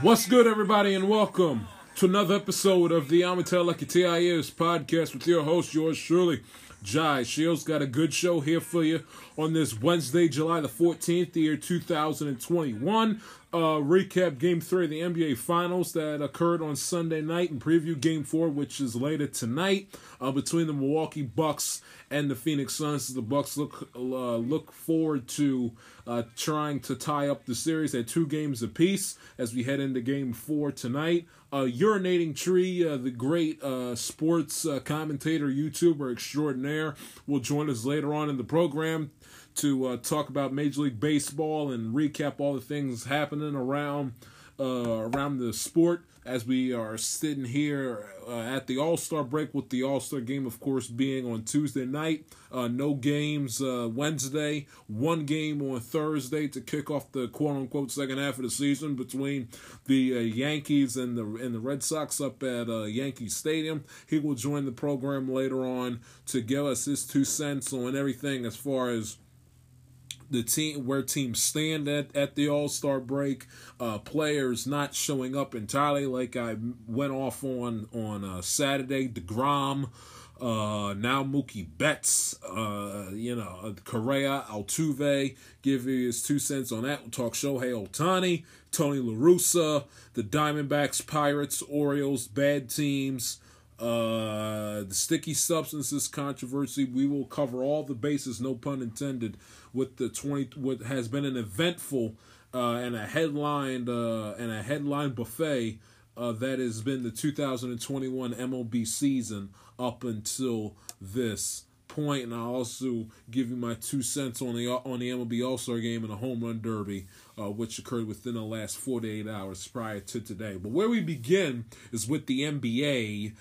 What's good, everybody, and welcome to another episode of the I'ma Tell Like It Is podcast with your host, yours truly, Jae Shields. Got a good show here for you on this Wednesday, July the 14th, the year 2021. Recap Game 3 of the NBA Finals that occurred on Sunday night and preview Game 4, which is later tonight, between the Milwaukee Bucks and the Phoenix Suns. The Bucks look forward to trying to tie up the series at 2 games apiece as we head into Game 4 tonight. Urinating Tree, the great sports commentator, YouTuber extraordinaire, will join us later on in the program to talk about Major League Baseball and recap all the things happening around the sport as we are sitting here at the All-Star break, with the All-Star game, of course, being on Tuesday night. No games Wednesday, 1 game on Thursday to kick off the quote-unquote second half of the season between the Yankees and the Red Sox up at Yankee Stadium. He will join the program later on to give us his 2 cents on everything as far as the team, where teams stand at the All-Star break, players not showing up entirely, like I went off on Saturday. DeGrom, now Mookie Betts, Correa, Altuve, give you his 2 cents on that. We'll talk Shohei Ohtani, Tony La Russa, the Diamondbacks, Pirates, Orioles, bad teams, the sticky substances controversy. We will cover all the bases, no pun intended, with what has been an eventful and a headline buffet that has been the 2021 MLB season up until this point. And I'll also give you my 2 cents on the MLB All-Star Game and the Home Run Derby, which occurred within the last 48 hours prior to today. But where we begin is with the NBA.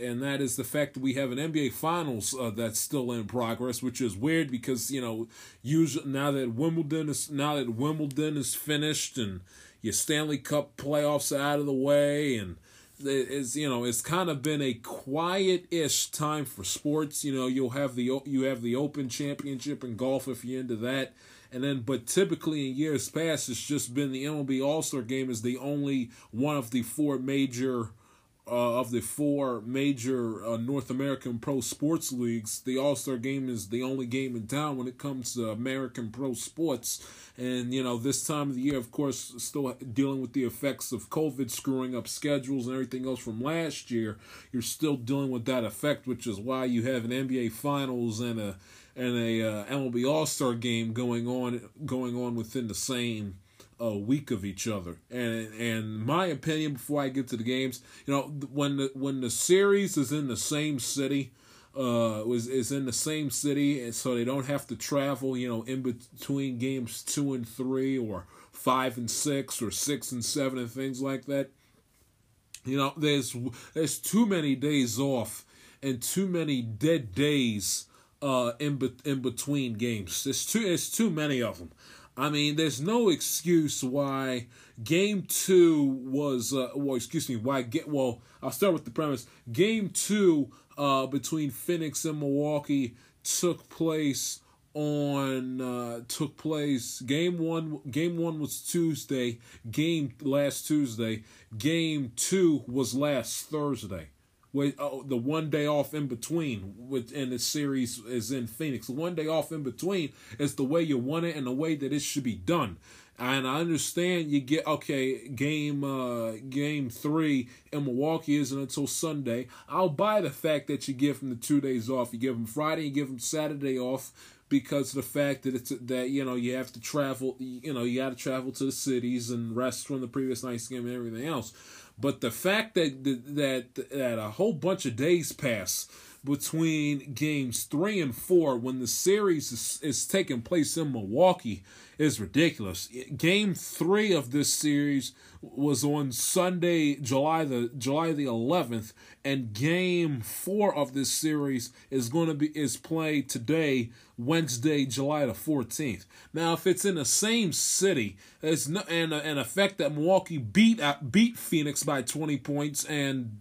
And that is the fact that we have an NBA Finals that's still in progress, which is weird because, now that Wimbledon is finished and your Stanley Cup playoffs are out of the way, and it's kind of been a quiet-ish time for sports. You'll have the Open Championship in golf if you're into that. And then, but typically in years past, it's just been the MLB All-Star Game is the only one of the 4 major North American pro sports leagues. The All-Star Game is the only game in town when it comes to American pro sports. And, this time of the year, of course, still dealing with the effects of COVID screwing up schedules and everything else from last year. You're still dealing with that effect, which is why you have an NBA Finals and a MLB All-Star Game going on within the same week of each other. And my opinion, before I get to the games, when the series is in the same city, and so they don't have to travel, in between games 2 and 3 or 5 and 6 or 6 and 7 and things like that. There's too many days off and too many dead days in between games. It's too many of them. I mean, there's no excuse why Game 2 was, I'll start with the premise. Game 2 between Phoenix and Milwaukee took place. Game 1 was Tuesday, last Tuesday. Game 2 was last Thursday. The 1 day off in between, and the series is in Phoenix. The 1 day off in between is the way you want it and the way that it should be done. And I understand you get, game 3 in Milwaukee isn't until Sunday. I'll buy the fact that you give them the 2 days off. You give them Friday, you give them Saturday off, because of the fact that you have to travel, you got to travel to the cities and rest from the previous night's game and everything else. But the fact that a whole bunch of days pass between games 3 and 4 when the series is taking place in Milwaukee is ridiculous. Game 3 of this series was on Sunday, July the 11th, and Game 4 of this series is going to be played today, Wednesday, July the 14th. Now, if it's in the same city, it's no, and the fact that Milwaukee beat Phoenix by 20 points and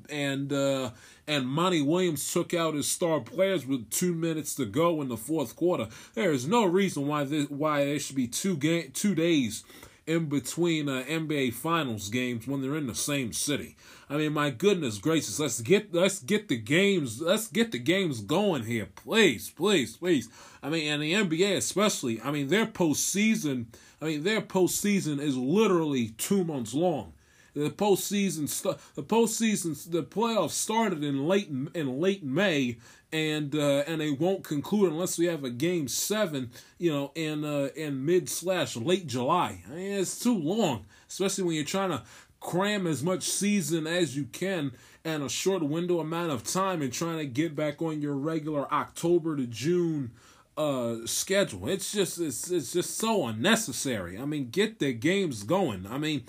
Monty Williams took out his star players with 2 minutes to go in the fourth quarter, there is no reason why there should be two days in between NBA Finals games when they're in the same city. I mean, my goodness gracious, let's get the games going here, please. I mean, and the NBA especially. I mean, their postseason is literally 2 months long. The playoffs started in late May, and they won't conclude unless we have a Game 7, in mid/late July. I mean, it's too long, especially when you're trying to cram as much season as you can in a short window amount of time and trying to get back on your regular October to June schedule. It's just so unnecessary. I mean, get the games going. I mean,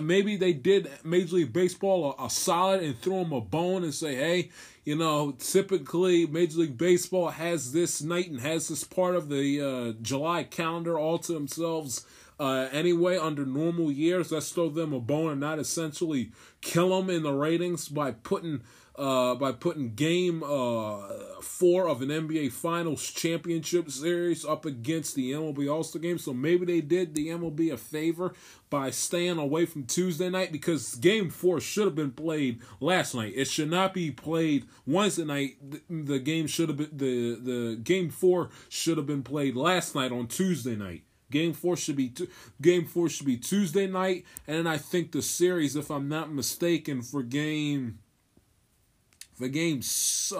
maybe they did Major League Baseball a solid and threw them a bone and say, hey, typically Major League Baseball has this night and has this part of the July calendar all to themselves. Anyway, under normal years, let's throw them a bone and not essentially kill them in the ratings by putting Game 4 of an NBA Finals championship series up against the MLB All-Star Game. So maybe they did the MLB a favor by staying away from Tuesday night, because Game 4 should have been played last night. It should not be played Wednesday night. The Game 4 should have been played last night on Tuesday night. Game four should be Tuesday night, and then I think the series, if I'm not mistaken, for game, it's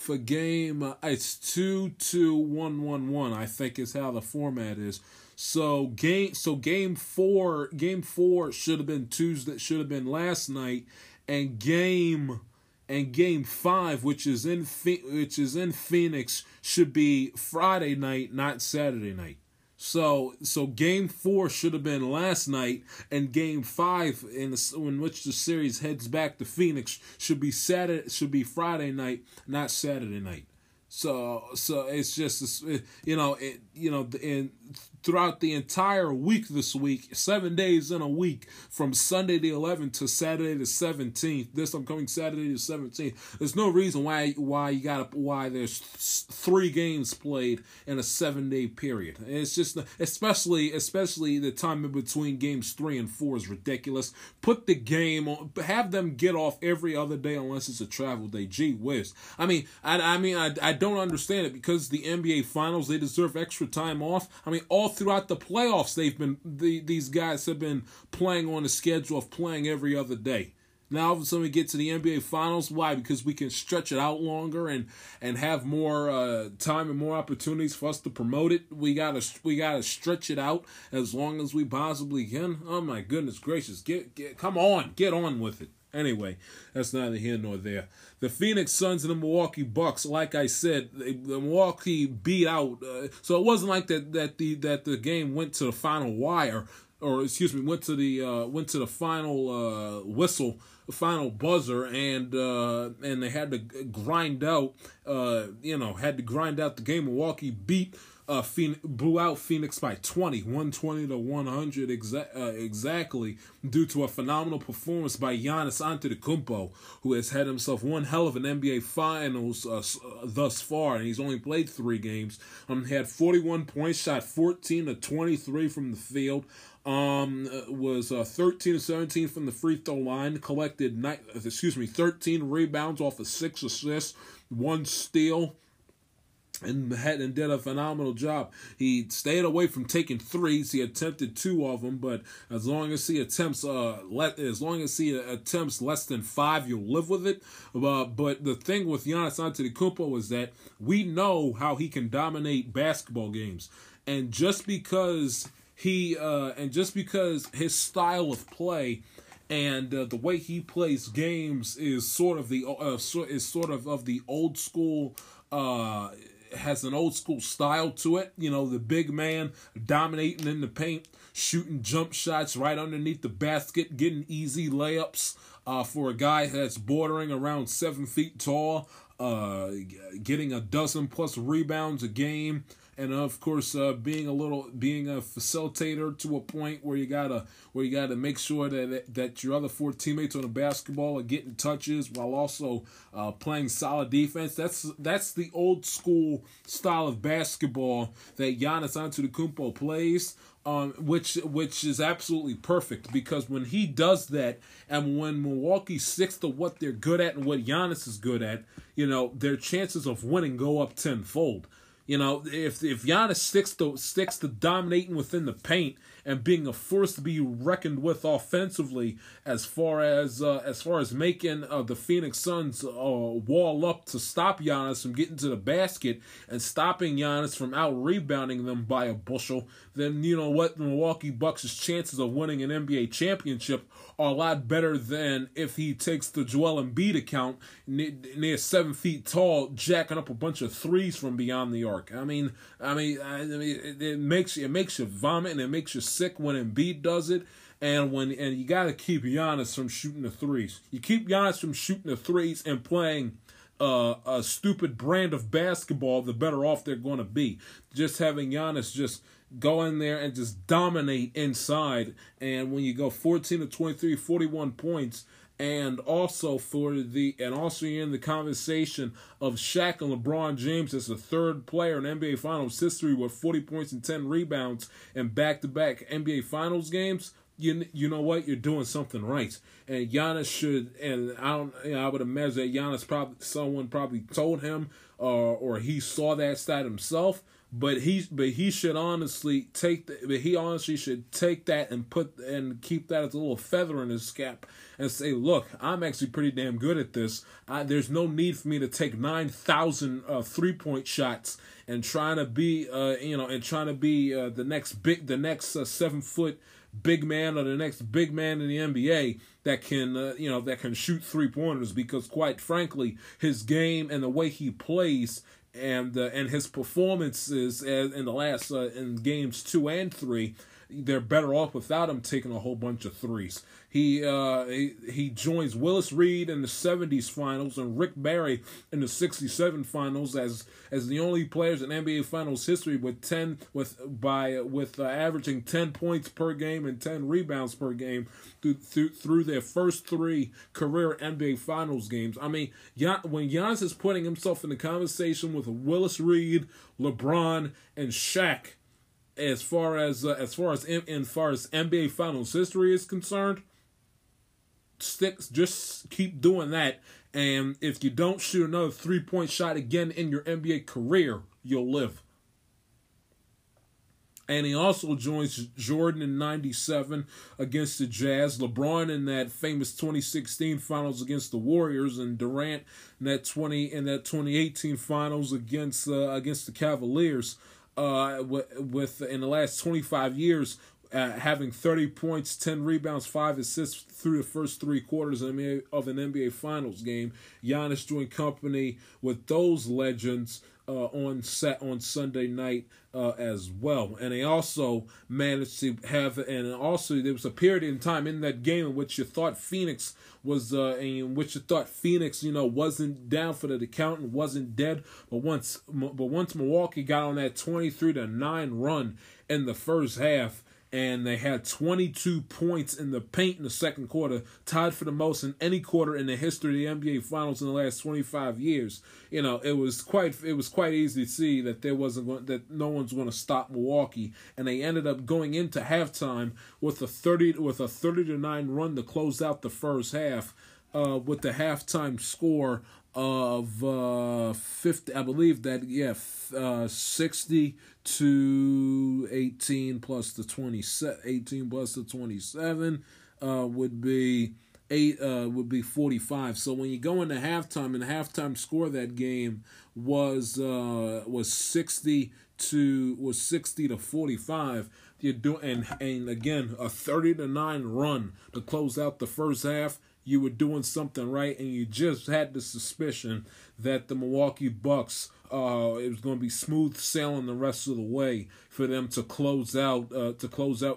2-2-1-1-1. I think is how the format is. So game four should have been Tuesday, should have been last night, and game five, which is in Phoenix, should be Friday night, not Saturday night. So Game 4 should have been last night, and Game 5, in which the series heads back to Phoenix, should be Friday night, not Saturday night. So it's just and throughout the entire week this week, 7 days in a week, from Sunday the 11th to Saturday the 17th, this upcoming Saturday the 17th, there's no reason why there's three games played in a 7 day period. And it's just, especially the time in between Games 3 and 4 is ridiculous. Put the game on, have them get off every other day unless it's a travel day. Gee whiz! I mean I don't understand it, because the NBA Finals, they deserve extra time off. I mean, all throughout the playoffs, these guys have been playing on a schedule of playing every other day. Now, all of a sudden, we get to the NBA Finals. Why? Because we can stretch it out longer and have more time and more opportunities for us to promote it. We gotta stretch it out as long as we possibly can. Oh my goodness gracious! Come on, get on with it. Anyway, that's neither here nor there. The Phoenix Suns and the Milwaukee Bucks, like I said, the Milwaukee beat out. So it wasn't like that the game went to the final wire, went to the final whistle, final buzzer, and they had to grind out the game. Milwaukee blew out Phoenix by 120 to 100 exactly, due to a phenomenal performance by Giannis Antetokounmpo, who has had himself one hell of an NBA Finals thus far, and he's only played 3 games. He had 41 points, shot 14 to 23 from the field, was 13 to 17 from the free throw line, collected 13 rebounds off of 6 assists, 1 steal, and did a phenomenal job. He stayed away from taking threes. He attempted 2 of them, but as long as he attempts less than 5, you'll live with it. But the thing with Giannis Antetokounmpo is that we know how he can dominate basketball games, and just because his style of play and the way he plays games is sort of the old school. has an old school style to it. You know, the big man dominating in the paint, shooting jump shots right underneath the basket, getting easy layups for a guy that's bordering around 7 feet tall, getting a dozen plus rebounds a game. And of course, being a facilitator to a point where you gotta make sure that your other four teammates on the basketball are getting touches while also playing solid defense. That's the old school style of basketball that Giannis Antetokounmpo plays, which is absolutely perfect, because when he does that, and when Milwaukee sticks to what they're good at and what Giannis is good at, you know, their chances of winning go up tenfold. You know, if Giannis sticks to dominating within the paint and being a force to be reckoned with offensively, as far as making the Phoenix Suns wall up to stop Giannis from getting to the basket and stopping Giannis from out rebounding them by a bushel, then you know what, the Milwaukee Bucks' chances of winning an NBA championship are a lot better than if he takes the Joel Embiid account, near 7 feet tall, jacking up a bunch of threes from beyond the arc. I mean, it makes you vomit and it makes you sick when Embiid does it, and you got to keep Giannis from shooting the threes. You keep Giannis from shooting the threes and playing a stupid brand of basketball, the better off they're going to be. Just having Giannis just go in there and just dominate inside, and when you go 14-23, 41 points. And also you're in the conversation of Shaq and LeBron James as the third player in NBA Finals history with 40 points and 10 rebounds in back-to-back NBA Finals games. You know what, you're doing something right. And Giannis should, and I would imagine that Giannis someone probably told him or he saw that side himself. But he honestly should take that and keep that as a little feather in his cap and say, look, I'm actually pretty damn good at this. There's no need for me to take 9,000 three-point shots and trying to be the next 7 foot big man or the next big man in the NBA that can shoot three pointers, because quite frankly, his game and the way he plays and his performances in the last in games 2 and 3, they're better off without him taking a whole bunch of threes. He joins Willis Reed in the 70s finals and Rick Barry in the 67 finals as the only players in NBA Finals history with averaging 10 points per game and 10 rebounds per game through their first 3 career NBA Finals games. I mean, when Giannis is putting himself in the conversation with Willis Reed, LeBron, and Shaq, as far as NBA Finals history is concerned, just keep doing that. And if you don't shoot another three-point shot again in your NBA career, you'll live. And he also joins Jordan in 97 against the Jazz, LeBron in that famous 2016 finals against the Warriors, and Durant in that 2018 finals against the Cavaliers. With in the last 25 years, having 30 points, 10 rebounds, 5 assists through the first 3 quarters of an NBA Finals game. Giannis joined company with those legends on Sunday night as well. And they also managed to have, and also there was a period in time in that game in which you thought Phoenix wasn't down for the count and wasn't dead. But once Milwaukee got on that 23-9 run in the first half, and they had 22 points in the paint in the second quarter, tied for the most in any quarter in the history of the NBA Finals in the last 25 years. You know, it was quite easy to see that no one's going to stop Milwaukee, and they ended up going into halftime with a 30-9 run to close out the first half, with the halftime score of 60-18 plus the 27 would be 45. So when you go into halftime, and the halftime score that game was 60-45. You're doing, and again, a 30-9 run to close out the first half. you were doing something right, and you just had the suspicion that the Milwaukee Bucks, it was going to be smooth sailing the rest of the way for them to close out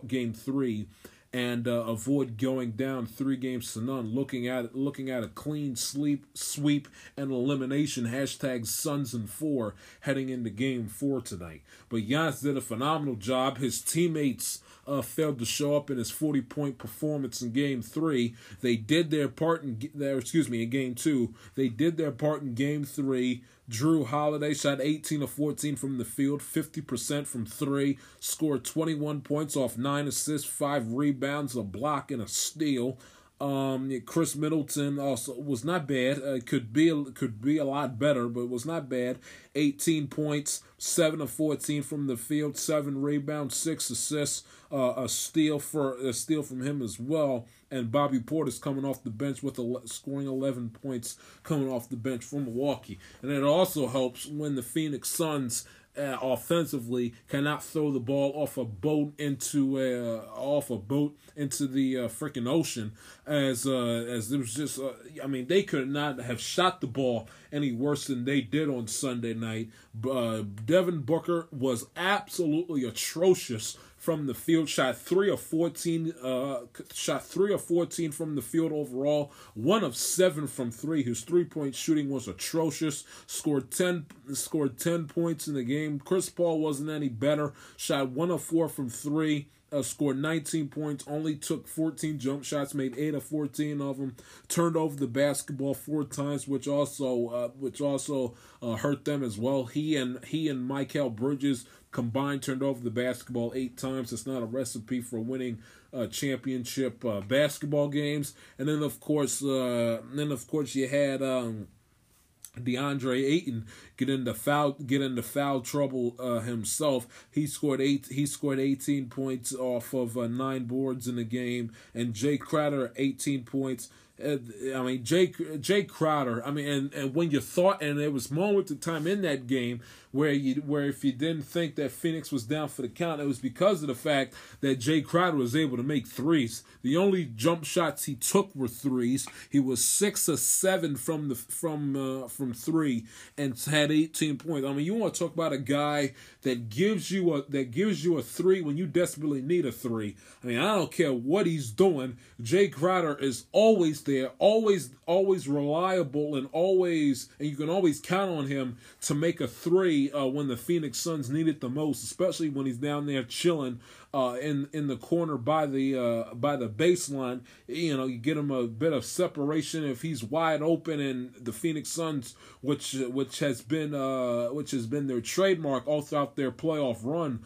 Game 3 and avoid going down 3-0, looking at a clean sweep and elimination, #Suns in 4, heading into Game 4 tonight. But Giannis did a phenomenal job. His teammates failed to show up in his 40-point performance in Game 3. They did their part in Game 2. They did their part in Game 3. Drew Holiday shot 18 of 14 from the field, 50% from 3, scored 21 points off 9 assists, 5 rebounds, a block, and a steal. Chris Middleton also was not bad. Could be a lot better, but was not bad. 18 points, 7 of 14 from the field, 7 rebounds, 6 assists, a steal from him as well. And Bobby Portis coming off the bench with scoring 11 points coming off the bench for Milwaukee. And it also helps when the Phoenix Suns offensively cannot throw the ball off a boat into the freaking ocean, as it was just they could not have shot the ball any worse than they did on Sunday night. Devin Booker was absolutely atrocious from the field, shot 3 of 14 from the field overall, 1 of 7 from 3. His 3-point shooting was atrocious, scored 10 points in the game. Chris Paul wasn't any better, shot 1 of 4 from 3, scored 19 points, only took 14 jump shots, made 8 of 14 of them, turned over the basketball 4 times, which also hurt them as well. He and Mikal Bridges combined turned over the basketball 8 times. It's not a recipe for winning championship basketball games. And then of course you had DeAndre Ayton get into foul trouble himself. He scored 18 points off of 9 boards in the game, and Jae Crowder 18 points. Jae Crowder. And when you thought, and there was moments of time in that game where if you didn't think that Phoenix was down for the count, it was because of the fact that Jae Crowder was able to make threes. The only jump shots he took were threes. He was 6 or 7 from 3 and had 18 points. You want to talk about a guy that gives you a 3 when you desperately need a 3. I don't care what he's doing. Jae Crowder is always there, always reliable, and you can always count on him to make a 3 when the Phoenix Suns need it the most, especially when he's down there chilling in the corner by the baseline. You get him a bit of separation if he's wide open, and the Phoenix Suns, which has been their trademark all throughout their playoff run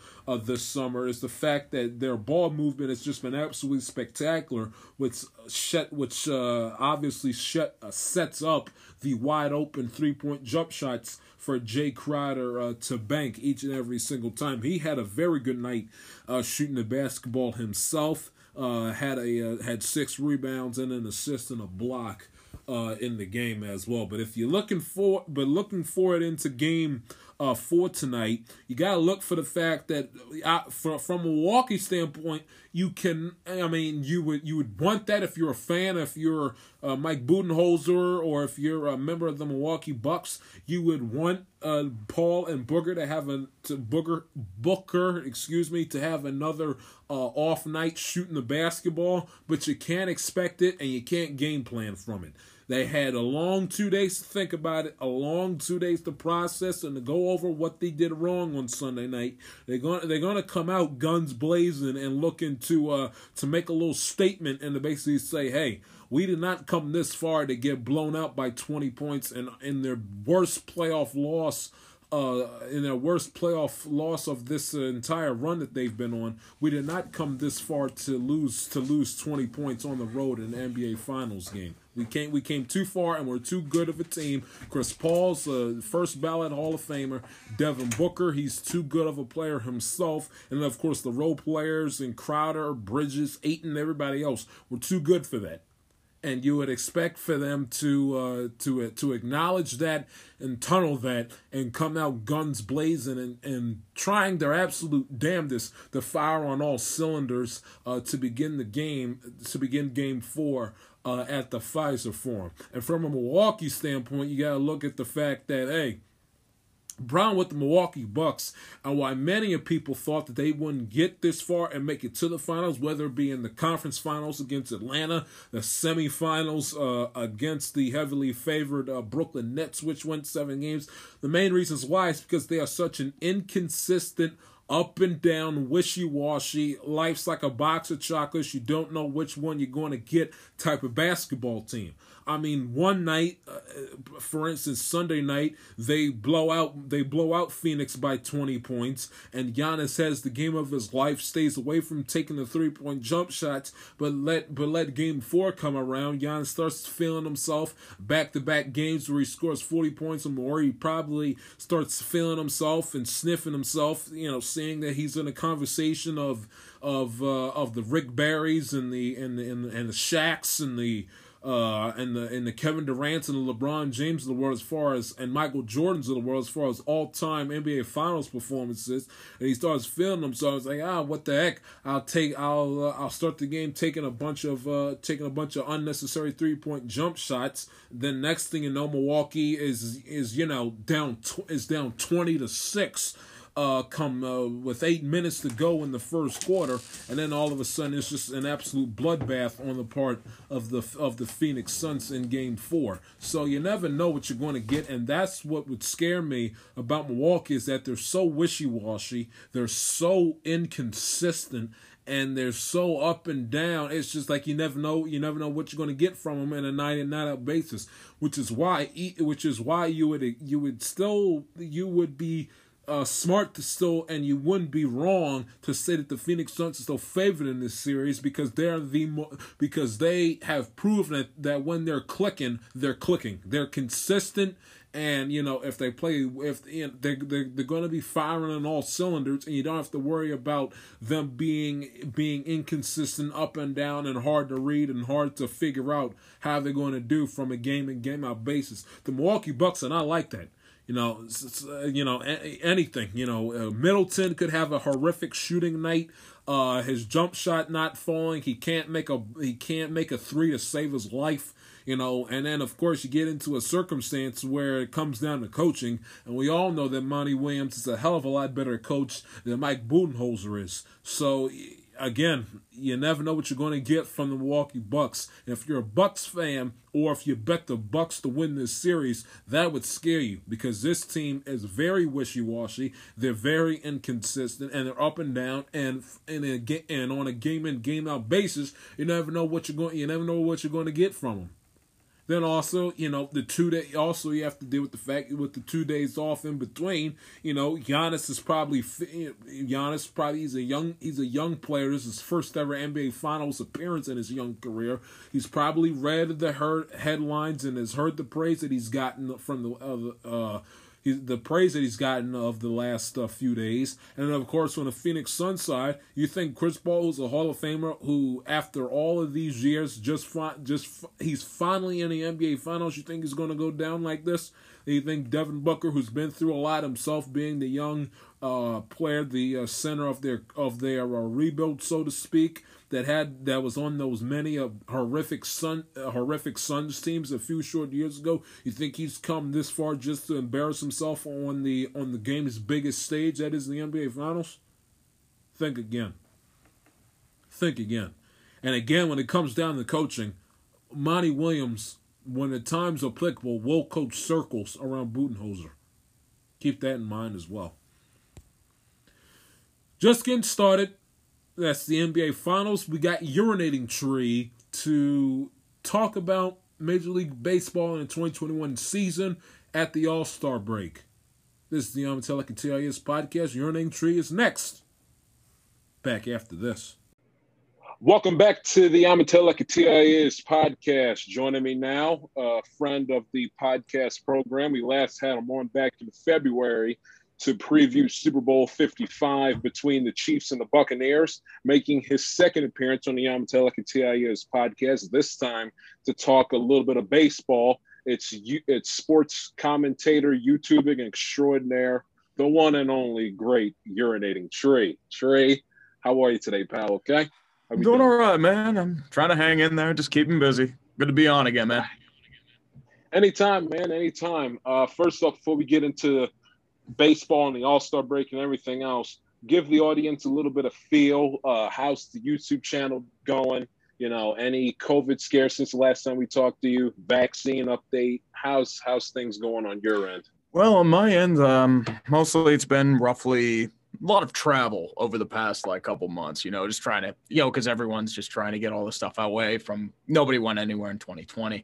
this summer, is the fact that their ball movement has just been absolutely spectacular, which obviously sets up the wide open 3-point jump shots for Jae Crowder to bank each and every single time. He had a very good night shooting the basketball himself. Had 6 rebounds and an assist and a block in the game as well. But if you're looking forward into Game 4 tonight, you gotta look for the fact that from a Milwaukee standpoint, you would want that if you're a fan, if you're Mike Budenholzer, or if you're a member of the Milwaukee Bucks, you would want Paul and Booker to have Booker to have another off night shooting the basketball, but you can't expect it and you can't game plan from it. They had a long 2 days to think about it, a long 2 days to process and to go over what they did wrong on Sunday night. They're gonna come out guns blazing and looking to make a little statement and to basically say, hey, we did not come this far to get blown out by 20 points and in their worst playoff loss. In their worst playoff loss of this entire run that they've been on, we did not come this far to lose 20 points on the road in an NBA Finals game. We came too far, and we're too good of a team. Chris Paul's first ballot Hall of Famer. Devin Booker, he's too good of a player himself. And then, of course, the role players and Crowder, Bridges, Ayton, everybody else were too good for that. and you would expect for them to acknowledge that and tunnel that and come out guns blazing and trying their absolute damnedest to fire on all cylinders to begin the game, to begin Game 4 at the Pfizer Forum. And from a Milwaukee standpoint, you got to look at the fact that, hey, Brown with the Milwaukee Bucks, and why many of people thought that they wouldn't get this far and make it to the finals, whether it be in the conference finals against Atlanta, the semifinals against the heavily favored Brooklyn Nets, which went 7 games. The main reasons why is because they are such an inconsistent, up and down, wishy-washy, life's like a box of chocolates, you don't know which one you're going to get type of basketball team. I mean, one night, for instance, Sunday night, they blow out Phoenix by 20 points, and Giannis has the game of his life, stays away from taking the three-point jump shots, but let Game 4 come around, Giannis starts feeling himself, back-to-back games where he scores 40 points or more, he probably starts feeling himself and sniffing himself, you know, seeing that he's in a conversation of the Rick Barrys and the Shaqs and the Kevin Durant's and the LeBron James of the world, as far as, and Michael Jordan's of the world, as far as all-time NBA Finals performances, and he starts feeling himself. So it's like, what the heck? I'll start the game taking a bunch of unnecessary three-point jump shots. Then next thing you know, Milwaukee is down 20-6. With 8 minutes to go in the first quarter, and then all of a sudden it's just an absolute bloodbath on the part of the Phoenix Suns in Game 4. So you never know what you're going to get, and that's what would scare me about Milwaukee, is that they're so wishy-washy, they're so inconsistent, and they're so up and down. It's just like you never know what you're going to get from them in a night and night out basis, which is why you would be smart to still, and you wouldn't be wrong to say that the Phoenix Suns are still favored in this series, because they have proven that when they're clicking, they're consistent, and you know, they're going to be firing on all cylinders, and you don't have to worry about them being inconsistent, up and down, and hard to read and hard to figure out how they're going to do from a game in game out basis. The Milwaukee Bucks, and I like that. Anything. Middleton could have a horrific shooting night. His jump shot not falling. He can't make a three to save his life. And then of course you get into a circumstance where it comes down to coaching, and we all know that Monty Williams is a hell of a lot better coach than Mike Budenholzer is. So again, you never know what you're going to get from the Milwaukee Bucks. And if you're a Bucks fan, or if you bet the Bucks to win this series, that would scare you, because this team is very wishy-washy. They're very inconsistent, and they're up and down. And on a game in game out basis, you never know what you're going to get from them. Then also, you have to deal with the fact with the 2 days off in between. Giannis probably he's a young player. This is his first ever NBA Finals appearance in his young career. He's probably read the headlines and has heard the praise that he's gotten from the praise that he's gotten of the last few days. And then, of course, on the Phoenix Suns side, you think Chris Paul, who's a Hall of Famer, who after all of these years, he's finally in the NBA Finals, you think he's going to go down like this? And you think Devin Booker, who's been through a lot himself, being the young player, the center of their rebuild, so to speak, that was on those many horrific Suns teams a few short years ago. You think he's come this far just to embarrass himself on the game's biggest stage, that is the NBA Finals? Think again. And again, when it comes down to coaching, Monty Williams, when the time's applicable, will coach circles around Budenholzer. Keep that in mind as well. Just getting started. That's the NBA Finals. We got Urinating Tree to talk about Major League Baseball in the 2021 season at the All-Star break. This is the Armatellic TIS podcast. Urinating Tree is next. Back after this. Welcome back to the Armatellic TIS podcast. Joining me now, a friend of the podcast program. We last had him on back in February to preview Super Bowl 55 between the Chiefs and the Buccaneers, making his second appearance on the Yamatela Katia's podcast, this time to talk a little bit of baseball. It's sports commentator, YouTubing extraordinaire, the one and only great Urinating Tree. Tree, how are you today, pal? Okay? I'm doing all right, man. I'm trying to hang in there, just keeping busy. Good to be on again, man. Anytime, man, anytime. First off, before we get into baseball and the All-Star break and everything else, give the audience a little bit of feel. How's the YouTube channel going? You know, any COVID scare since the last time we talked to you? Vaccine update? How's things going on your end? Well, on my end, mostly it's been roughly – a lot of travel over the past couple months, just trying to, because everyone's just trying to get all the stuff away from. Nobody went anywhere in 2020.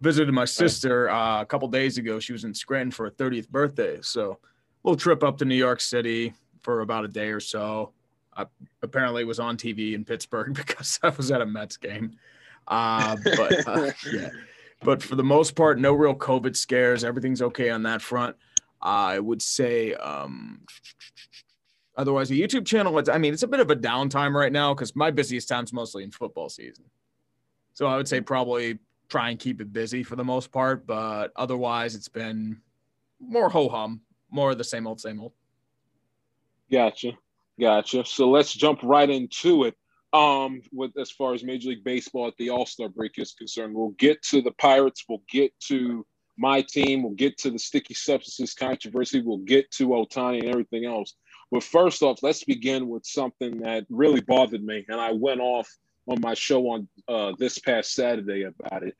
Visited my sister a couple days ago. She was in Scranton for her 30th birthday. So a little trip up to New York City for about a day or so. I apparently was on TV in Pittsburgh because I was at a Mets game. But for the most part, no real COVID scares. Everything's okay on that front. I would say, otherwise, the YouTube channel, it's a bit of a downtime right now because my busiest time's mostly in football season. So I would say probably try and keep it busy for the most part, but otherwise it's been more ho-hum, more of the same old, same old. Gotcha. So let's jump right into it. As far as Major League Baseball at the All-Star break is concerned, we'll get to the Pirates, we'll get to my team, we'll get to the sticky substances controversy, we'll get to Ohtani and everything else. But first off, let's begin with something that really bothered me, and I went off on my show on this past Saturday about it.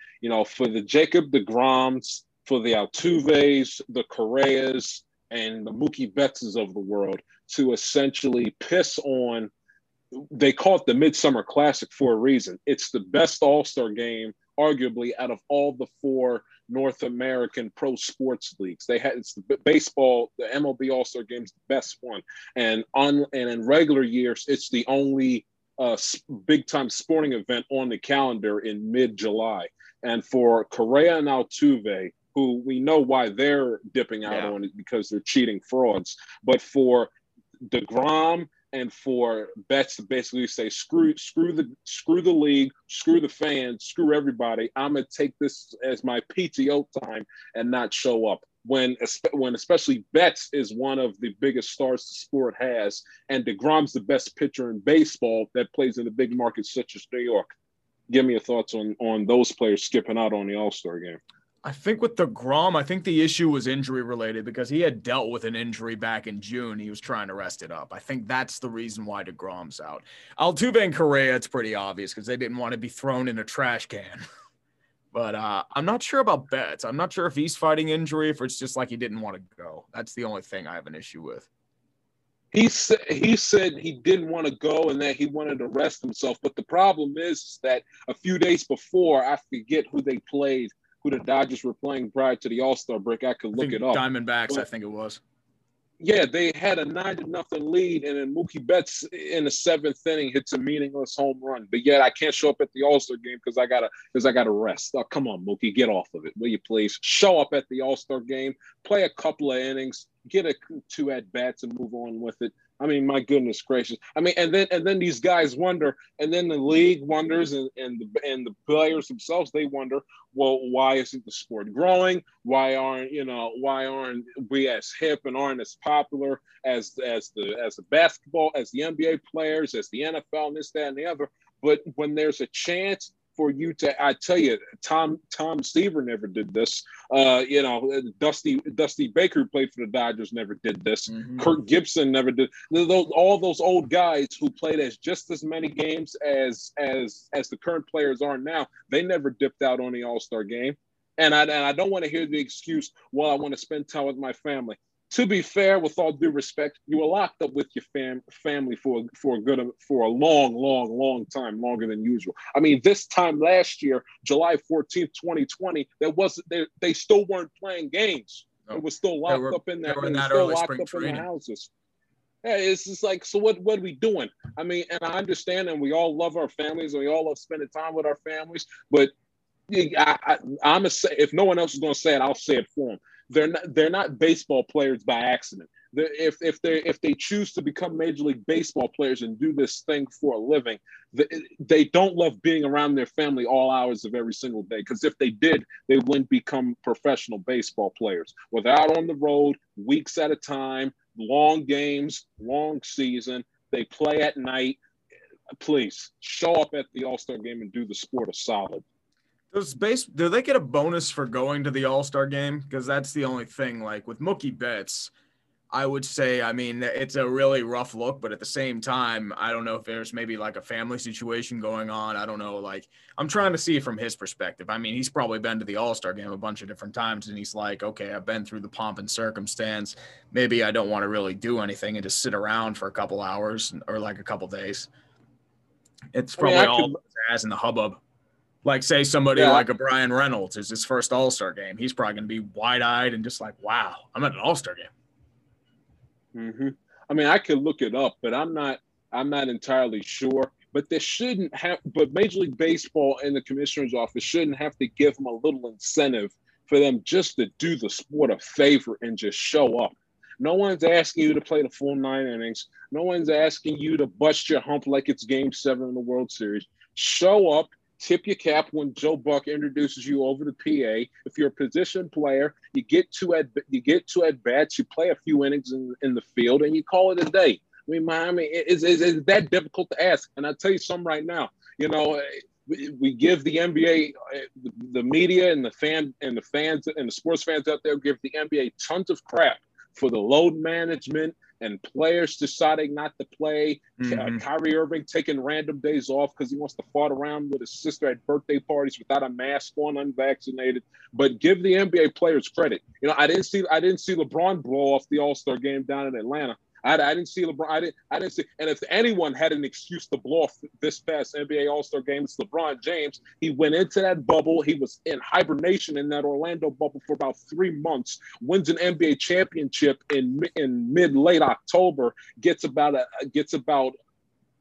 For the Jacob DeGroms, for the Altuves, the Correas, and the Mookie Bettses of the world to essentially piss on – they call it the Midsummer Classic for a reason. It's the best All-Star game, arguably, out of all the four – North American pro sports leagues. It's the baseball, the MLB All-Star game's the best one. And in regular years, it's the only big-time sporting event on the calendar in mid-July. And for Correa and Altuve, who we know why they're dipping out on it because they're cheating frauds, but for DeGrom and for Betts to basically say, screw the league, screw the fans, screw everybody. I'm going to take this as my PTO time and not show up. When especially Betts is one of the biggest stars the sport has, and DeGrom's the best pitcher in baseball that plays in the big markets such as New York. Give me your thoughts on those players skipping out on the All-Star game. I think with DeGrom, I think the issue was injury-related because he had dealt with an injury back in June. He was trying to rest it up. I think that's the reason why DeGrom's out. Altuve and Correa, it's pretty obvious because they didn't want to be thrown in a trash can. But I'm not sure about Betts. I'm not sure if he's fighting injury, if it's just he didn't want to go. That's the only thing I have an issue with. He said he didn't want to go and that he wanted to rest himself. But the problem is that a few days before, I forget who they played, the Dodgers were playing prior to the All-Star break. I could look it up. Diamondbacks, I think it was. Yeah, they had a 9-0 lead, and then Mookie Betts in the seventh inning hits a meaningless home run. But yet I can't show up at the All-Star game because I gotta rest. Oh, come on, Mookie, get off of it, will you please? Show up at the All-Star game, play a couple of innings, get two at-bats, and move on with it. I mean, my goodness gracious. I mean, and then these guys wonder, and then the league wonders, and the players themselves, they wonder, well, why isn't the sport growing? Why aren't we as hip and aren't as popular as the basketball, as the NBA players, as the NFL, and this, that, and the other? But when there's a chance for you to, I tell you, Tom Seaver never did this. Dusty Baker, who played for the Dodgers, never did this. Mm-hmm. Kirk Gibson never did. All those old guys who played as just as many games as the current players are now, they never dipped out on the All-Star game. And I don't want to hear the excuse, well, I want to spend time with my family. To be fair, with all due respect, you were locked up with your family for a long time, longer than usual. I mean, this time last year, July 14th, 2020, they still weren't playing games. It was still locked up in there. They were in that early spring training. In the houses. Yeah, it's just so what are we doing? I mean, and I understand, and we all love our families, and we all love spending time with our families. But I'm gonna say, if no one else is gonna say it, I'll say it for them. They're not baseball players by accident. If they choose to become Major League Baseball players and do this thing for a living, they don't love being around their family all hours of every single day, because if they did, they wouldn't become professional baseball players. Without on the road, weeks at a time, long games, long season, they play at night. Please show up at the All-Star game and do the sport a solid. Do they get a bonus for going to the All-Star game? Because that's the only thing, like with Mookie Betts, I would say, I mean, it's a really rough look, but at the same time, I don't know if there's maybe like a family situation going on. I don't know. Like, I'm trying to see it from his perspective. I mean, he's probably been to the All-Star game a bunch of different times, and he's like, okay, I've been through the pomp and circumstance. Maybe I don't want to really do anything and just sit around for a couple hours or like a couple days. It's probably all jazz in the hubbub. Like, say somebody like a Brian Reynolds is his first All-Star game. He's probably going to be wide-eyed and just like, wow, I'm at an All-Star game. Mm-hmm. I mean, I could look it up, but I'm not entirely sure. But they shouldn't have. But Major League Baseball and the commissioner's office shouldn't have to give them a little incentive for them just to do the sport a favor and just show up. No one's asking you to play the full 9 innings. No one's asking you to bust your hump like it's Game 7 in the World Series. Show up. Tip your cap when Joe Buck introduces you over to PA. If you're a position player, you get two at bats, you play a few innings in the field, and you call it a day. I mean, Miami, is that difficult to ask? And I'll tell you something right now. You know, we give the NBA, the media, and the fans and the sports fans out there give the NBA tons of crap for the load management and players deciding not to play, Kyrie Irving taking random days off because he wants to fart around with his sister at birthday parties without a mask on, unvaccinated. But give the NBA players credit. You know, I didn't see LeBron blow off the All-Star game down in Atlanta. I didn't see LeBron. And if anyone had an excuse to blow off this past NBA All-Star game, it's LeBron James. He went into that bubble. He was in hibernation in that Orlando bubble for about 3 months. Wins an NBA championship in mid-late October. Gets about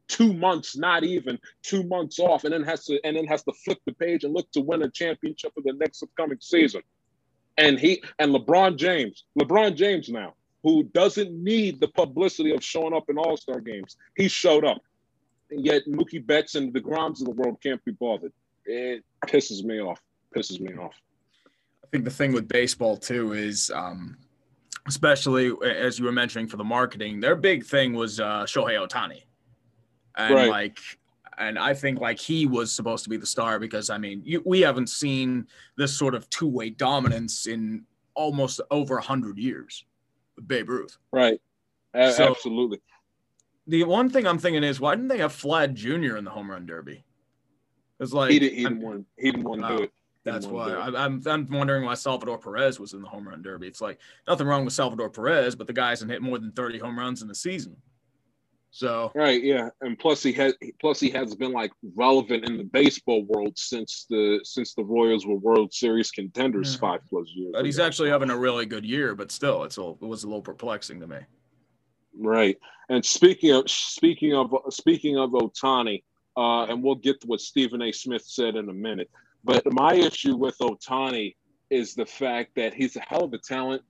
2 months, not even 2 months off, and then has to flip the page and look to win a championship for the next upcoming season. And LeBron James now, who doesn't need the publicity of showing up in All-Star games. He showed up. And yet Mookie Betts and the DeGroms of the world can't be bothered. It pisses me off. I think the thing with baseball, too, is especially, as you were mentioning, for the marketing, their big thing was Shohei Ohtani. And, right. And I think, he was supposed to be the star because, I mean, we haven't seen this sort of two-way dominance in almost over 100 years. Babe Ruth. Right. Absolutely. The one thing I'm thinking is, why didn't they have Vlad Jr. in the home run derby? It's like he didn't want to do it. That's why I'm wondering why Salvador Perez was in the home run derby. It's like nothing wrong with Salvador Perez, but the guy hasn't hit more than 30 home runs in the season. So right, yeah, and plus he has been relevant in the baseball world since the Royals were World Series contenders 5+ years. But he's actually having a really good year, but still, it was a little perplexing to me. Right, and speaking of Ohtani, and we'll get to what Stephen A. Smith said in a minute. But my issue with Ohtani is the fact that he's a hell of a talent.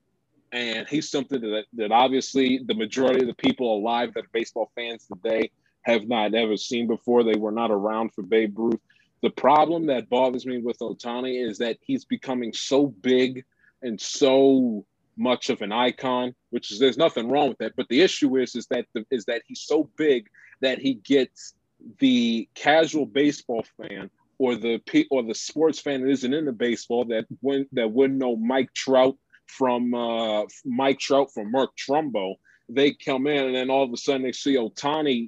And he's something that obviously the majority of the people alive that are baseball fans today have not ever seen before. They were not around for Babe Ruth. The problem that bothers me with Ohtani is that he's becoming so big and so much of an icon, which is, there's nothing wrong with that. But the issue is that he's so big that he gets the casual baseball fan or the sports fan that isn't into baseball that wouldn't know Mike Trout from Mark Trumbo. They come in, and then all of a sudden they see Ohtani,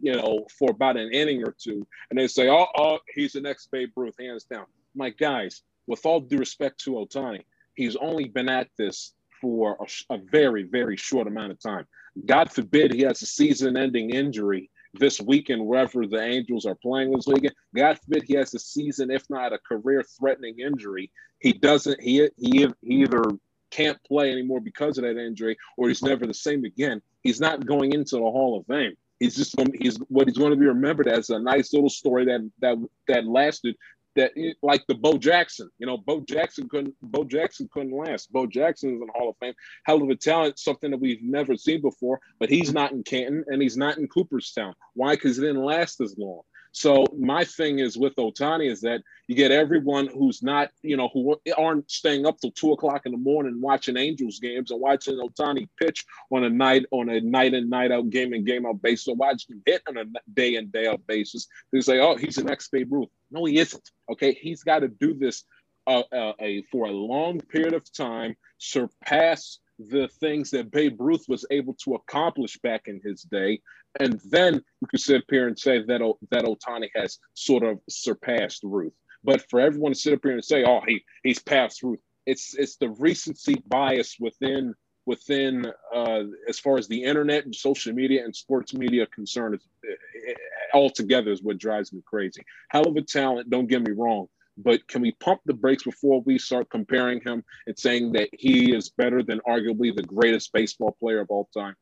for about an inning or two, and they say, oh, he's the next Babe Ruth, hands down. My guys, with all due respect to Ohtani, he's only been at this for a very, very short amount of time. God forbid he has a season-ending injury this weekend, wherever the Angels are playing this weekend. God forbid he has a season, if not a career-threatening injury. He either can't play anymore because of that injury, or he's never the same again. He's not going into the Hall of Fame. He's just what he's going to be remembered as, a nice little story that lasted that like the Bo Jackson, you know, Bo Jackson couldn't last. Bo Jackson is in the Hall of Fame, hell of a talent, something that we've never seen before, but he's not in Canton and he's not in Cooperstown. Why? Because it didn't last as long. So my thing is with Ohtani is that you get everyone who's not, you know, who aren't staying up till 2 o'clock in the morning watching Angels games and watching Ohtani pitch on a night and night out, game and game out basis, or watching him hit on a day and day out basis. They say, oh, he's an ex Babe Ruth. No, he isn't. Okay, he's got to do this for a long period of time, surpass the things that Babe Ruth was able to accomplish back in his day. And then you can sit up here and say that Ohtani has sort of surpassed Ruth. But for everyone to sit up here and say, oh, he's past Ruth, it's the recency bias within as far as the internet and social media and sports media are concerned, it altogether is what drives me crazy. Hell of a talent, don't get me wrong. But can we pump the brakes before we start comparing him and saying that he is better than arguably the greatest baseball player of all time?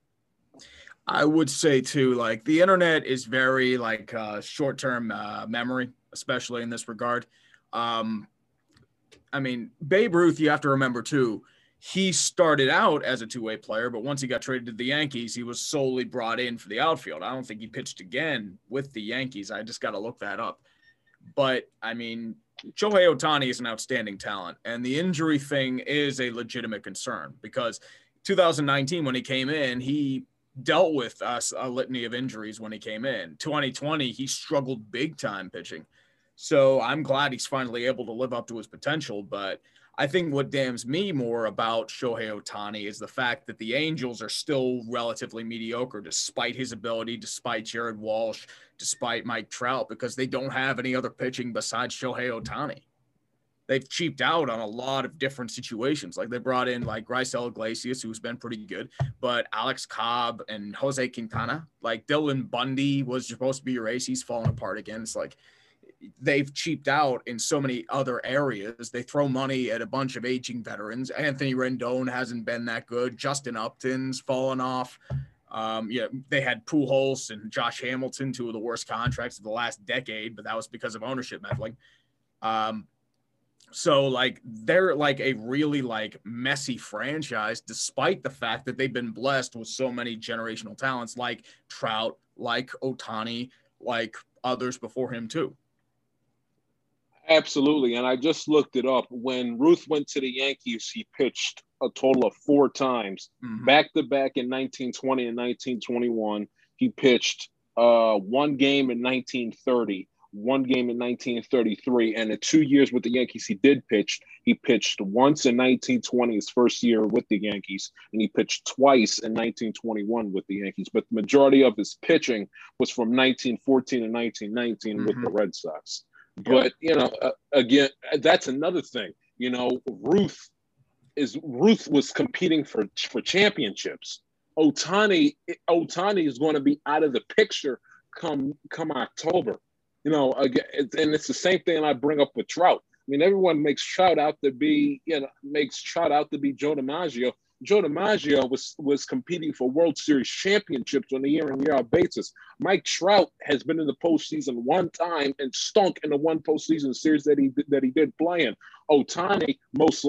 I would say, too, like the internet is very like short-term memory, especially in this regard. I mean, Babe Ruth, you have to remember, too, he started out as a two-way player, but once he got traded to the Yankees, he was solely brought in for the outfield. I don't think he pitched again with the Yankees. I just got to look that up. But, I mean, Shohei Ohtani is an outstanding talent, and the injury thing is a legitimate concern because 2019, when he came in, he dealt with a litany of injuries when he came in. 2020, he struggled big time pitching. So I'm glad he's finally able to live up to his potential. But I think what damns me more about Shohei Ohtani is the fact that the Angels are still relatively mediocre despite his ability, despite Jared Walsh, despite Mike Trout, because they don't have any other pitching besides Shohei Ohtani. They've cheaped out on a lot of different situations. Like they brought in like Raisel Iglesias, who's been pretty good, but Alex Cobb and Jose Quintana, like Dylan Bundy was supposed to be your ace. He's falling apart again. It's like, they've cheaped out in so many other areas. They throw money at a bunch of aging veterans. Anthony Rendon hasn't been that good. Justin Upton's fallen off. They had Pujols and Josh Hamilton, two of the worst contracts of the last decade, but that was because of ownership meddling. So like they're like a really like messy franchise, despite the fact that they've been blessed with so many generational talents like Trout, like Ohtani, like others before him too. Absolutely, and I just looked it up. When Ruth went to the Yankees, he pitched a total of 4 times. Back-to-back in 1920 and 1921. He pitched one game in 1930, one game in 1933, and in 2 years with the Yankees he did pitch. He pitched once in 1920, his first year with the Yankees, and he pitched twice in 1921 with the Yankees. But the majority of his pitching was from 1914 to 1919 with the Red Sox. But, you know, again, that's another thing. You know, Ruth was competing for championships. Ohtani is going to be out of the picture come October. You know, again, and it's the same thing I bring up with Trout. I mean, everyone makes Trout out to be Joe DiMaggio. Joe DiMaggio was competing for World Series championships on a year-on-year basis. Mike Trout has been in the postseason one time and stunk in the one postseason series that he did play in. Ohtani,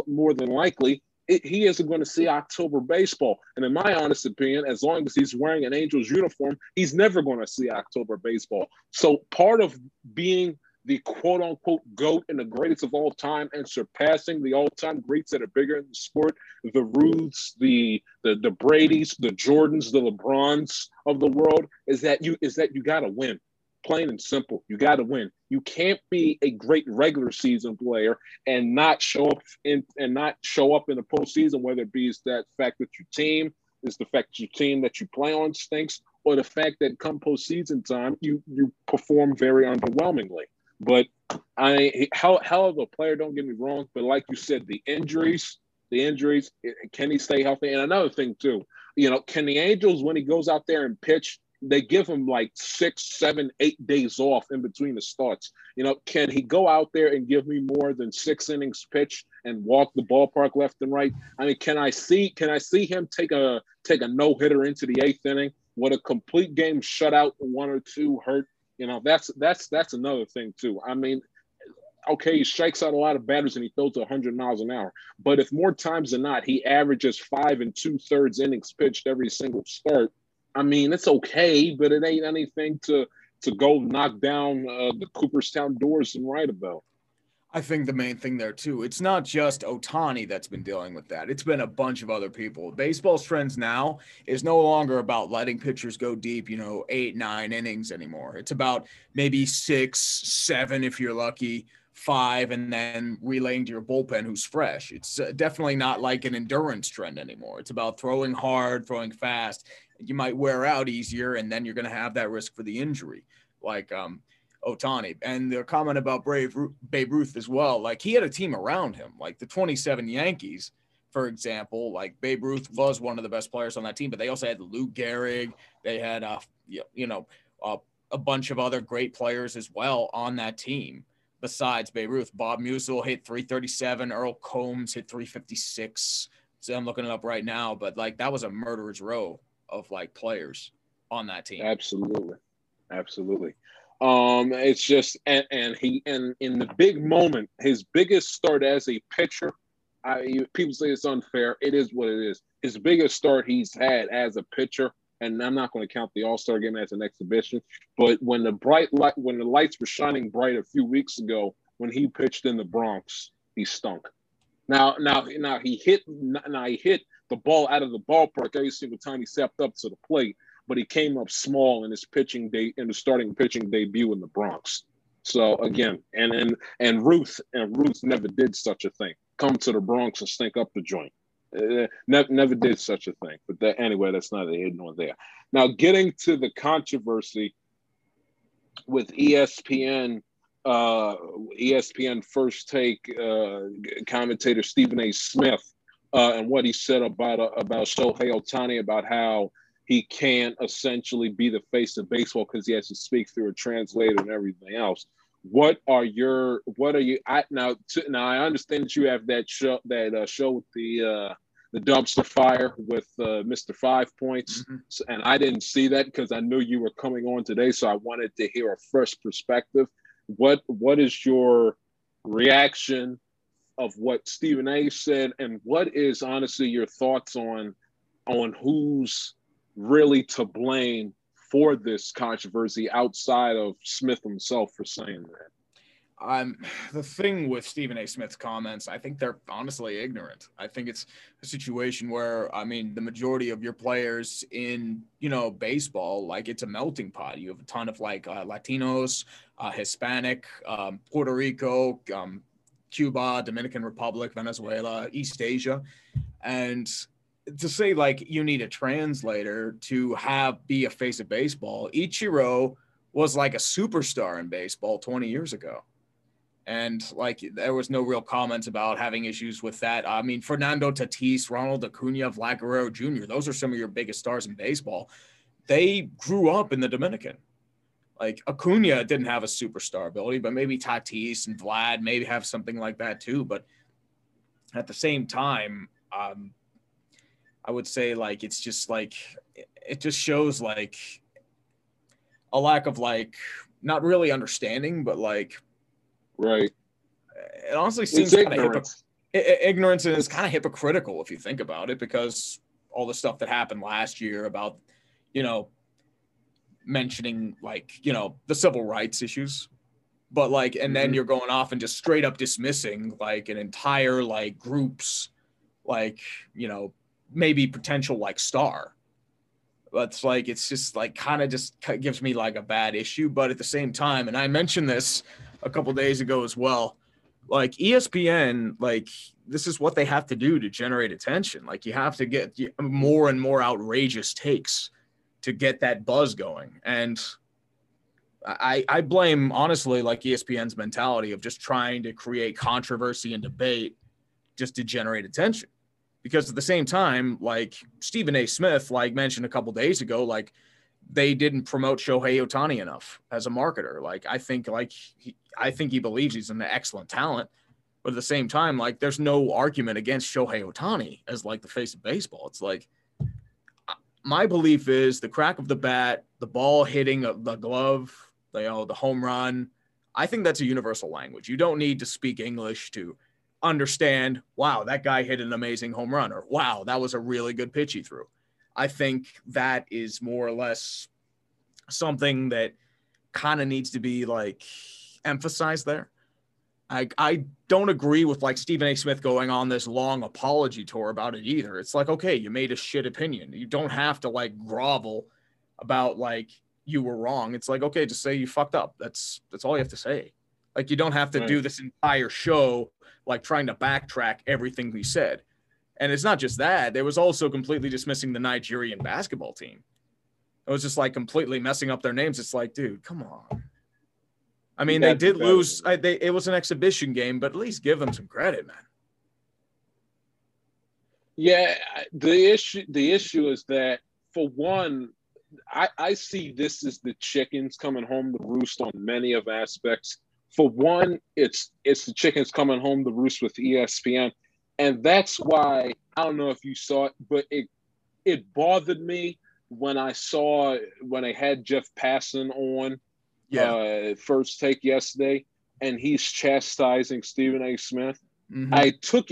more than likely, he isn't going to see October baseball. And in my honest opinion, as long as he's wearing an Angels uniform, he's never going to see October baseball. So part of being the quote-unquote GOAT and the greatest of all time and surpassing the all-time greats that are bigger in the sport, the Ruths, the Bradys, the Jordans, the LeBrons of the world, is that you got to win. Plain and simple. You got to win. You can't be a great regular season player and not show up in the postseason, whether it be the fact that your team that you play on stinks, or the fact that come postseason time, you perform very underwhelmingly. But hell of a player, don't get me wrong. But like you said, the injuries, can he stay healthy? And another thing too, you know, can the Angels, when he goes out there and pitch, they give him like 6, 7, 8 days off in between the starts. You know, can he go out there and give me more than 6 innings pitch and walk the ballpark left and right? I mean, can I see him take a no-hitter into the 8th inning with a complete game shutout, 1 or 2 hurt? You know, that's another thing too. I mean, okay, he strikes out a lot of batters and he throws 100 miles an hour. But if more times than not, he averages 5 2/3 innings pitched every single start, I mean, it's okay, but it ain't anything to go knock down the Cooperstown doors and write about. I think the main thing there, too, it's not just Ohtani that's been dealing with that. It's been a bunch of other people. Baseball's trends now is no longer about letting pitchers go deep, 8, 9 innings anymore. It's about maybe 6, 7, if you're lucky, 5, and then relaying to your bullpen who's fresh. It's definitely not like an endurance trend anymore. It's about throwing hard, throwing fast. You might wear out easier, and then you're going to have that risk for the injury. Like, Ohtani, and their comment about Babe Ruth as well. Like, he had a team around him, like the 27 Yankees, for example. Like, Babe Ruth was one of the best players on that team, but they also had Lou Gehrig. They had, a bunch of other great players as well on that team. Besides Babe Ruth, Bob Musil hit 337. Earl Combs hit 356. So I'm looking it up right now, but like, that was a murderer's row of like players on that team. Absolutely. Absolutely. It's just, and in the big moment, his biggest start as a pitcher, people say it's unfair. It is what it is. His biggest start he's had as a pitcher, and I'm not going to count the All-Star game as an exhibition, but when the lights were shining bright a few weeks ago, when he pitched in the Bronx, he stunk. Now he hit the ball out of the ballpark every single time he stepped up to the plate. But he came up small in his starting pitching debut in the Bronx. So again, Ruth never did such a thing. Come to the Bronx and stink up the joint. Never did such a thing. But anyway, that's neither here nor there. Now, getting to the controversy with ESPN First Take commentator Stephen A. Smith and what he said about Shohei Ohtani, about how he can't essentially be the face of baseball because he has to speak through a translator and everything else. Now I understand that you have that show with the dumpster fire with Mr. 5 Points, mm-hmm. And I didn't see that because I knew you were coming on today, so I wanted to hear a fresh perspective. What is your reaction of what Stephen A. said, and what is honestly your thoughts on who's really to blame for this controversy outside of Smith himself for saying that? The thing with Stephen A. Smith's comments, I think they're honestly ignorant. I think it's a situation where, I mean, the majority of your players in, baseball, like, it's a melting pot. You have a ton of like Latinos, Hispanic, Puerto Rico, Cuba, Dominican Republic, Venezuela, East Asia. And to say like you need a translator to be a face of baseball, Ichiro was like a superstar in baseball 20 years ago. And like, there was no real comments about having issues with that. I mean, Fernando Tatis, Ronald Acuna, Vlad Guerrero Jr., those are some of your biggest stars in baseball. They grew up in the Dominican. Like, Acuna didn't have a superstar ability, but maybe Tatis and Vlad maybe have something like that too. But at the same time, I would say like, it's just like, it just shows like a lack of like, not really understanding, but like, right. It honestly seems kind of ignorance, and it's kind of hypocritical if you think about it, because all the stuff that happened last year about, mentioning like, the civil rights issues, but like, and then you're going off and just straight up dismissing like an entire like groups, like, maybe potential like star. But it's like, it's just like kind of just gives me like a bad issue. But at the same time, and I mentioned this a couple of days ago as well, like ESPN, like this is what they have to do to generate attention. Like, you have to get more and more outrageous takes to get that buzz going. And I blame honestly like ESPN's mentality of just trying to create controversy and debate just to generate attention. Because at the same time, like Stephen A. Smith, like mentioned a couple of days ago, like they didn't promote Shohei Ohtani enough as a marketer. Like, I think he believes he's an excellent talent, but at the same time, like there's no argument against Shohei Ohtani as like the face of baseball. It's like, my belief is the crack of the bat, the ball hitting the glove, the home run. I think that's a universal language. You don't need to speak English to understand, wow, that guy hit an amazing home run, or wow, that was a really good pitch he threw. I think that is more or less something that kind of needs to be like emphasized there. I don't agree with like Stephen A. Smith going on this long apology tour about it either. It's like, okay, you made a shit opinion. You don't have to like grovel about like you were wrong. It's like, okay, just say you fucked up. That's all you have to say. Like, you don't have to do this entire show like trying to backtrack everything we said. And it's not just that. There was also completely dismissing the Nigerian basketball team. It was just like completely messing up their names. It's like, dude, come on. I mean, they did lose. It was an exhibition game, but at least give them some credit, man. Yeah, the issue is that, for one, I see this as the chickens coming home to roost on many of aspects. For one, it's the chickens coming home to roost with ESPN. And that's why, I don't know if you saw it, but it bothered me when I saw, when I had Jeff Passan on First Take yesterday, and he's chastising Stephen A. Smith. Mm-hmm. I took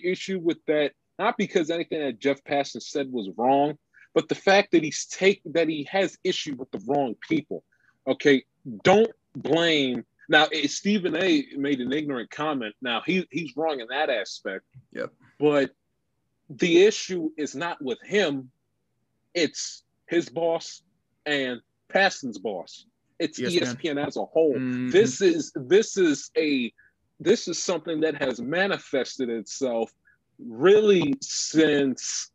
issue with that, not because anything that Jeff Passan said was wrong, but the fact that he has issue with the wrong people. Okay, don't blame. Now, Stephen A. made an ignorant comment. Now, he's wrong in that aspect. Yep. But the issue is not with him. It's his boss and Passan's boss. It's ESPN as a whole. Mm-hmm. This is something that has manifested itself really since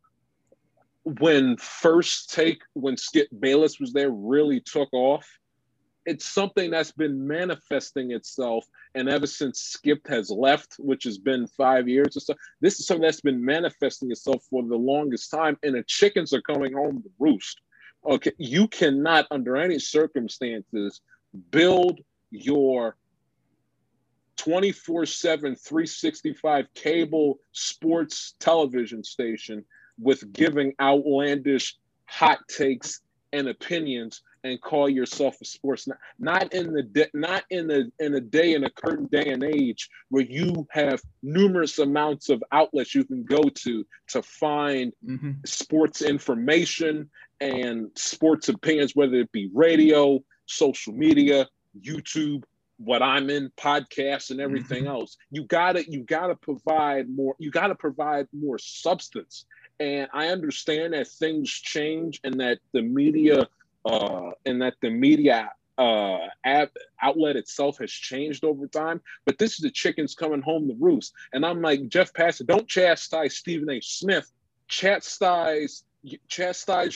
when First Take, when Skip Bayless was there, really took off. It's something that's been manifesting itself. And ever since Skip has left, which has been 5 years or so, this is something that's been manifesting itself for the longest time. And the chickens are coming home to roost. Okay, you cannot, under any circumstances, build your 24/7, 365 cable sports television station with giving outlandish hot takes and opinions and call yourself a sports. Not in a current day and age where you have numerous amounts of outlets you can go to find sports information and sports opinions, whether it be radio, social media, YouTube, what I'm in, podcasts, and everything else. You gotta provide more substance. And I understand that things change, and that the media outlet itself has changed over time. But this is the chickens coming home to roost. And I'm like, Jeff Passan, don't chastise Stephen A. Smith. Chastise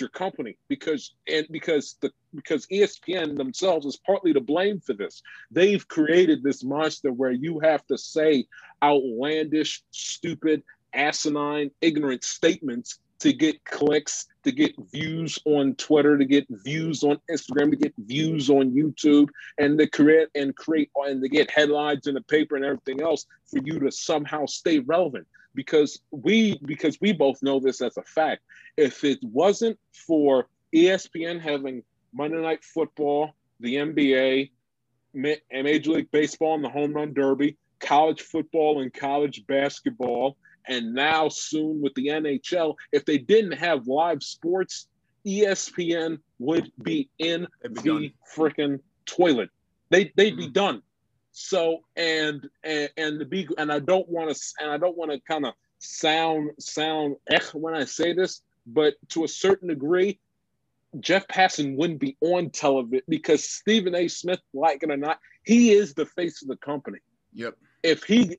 your company, because ESPN themselves is partly to blame for this. They've created this monster where you have to say outlandish, stupid, asinine, ignorant statements to get clicks, to get views on Twitter, to get views on Instagram, to get views on YouTube, and to create and to get headlines in the paper and everything else for you to somehow stay relevant. Because we both know this as a fact. If it wasn't for ESPN having Monday Night Football, the NBA, Major League Baseball and the Home Run Derby, college football and college basketball, and now soon with the NHL, if they didn't have live sports, ESPN would be in the freaking toilet. They'd be done. So I don't want to kind of sound when I say this, but to a certain degree, Jeff Passan wouldn't be on television because Stephen A. Smith, like it or not, he is the face of the company. Yep. If he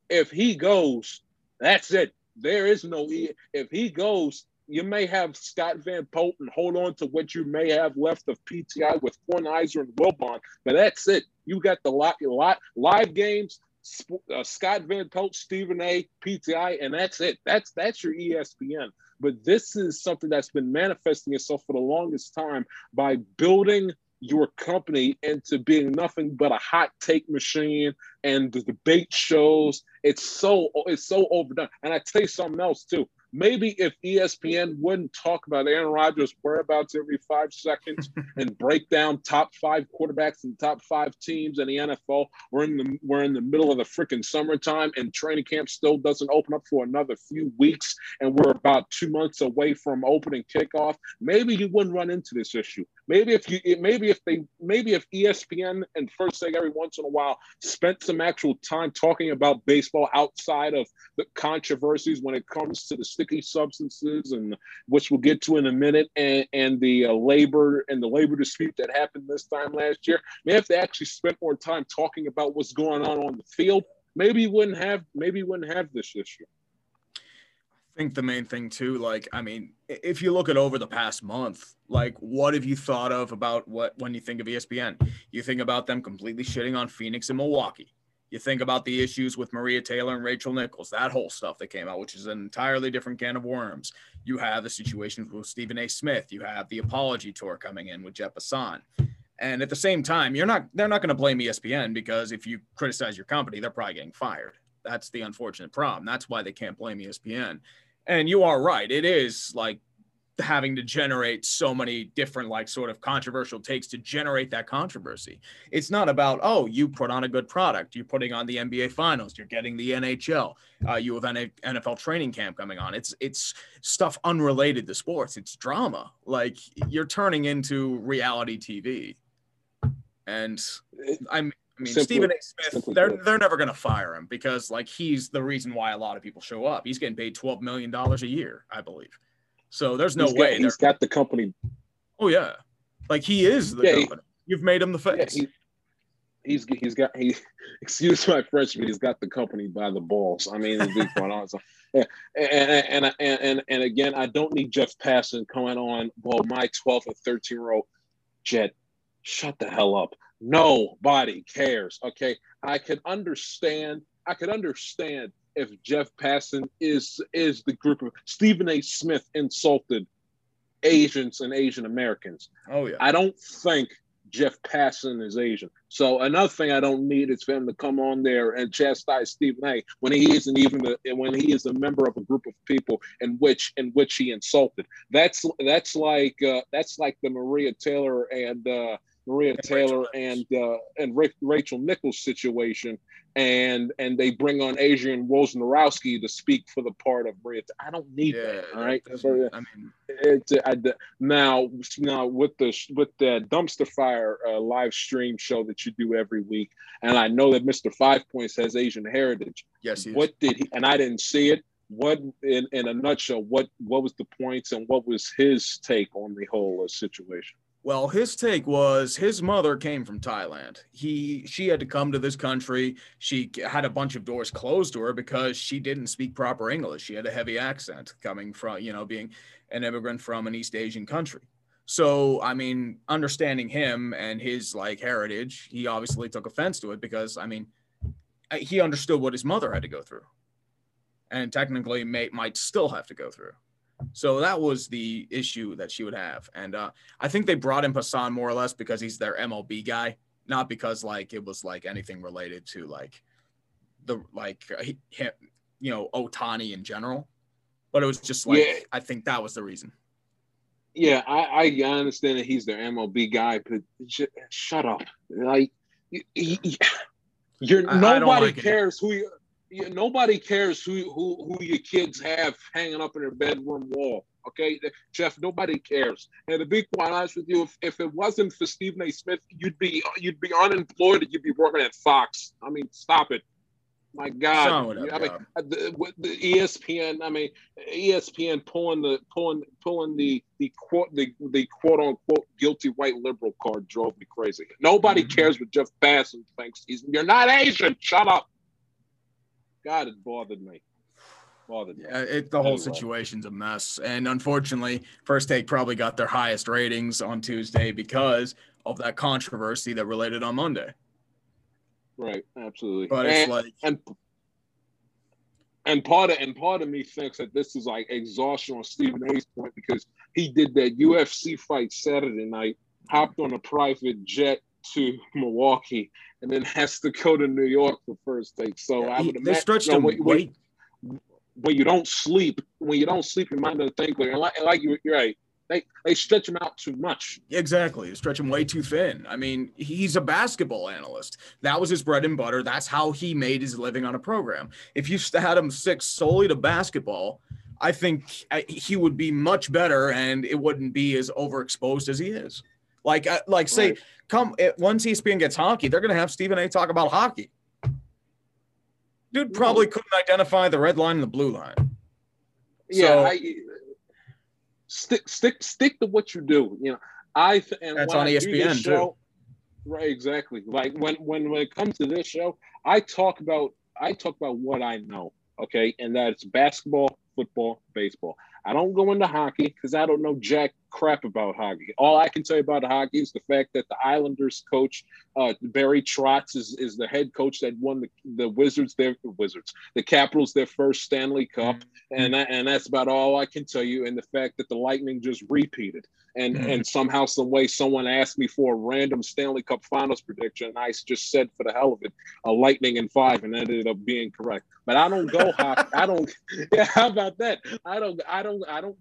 goes, that's it. There is no if he goes, you may have Scott Van Pelt and hold on to what you may have left of PTI with Kornheiser and Wilbon, but that's it. You got the lot live games, Scott Van Pelt, Stephen A., PTI, and that's it. That's your ESPN. But this is something that's been manifesting itself for the longest time by building your company into being nothing but a hot take machine, and the debate shows. It's so overdone. And I tell you something else too. Maybe if ESPN wouldn't talk about Aaron Rodgers' whereabouts every 5 seconds and break down top five quarterbacks and top five teams in the NFL, we're in the middle of the freaking summertime and training camp still doesn't open up for another few weeks and we're about 2 months away from opening kickoff. Maybe you wouldn't run into this issue. Maybe if ESPN and First Take every once in a while spent some actual time talking about baseball outside of the controversies when it comes to the sticky substances, and which we'll get to in a minute, and the labor dispute that happened this time last year. Maybe if they actually spent more time talking about what's going on the field, maybe you wouldn't have this issue. I think the main thing too, if you look at over the past month, what have you thought of about when you think of ESPN? You think about them completely shitting on Phoenix and Milwaukee. You think about the issues with Maria Taylor and Rachel Nichols, that whole stuff that came out, which is an entirely different can of worms. You have the situation with Stephen A. Smith. You have the apology tour coming in with Jeff Passan. And at the same time, they're not going to blame ESPN, because if you criticize your company, they're probably getting fired. That's the unfortunate problem. That's why they can't blame ESPN. And you are right. It is having to generate so many different sort of controversial takes to generate that controversy. It's not about, you put on a good product. You're putting on the NBA finals. You're getting the NHL. You have NFL training camp coming on. It's stuff unrelated to sports. It's drama. You're turning into reality TV. And Stephen A. Smith, they're never going to fire him, because he's the reason why a lot of people show up. He's getting paid $12 million a year, I believe. So there's no way. He's got the company. Oh, yeah. He is the company. You've made him the face. Yeah, he's got excuse my French, but he's got the company by the balls. I mean, it's going on. So, yeah. And again, I don't need Jeff Passan coming on, my 12 or 13-year-old Jet, shut the hell up. Nobody cares. Okay. I could understand if Jeff Passan is the group of Stephen A. Smith insulted Asians and Asian Americans. Oh yeah. I don't think Jeff Passan is Asian. So another thing I don't need is for him to come on there and chastise Stephen A. when he isn't when he is a member of a group of people in which he insulted. That's like the Maria Taylor and Rachel Nichols situation, and they bring on Adrian Wojnarowski to speak for the part of Maria. I don't need that. All right. Now with the dumpster fire live stream show that you do every week, and I know that Mr. 5 Points has Asian heritage. Yes, he is. What did he? And I didn't see it. What, in a nutshell, what was the points and what was his take on the whole situation? Well, his take was his mother came from Thailand. She had to come to this country. She had a bunch of doors closed to her because she didn't speak proper English. She had a heavy accent coming from, being an immigrant from an East Asian country. So, understanding him and his heritage, he obviously took offense to it because, he understood what his mother had to go through and technically might still have to go through. So that was the issue that she would have. And I think they brought in Passan more or less because he's their MLB guy, not because it was anything related to Ohtani in general, but it was just yeah. I think that was the reason. Yeah. I understand that he's their MLB guy, but shut up. Nobody cares who your kids have hanging up in their bedroom wall. Okay, Jeff, nobody cares. And to be quite honest with you, if it wasn't for Stephen A. Smith, you'd be unemployed and you'd be working at Fox. Stop it. My God. The ESPN. ESPN pulling the quote unquote guilty white liberal card drove me crazy. Nobody cares what Jeff Passan thinks. You're not Asian. Shut up. God, it bothered me. Yeah, the whole situation's a mess. And unfortunately, First Take probably got their highest ratings on Tuesday because of that controversy that related on Monday. Right, absolutely. But part of me thinks that this is exhaustion on Stephen A's point, because he did that UFC fight Saturday night, hopped on a private jet to Milwaukee, and then has to go to New York for First Take. So I would imagine they stretched him. when you don't sleep, your mind doesn't think clearly. And like you're right, they stretch him out too much. Exactly. They stretch him way too thin. I mean, he's a basketball analyst. That was his bread and butter. That's how he made his living on a program. If you had him stick solely to basketball, I think he would be much better and it wouldn't be as overexposed as he is. Like say, right. Once ESPN gets hockey, they're going to have Stephen A. talk about hockey. Dude probably couldn't identify the red line and the blue line. Yeah, so, stick to what you do. You know, that's on ESPN too. Right, exactly. Like when it comes to this show, I talk about what I know. Okay, and that's basketball, football, baseball. I don't go into hockey because I don't know jack crap about hockey. All I can tell you about hockey is the fact that the Islanders coach, Barry Trotz, is the head coach that won the Capitals their first Stanley Cup, and that's about all I can tell you. And the fact that the Lightning just repeated, and somehow, some way, someone asked me for a random Stanley Cup Finals prediction, and I just said for the hell of it, a Lightning in 5, and ended up being correct. But I don't go hockey. Yeah, how about that? I don't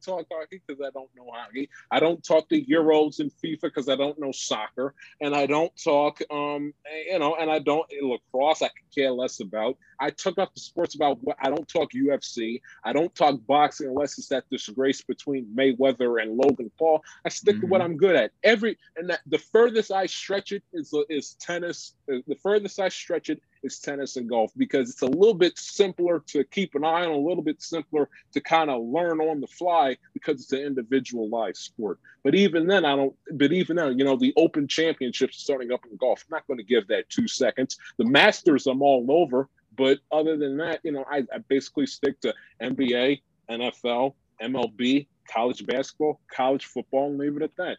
talk hockey because I don't know hockey. I don't talk to Euros and FIFA because I don't know soccer, and I don't talk, and I don't lacrosse. I could care less about. I took up the sports about. I don't talk UFC. I don't talk boxing unless it's that disgrace between Mayweather and Logan Paul. I stick to what I'm good at. The furthest I stretch it is tennis. The furthest I stretch it is tennis and golf because it's a little bit simpler to keep an eye on, a little bit simpler to kind of learn on the fly because it's an individualized sport. But even then, you know, the Open Championships starting up in golf, I'm not going to give that 2 seconds. The Masters, I'm all over. But other than that, you know, I basically stick to NBA, NFL, MLB, college basketball, college football, and leave it at that.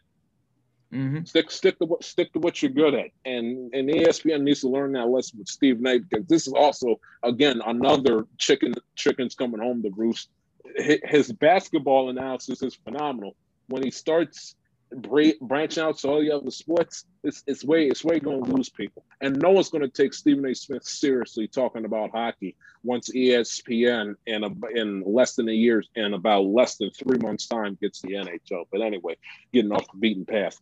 Stick to what you're good at, and ESPN needs to learn that lesson with Steve Knight because this is also again another chicken's coming home to roost. His basketball analysis is phenomenal. When he starts branching out to all the other sports, it's way going to lose people, and no one's going to take Stephen A. Smith seriously talking about hockey once ESPN in less than a year, in about less than 3 months' time, gets the NHL. But anyway, getting off the beaten path.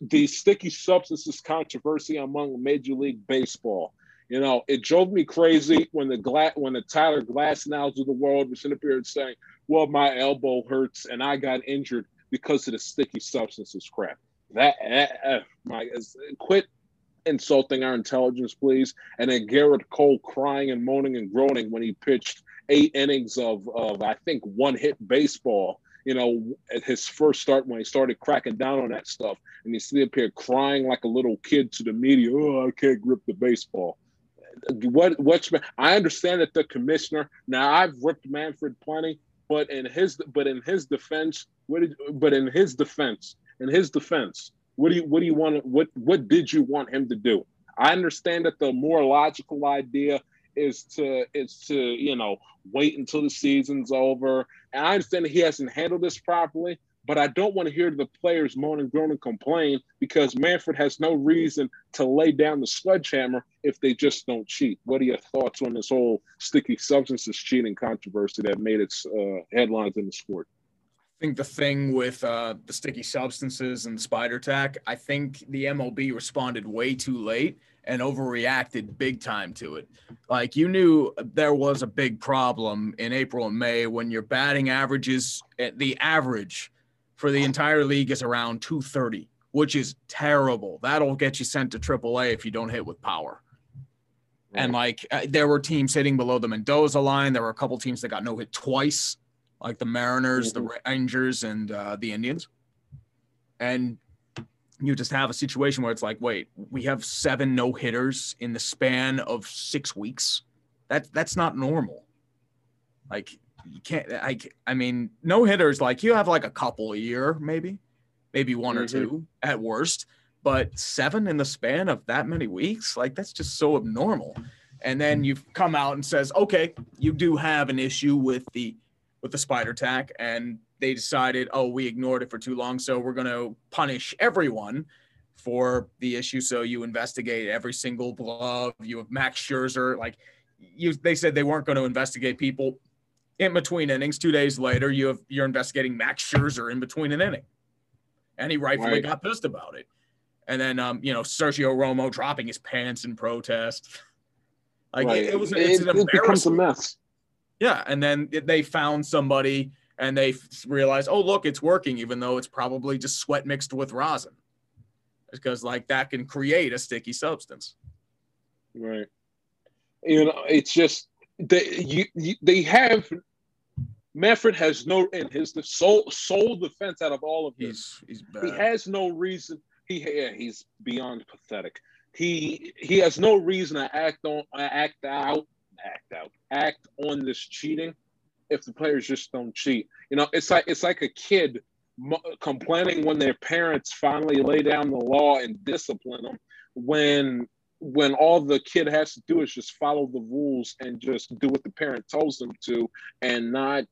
The sticky substances controversy among Major League Baseball. You know, it drove me crazy when the Tyler Glasnows of the world was in the period saying, "Well, my elbow hurts and I got injured because of the sticky substances crap." Quit insulting our intelligence, please. And then Garrett Cole crying and moaning and groaning when he pitched 8 innings of I think one-hit baseball, you know, at his first start when he started cracking down on that stuff. And you see him here crying like a little kid to the media, "Oh, I can't grip the baseball." I understand that the commissioner, now I've ripped Manfred plenty, But in his defense, what did you want him to do? I understand that the more logical idea is to you know, wait until the season's over, and I understand that he hasn't handled this properly. But I don't want to hear the players moan and groan and complain because Manfred has no reason to lay down the sledgehammer if they just don't cheat. What are your thoughts on this whole sticky substances cheating controversy that made its headlines in the sport? I think the thing with the sticky substances and the spider tack, I think the MLB responded way too late and overreacted big time to it. Like, you knew there was a big problem in April and May when your batting averages, the average for the entire league is around 230, which is terrible. That'll get you sent to AAA if you don't hit with power. Right. And like, there were teams hitting below the Mendoza line. There were a couple teams that got no hit twice, like the Mariners, the Rangers, and the Indians. And you just have a situation where it's like, wait, we have 7 no hitters in the span of 6 weeks. That's not normal. Like, you can't, I mean, no hitters, like you have like a couple a year, maybe one or two at worst, but 7 in the span of that many weeks, like that's just so abnormal. And then you've come out and says, okay, you do have an issue with the spider tack, and they decided, oh, we ignored it for too long, so we're going to punish everyone for the issue. So you investigate every single glove. You have Max Scherzer, they said they weren't going to investigate people in between innings. 2 days later, you're investigating Max Scherzer in between an inning. And he rightfully got pissed about it. And then, Sergio Romo dropping his pants in protest. It's an embarrassment. It becomes a mess. Yeah, and then they found somebody and they realized, oh, look, it's working, even though it's probably just sweat mixed with rosin. Because, that can create a sticky substance. Right. It's just they have – Manfred has no – and his sole defense out of all of this. He's bad. He has no reason – he's beyond pathetic. He has no reason to act on this cheating if the players just don't cheat. It's like a kid complaining when their parents finally lay down the law and discipline them when all the kid has to do is just follow the rules and just do what the parent tells them to and not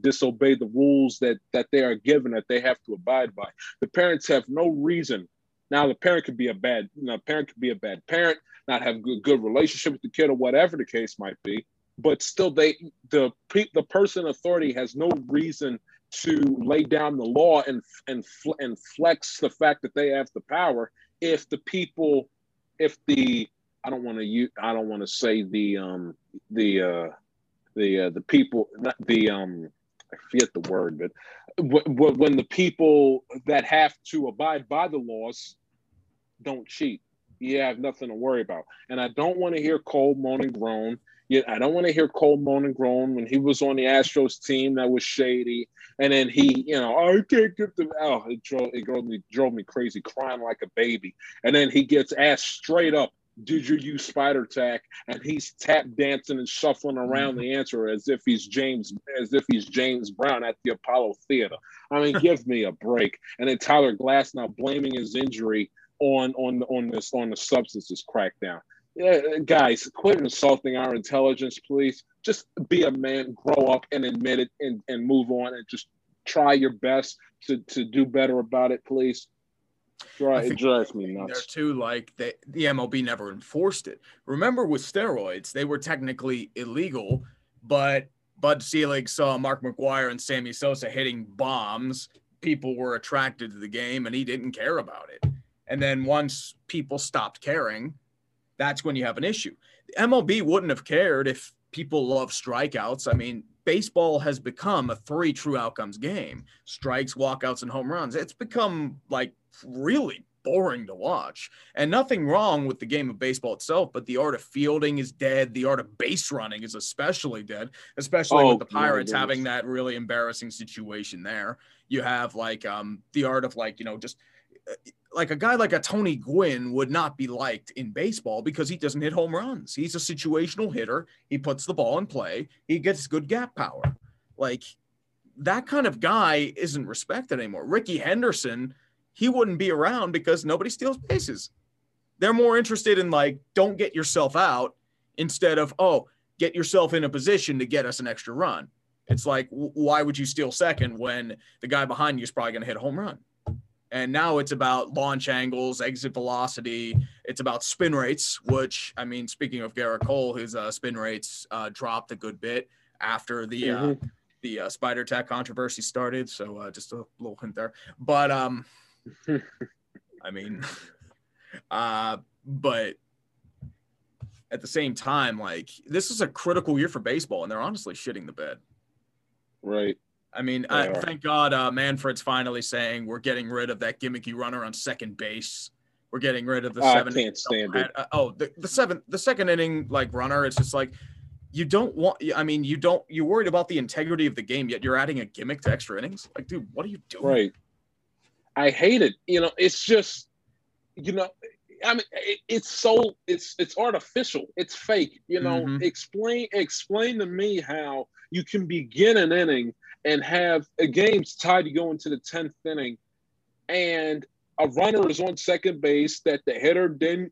disobey the rules that they are given, that they have to abide by. The parents have no reason. Now the parent could be a bad parent, not have good relationship with the kid or whatever the case might be, but still the person in authority has no reason to lay down the law and flex the fact that they have the power if the people when the people that have to abide by the laws don't cheat. You have nothing to worry about. And I don't want to hear Cole moan and groan. When he was on the Astros team that was shady. And then he, I can't get them out. It drove me crazy, crying like a baby. And then he gets asked straight up, did you use spider tack? And he's tap dancing and shuffling around the answer as if he's James Brown at the Apollo Theater. I mean, give me a break. And then Tyler Glass now blaming his injury on the substances crackdown. Yeah, guys, quit insulting our intelligence, please. Just be a man, grow up, and admit it, and move on, and just try your best to do better about it, please. It drives me nuts. There too, the MLB never enforced it. Remember with steroids, they were technically illegal, but Bud Selig saw Mark McGwire and Sammy Sosa hitting bombs. People were attracted to the game, and he didn't care about it. And then once people stopped caring, that's when you have an issue. MLB wouldn't have cared if people love strikeouts. I mean, baseball has become a 3 true outcomes game. Strikes, walkouts, and home runs. It's become really boring to watch. And nothing wrong with the game of baseball itself, but the art of fielding is dead. The art of base running is especially dead, especially with the Pirates having that really embarrassing situation there. You have the art of a guy like a Tony Gwynn would not be liked in baseball because he doesn't hit home runs. He's a situational hitter. He puts the ball in play. He gets good gap power. That kind of guy isn't respected anymore. Rickey Henderson, he wouldn't be around because nobody steals bases. They're more interested in don't get yourself out instead of, get yourself in a position to get us an extra run. It's why would you steal second when the guy behind you is probably going to hit a home run? And now it's about launch angles, exit velocity. It's about spin rates, which, I mean, speaking of Garrett Cole, his spin rates dropped a good bit after the spider tack controversy started. So just a little hint there. But, but at the same time, this is a critical year for baseball, and they're honestly shitting the bed. Right. I mean, thank God Manfred's finally saying we're getting rid of that gimmicky runner on second base. We're getting rid of the seventh. I can't stand it. The second inning runner. It's just you don't want. I mean, you're worried about the integrity of the game, yet you're adding a gimmick to extra innings. Dude, what are you doing? Right. I hate it. It's just, I mean, it's artificial. It's fake. Mm-hmm. Explain to me how you can begin an inning and have a game's tied to go into the 10th inning, and a runner is on second base that the hitter didn't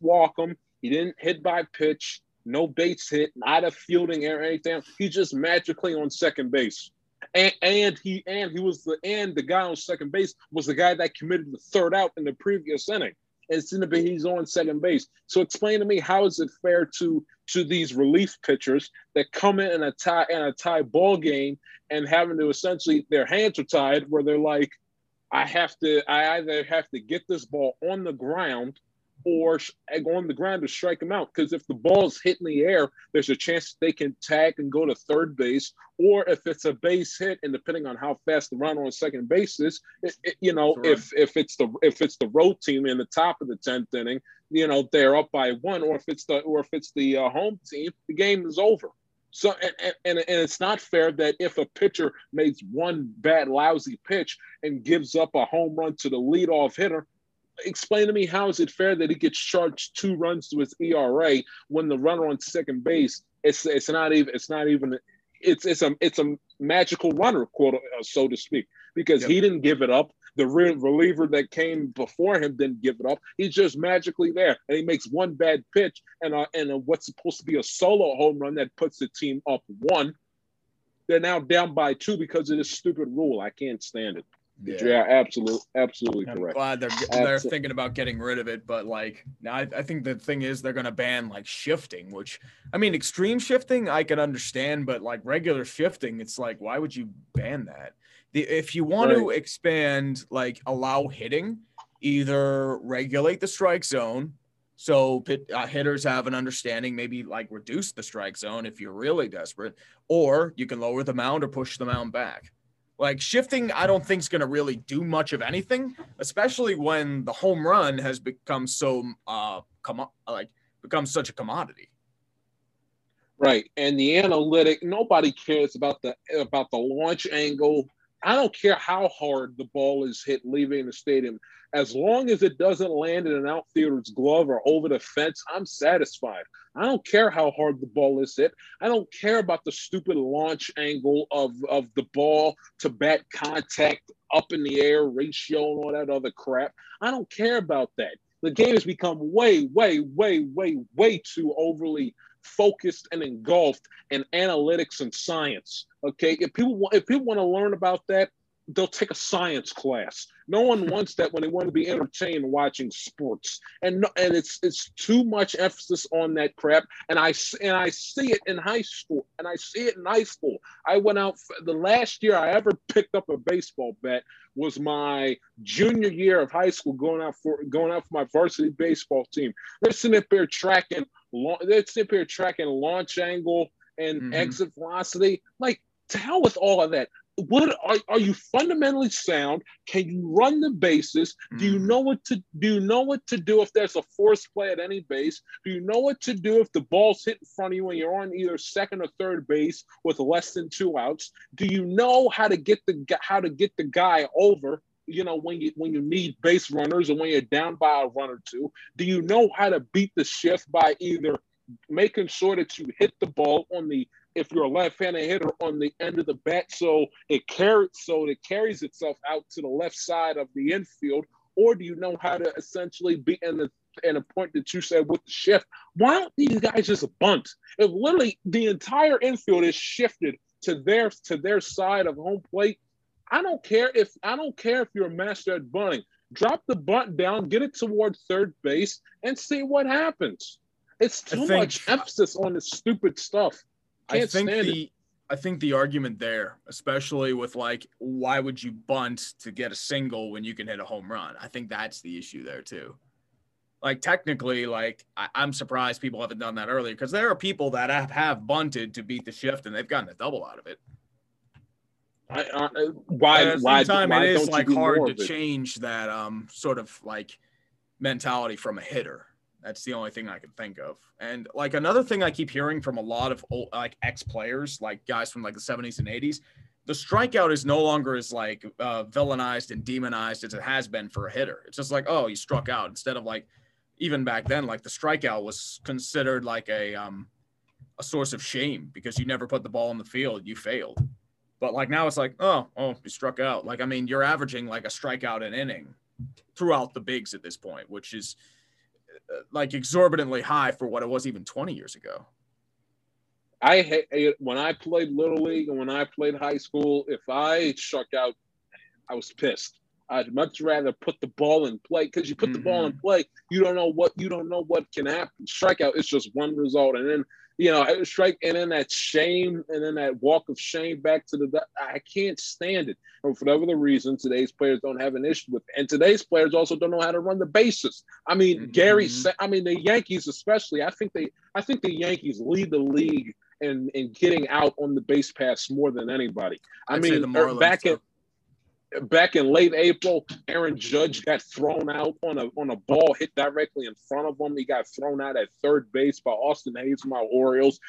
walk him, he didn't hit by pitch, no base hit, not a fielding error, anything. He's just magically on second base, and the guy on second base was the guy that committed the third out in the previous inning. and Cinnabon, he's on second base. So explain to me, how is it fair to these relief pitchers that come in a tie ball game and having to essentially, their hands are tied, where they're like, I either have to get this ball on the ground or strike them out. Because if the ball's hitting the air, there's a chance they can tag and go to third base. Or if it's a base hit, and depending on how fast the runner on second base is, sure. if it's the road team in the top of the 10th inning, they're up by one. Or if it's the home team, the game is over. So and it's not fair that if a pitcher makes one bad, lousy pitch and gives up a home run to the leadoff hitter, explain to me, how is it fair that he gets charged 2 runs to his ERA when the runner on second base? It's a magical runner, quote, so to speak, because He didn't give it up. The reliever that came before him didn't give it up. He's just magically there, and he makes one bad pitch and what's supposed to be a solo home run that puts the team up 1. They're now down by 2 because of this stupid rule. I can't stand it. Yeah, absolutely I'm correct. Glad they're thinking about getting rid of it, but now I think the thing is they're going to ban shifting, which extreme shifting I can understand, but regular shifting, it's why would you ban that? If you want to expand, allow hitting, either regulate the strike zone so hitters have an understanding, maybe reduce the strike zone if you're really desperate, or you can lower the mound or push the mound back. Shifting, I don't think is going to really do much of anything, especially when the home run has become become such a commodity. Right, and the analytic, nobody cares about the launch angle. I don't care how hard the ball is hit leaving the stadium. As long as it doesn't land in an outfielder's glove or over the fence, I'm satisfied. I don't care how hard the ball is hit. I don't care about the stupid launch angle of the ball to bat contact, up in the air ratio and all that other crap. I don't care about that. The game has become way, way, way, way, way too overly focused and engulfed in analytics and science. Okay, if people want to learn about that, they'll take a science class. No one wants that when they want to be entertained watching sports. And it's too much emphasis on that crap. And I see it in high school. I went out the last year I ever picked up a baseball bat was my junior year of high school, going out for my varsity baseball team. They're sitting up here tracking launch angle and exit velocity. To hell with all of that. What are you fundamentally sound? Can you run the bases? Do you know what to do if there's a force play at any base? Do you know what to do if the ball's hit in front of you and you're on either second or third base with less than 2 outs? Do you know how to get the guy over? When you need base runners or when you're down by a run or two? Do you know how to beat the shift by either making sure that you hit the ball if you're a left-handed hitter, on the end of the bat so it carries itself out to the left side of the infield? Or do you know how to essentially be in a point that you said with the shift? Why don't these guys just bunt? If literally the entire infield is shifted to their side of home plate, I don't care if you're a master at bunting. Drop the bunt down, get it toward third base, and see what happens. It's too much emphasis on this stupid stuff. I think the argument there, especially with why would you bunt to get a single when you can hit a home run? I think that's the issue there too. Technically, I'm surprised people haven't done that earlier, because there are people that have bunted to beat the shift and they've gotten a double out of it. Why is it hard to change that mentality from a hitter? That's the only thing I can think of. And another thing I keep hearing from a lot of old, ex-players, guys from the 70s and 80s, the strikeout is no longer as villainized and demonized as it has been for a hitter. It's just oh, you struck out, instead of even back then, the strikeout was considered a source of shame because you never put the ball in the field, you failed. But now it's oh, you struck out. You're averaging a strikeout an inning throughout the bigs at this point, which is exorbitantly high for what it was even 20 years ago. I hate when I played Little League and when I played high school, if I struck out, I was pissed. I'd much rather put the ball in play, because you put the ball in play, you don't know what can happen. Strikeout is just one result, and then strike, and then that shame, and then that walk of shame back to the. I can't stand it, and for whatever the reason, today's players don't have an issue with it. And today's players also don't know how to run the bases. I mean, the Yankees especially. I think the Yankees lead the league in getting out on the base paths more than anybody. Back in late April, Aaron Judge got thrown out on a ball hit directly in front of him. He got thrown out at third base by Austin Hayes from our Orioles.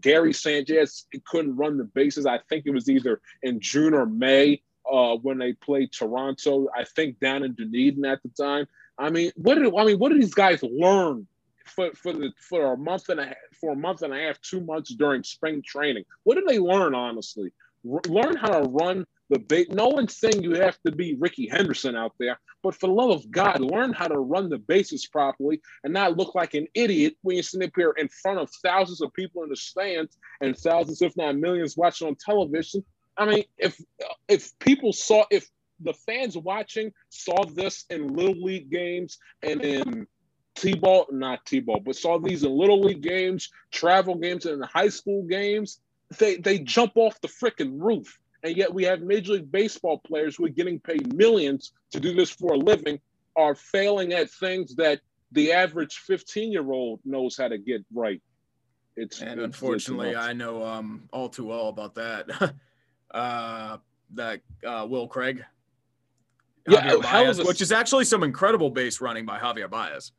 Gary Sanchez couldn't run the bases. I think it was either in June or May when they played Toronto. I think down in Dunedin at the time. What did these guys learn for a month and a half, 2 months during spring training? What did they learn? Honestly, learn how to run. No one's saying you have to be Ricky Henderson out there, but for the love of God, learn how to run the bases properly and not look like an idiot when you sit up here in front of thousands of people in the stands and thousands, if not millions, watching on television. I mean, if the fans watching saw this in Little League games and in saw these in Little League games, travel games, and in high school games, they jump off the freaking roof. And yet we have Major League Baseball players who are getting paid millions to do this for a living are failing at things that the average 15-year-old knows how to get right. Unfortunately, I know all too well about that. Will Craig. Yeah, which is actually some incredible base running by Javier Baez.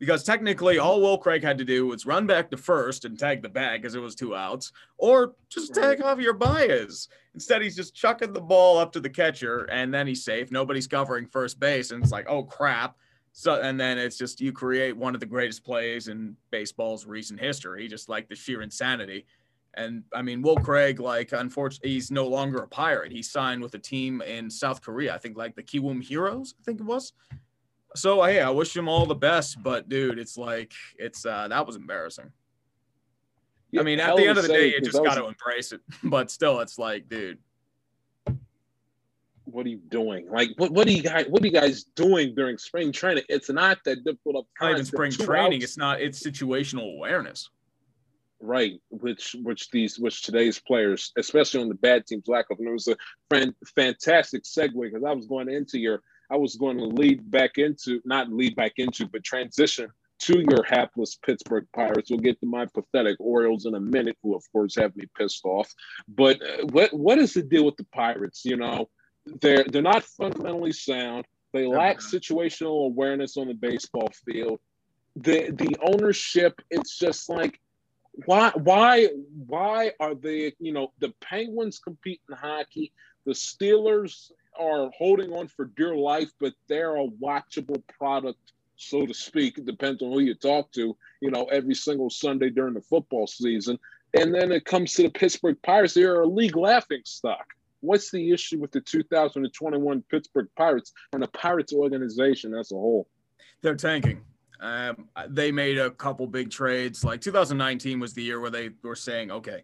Because technically all Will Craig had to do was run back to first and tag the bag because it was 2 outs, or just tag Javier Baez. Instead, he's just chucking the ball up to the catcher, and then he's safe. Nobody's covering first base, and it's like, oh, crap. So, and then it's just you create one of the greatest plays in baseball's recent history, just like the sheer insanity. And, Will Craig, unfortunately, he's no longer a Pirate. He signed with a team in South Korea, I think the Kiwoom Heroes, I think it was. So, hey, I wish him all the best, but, dude, that was embarrassing. Yeah, at the end of the day, you just got to embrace it. But still, it's like, dude. What are you doing? What are you guys doing during spring training? It's not that difficult of time. Not even spring training. It's not. It's situational awareness. Right, which today's players, especially on the bad teams, lack of. And it was a fantastic segue because I was going to transition to your hapless Pittsburgh Pirates. We'll get to my pathetic Orioles in a minute, who, of course, have me pissed off. But what is the deal with the Pirates? They're not fundamentally sound. They lack situational awareness on the baseball field. The ownership, it's just like, why are they, the Penguins compete in hockey, the Steelers are holding on for dear life, but they're a watchable product, so to speak. It depends on who you talk to, every single Sunday during the football season. And then it comes to the Pittsburgh Pirates. They're a league laughing stock. What's the issue with the 2021 Pittsburgh Pirates and the Pirates organization as a whole? They're tanking. They made a couple big trades. 2019 was the year where they were saying, okay,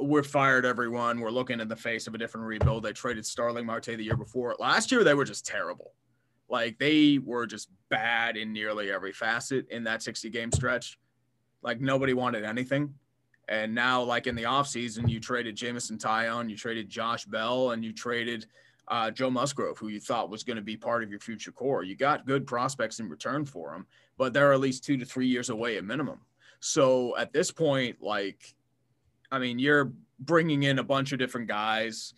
we're fired, everyone. We're looking in the face of a different rebuild. They traded Starling Marte the year before. Last year, they were just terrible. They were just bad in nearly every facet in that 60-game stretch. Nobody wanted anything. And now, in the offseason, you traded Jamison Taillon, you traded Josh Bell, and you traded Joe Musgrove, who you thought was going to be part of your future core. You got good prospects in return for him, but they're at least 2 to 3 years away at minimum. So at this point, you're bringing in a bunch of different guys.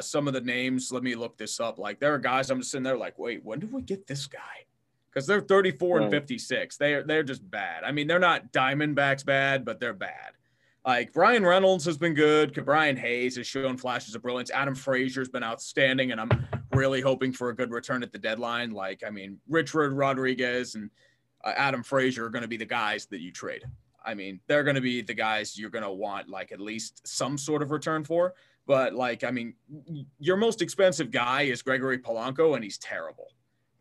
Some of the names, let me look this up. There are guys I'm just sitting there wait, when did we get this guy? Because they're 34 and 56. They're just bad. They're not Diamondbacks bad, but they're bad. Brian Reynolds has been good. Brian Hayes has shown flashes of brilliance. Adam Frazier's been outstanding, and I'm really hoping for a good return at the deadline. Richard Rodriguez and Adam Frazier are going to be the guys that you trade. They're going to be the guys you're going to want, at least some sort of return for. But, your most expensive guy is Gregory Polanco, and he's terrible.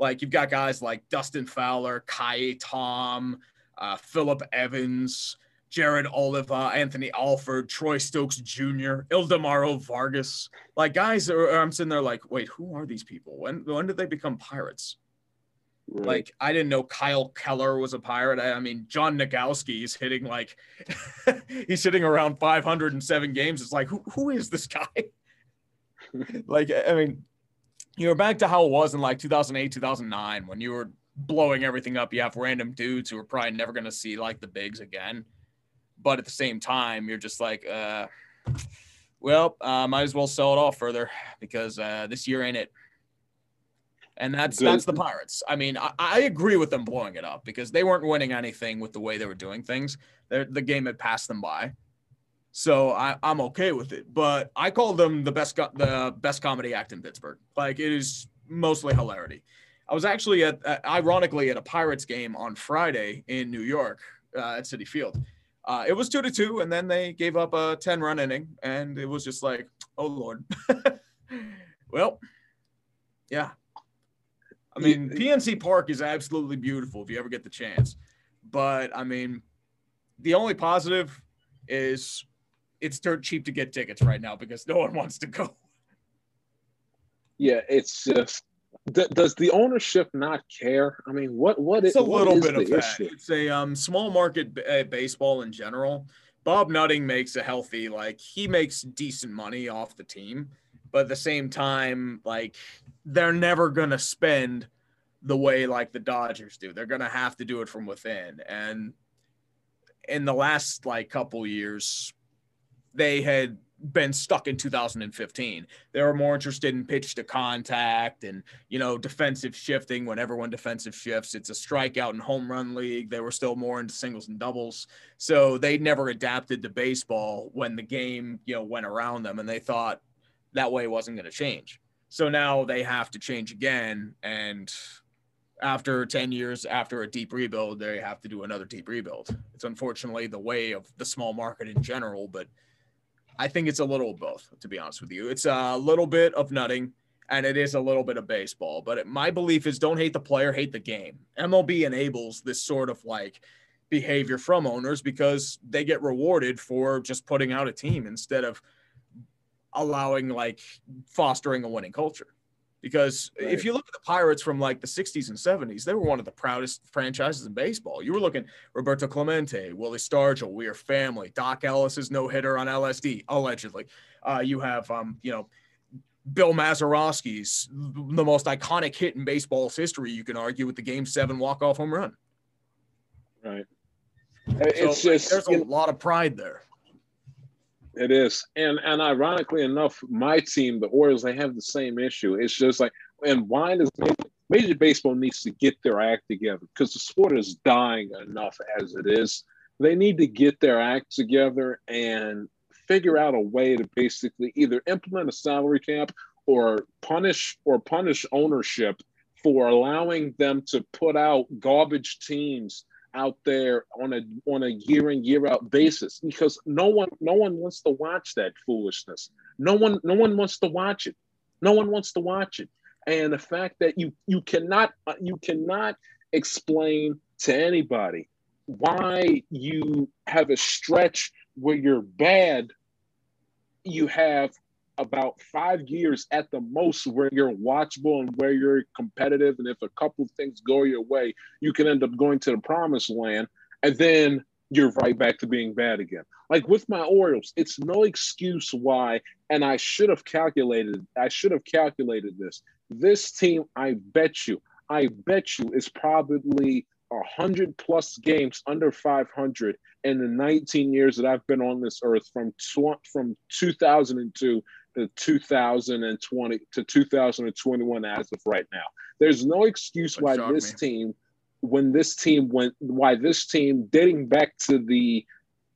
You've got guys like Dustin Fowler, Kai Tom, Phillip Evans, Jared Oliva, Anthony Alford, Troy Stokes Jr., Ildemaro Vargas. Like, guys, I'm sitting there like, wait, who are these people? When did they become Pirates? Right. Like, I didn't know Kyle Keller was a Pirate. I mean, John Nagowski is hitting like – he's hitting around 507 games. It's like, who is this guy? Like, I mean, you're back to how it was in like 2008, 2009 when you were blowing everything up. You have random dudes who are probably never going to see like the bigs again. But at the same time, you're just like, might as well sell it off further because this year ain't it. And that's the Pirates. I mean, I agree with them blowing it up because they weren't winning anything with the way they were doing things. The game had passed them by. So I'm okay with it. But I call them the best comedy act in Pittsburgh. Like, it is mostly hilarity. I was actually, ironically, at a Pirates game on Friday in New York at Citi Field. It was 2-2, and then they gave up a 10-run inning, and it was just like, oh, Lord. Well, yeah. I mean, PNC Park is absolutely beautiful if you ever get the chance. But, I mean, the only positive is it's dirt cheap to get tickets right now because no one wants to go. Yeah, it's just does the ownership not care? I mean, what is the issue? It's a little bit of that. It's a small market baseball in general. Bob Nutting makes a healthy, like, he makes decent money off the team. But at the same time, like, they're never going to spend the way, like, the Dodgers do. They're going to have to do it from within. And in the last, like, couple years, they had been stuck in 2015. They were more interested in pitch to contact and, you know, defensive shifting. When everyone defensive shifts, it's a strikeout and home run league. They were still more into singles and doubles. So they never adapted to baseball when the game, you know, went around them, and they thought that way wasn't going to change. So now they have to change again. And after 10 years, after a deep rebuild, they have to do another deep rebuild. It's unfortunately the way of the small market in general, but I think it's a little of both, to be honest with you. It's a little bit of Nutting, and it is a little bit of baseball. But my belief is don't hate the player, hate the game. MLB enables this sort of like behavior from owners because they get rewarded for just putting out a team instead of allowing, like, fostering a winning culture. Because right. If you look at the Pirates from like the 60s and 70s, they were one of the proudest franchises in baseball. You were looking Roberto Clemente, Willie Stargell, We Are Family, Doc Ellis's no-hitter on LSD, allegedly. You have, you know, Bill Mazeroski's, the most iconic hit in baseball's history, you can argue, with the Game 7 walk-off home run. Right. It's so, just, there's a lot of pride there. It is. And ironically enough, my team, the Orioles, they have the same issue. It's just like, and why does Major Baseball needs to get their act together because the sport is dying enough as it is. They need to get their act together and figure out a way to basically either implement a salary cap or punish ownership for allowing them to put out garbage teams out there on a year in, year out basis, because no one wants to watch that foolishness. No one wants to watch it. No one wants to watch it. And the fact that you cannot explain to anybody why you have a stretch where you're bad, you have about 5 years at the most where you're watchable and where you're competitive. And if a couple of things go your way, you can end up going to the promised land, and then you're right back to being bad again. Like with my Orioles, it's no excuse why, and I should have calculated this. This team, I bet you is probably 100 plus games under 500 in the 19 years that I've been on this earth, from 2002 to 2020 to 2021 as of right now. There's no excuse why this team, dating back to the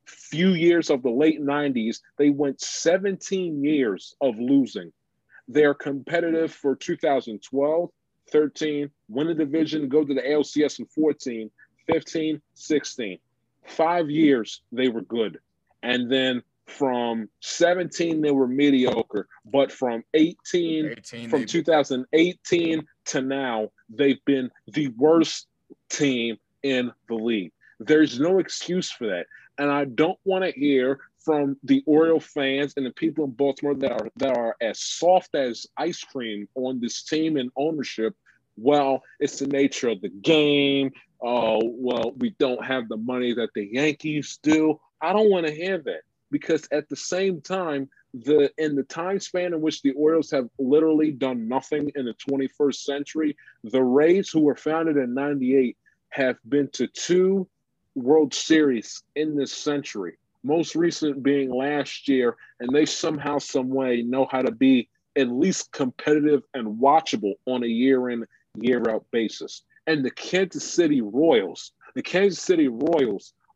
few years of the late 90s, they went 17 years of losing. They're competitive for 2012, 13, win the division, go to the ALCS in 14, 15, 16. 5 years, they were good. And then from 17, they were mediocre. But from 2018 to now, they've been the worst team in the league. There's no excuse for that. and I don't want to hear from the Oriole fans and the people in Baltimore that are as soft as ice cream on this team and ownership. Well, it's the nature of the game. Oh, well, we don't have the money that the Yankees do. I don't want to hear that, because at the same time, in the time span in which the Orioles have literally done nothing in the 21st century, the Rays, who were founded in 98, have been to 2 World Series in this century, most recent being last year, and they somehow, some way know how to be at least competitive and watchable on a year-in, year-out basis. And the Kansas City Royals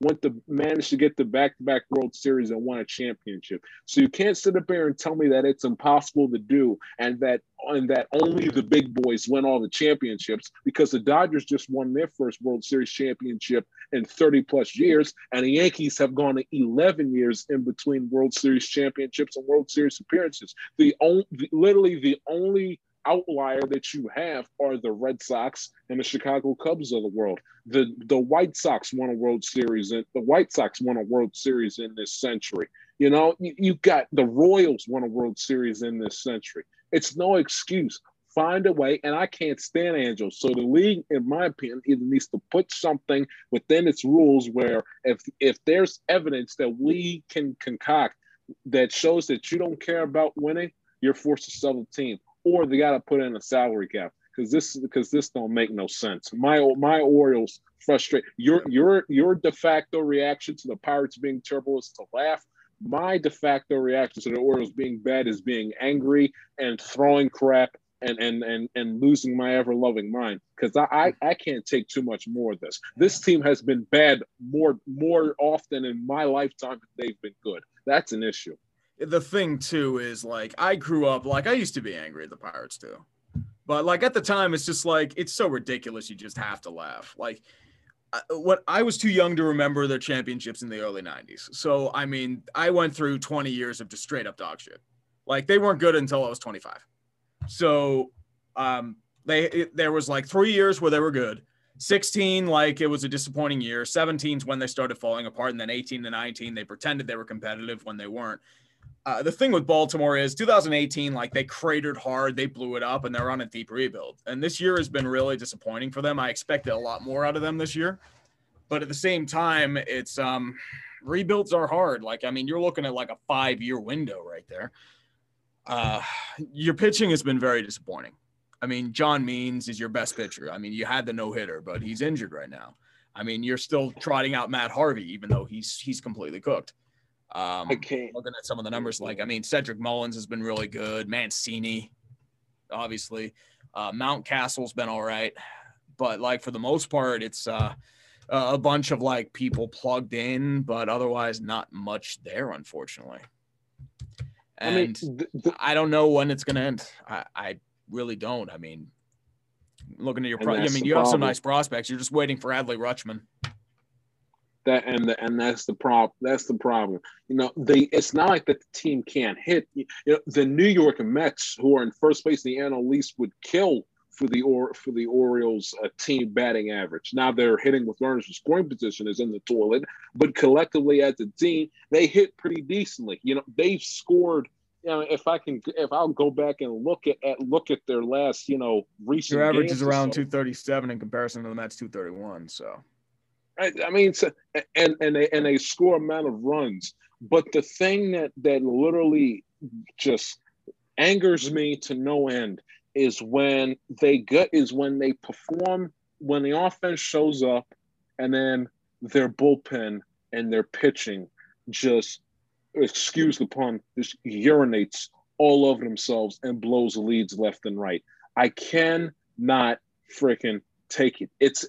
went to manage to get the back-to-back World Series and won a championship. So you can't sit up there and tell me that it's impossible to do, and that only the big boys win all the championships, because the Dodgers just won their first World Series championship in 30-plus years, and the Yankees have gone to 11 years in between World Series championships and World Series appearances. Literally the only outlier that you have are the Red Sox and the Chicago Cubs of the world. The White Sox won a World Series, and the White Sox won a World Series in this century. You know, you've got the Royals won a World Series in this century. It's no excuse. Find a way, and I can't stand Angels. So the league, in my opinion, either needs to put something within its rules where if there's evidence that we can concoct that shows that you don't care about winning, you're forced to sell the team. Or they got to put in a salary cap, because this don't make no sense. My Orioles frustrate. Your de facto reaction to the Pirates being terrible is to laugh. My de facto reaction to the Orioles being bad is being angry and throwing crap and losing my ever-loving mind, because I can't take too much more of this. This team has been bad more often in my lifetime than they've been good. That's an issue. The thing too is, like, I grew up, like, I used to be angry at the Pirates too, but, like, at the time it's just like, it's so ridiculous. You just have to laugh. Like, I was too young to remember their championships in the early 90s. So, I mean, I went through 20 years of just straight up dog shit. Like, they weren't good until I was 25. So there was like 3 years where they were good. 16, like, it was a disappointing year. 17's when they started falling apart. And then 18 to 19, they pretended they were competitive when they weren't. The thing with Baltimore is 2018, like, they cratered hard, they blew it up, and they're on a deep rebuild. And this year has been really disappointing for them. I expected a lot more out of them this year. But at the same time, it's rebuilds are hard. Like, I mean, you're looking at like a 5-year window right there. Your pitching has been very disappointing. I mean, John Means is your best pitcher. I mean, you had the no-hitter, but he's injured right now. I mean, you're still trotting out Matt Harvey, even though he's completely cooked. Looking at some of the numbers, like, I mean, Cedric Mullins has been really good. Mancini, obviously, Mountcastle's been all right, but, like, for the most part, it's a bunch of, like, people plugged in, but otherwise not much there, unfortunately. And I mean, I don't know when it's going to end. I really don't. I mean, looking at your, I mean, you have some nice prospects. You're just waiting for Adley Rutschman. And that's the problem. That's the problem. You know, it's not like that the team can't hit. You know, the New York Mets, who are in first place in the NL East, would kill for the Orioles team batting average. Now they're hitting with runners in scoring position is in the toilet, but collectively as a team, they hit pretty decently. You know, they've scored. You know, if I'll go back and look at their last, you know, recent. Their average is around 237 in comparison to the Mets 231. So. I mean, and a score amount of runs. But the thing that literally just angers me to no end is when they perform, when the offense shows up, and then their bullpen and their pitching just, excuse the pun, just urinates all over themselves and blows leads left and right. I cannot freaking take it.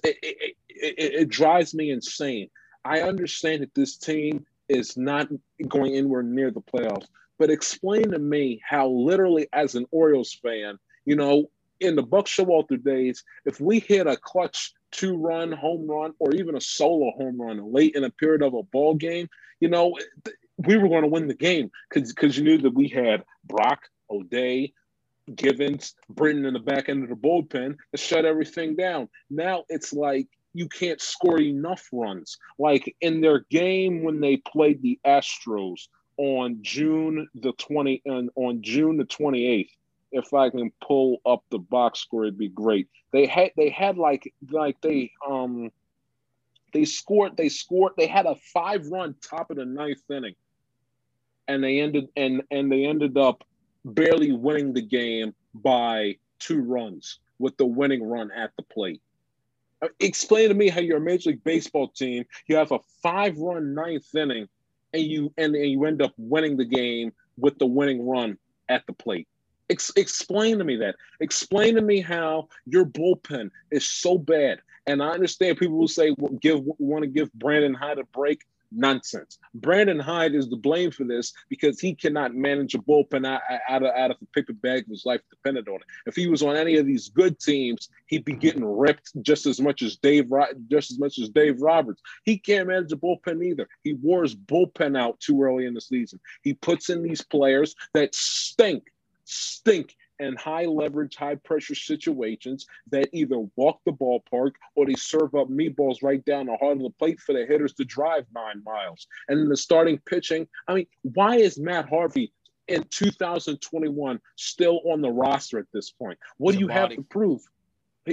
It drives me insane. I understand that this team is not going anywhere near the playoffs, but explain to me how, literally, as an Orioles fan, you know, in the Buck Showalter days, if we hit a clutch 2-run home run or even a solo home run late in a period of a ball game, you know, we were going to win the game, because you knew that we had Brock, O'Day, Givens, Britton in the back end of the bullpen to shut everything down. Now it's like you can't score enough runs. Like in their game when they played the Astros on June the 28th, if I can pull up the box score, it'd be great. They had a 5-run top of the 9th inning, and they ended up barely winning the game by 2 runs with the winning run at the plate. Explain to me how you're a Major League Baseball team, you have a 5-run 9th inning, and you end up winning the game with the winning run at the plate. Explain to me that. Explain to me how your bullpen is so bad. And I understand people will say, well, want to give Brandon Hyde a break. Nonsense. Brandon Hyde is to blame for this because he cannot manage a bullpen out of a paper bag of his life depended on it. If he was on any of these good teams, he'd be getting ripped just as much as Dave Roberts. He can't manage a bullpen either. He wore his bullpen out too early in the season. He puts in these players that stink in high leverage, high pressure situations that either walk the ballpark or they serve up meatballs right down the heart of the plate for the hitters to drive 9 miles. And in the starting pitching, I mean, why is Matt Harvey in 2021 still on the roster at this point? What do you have to prove?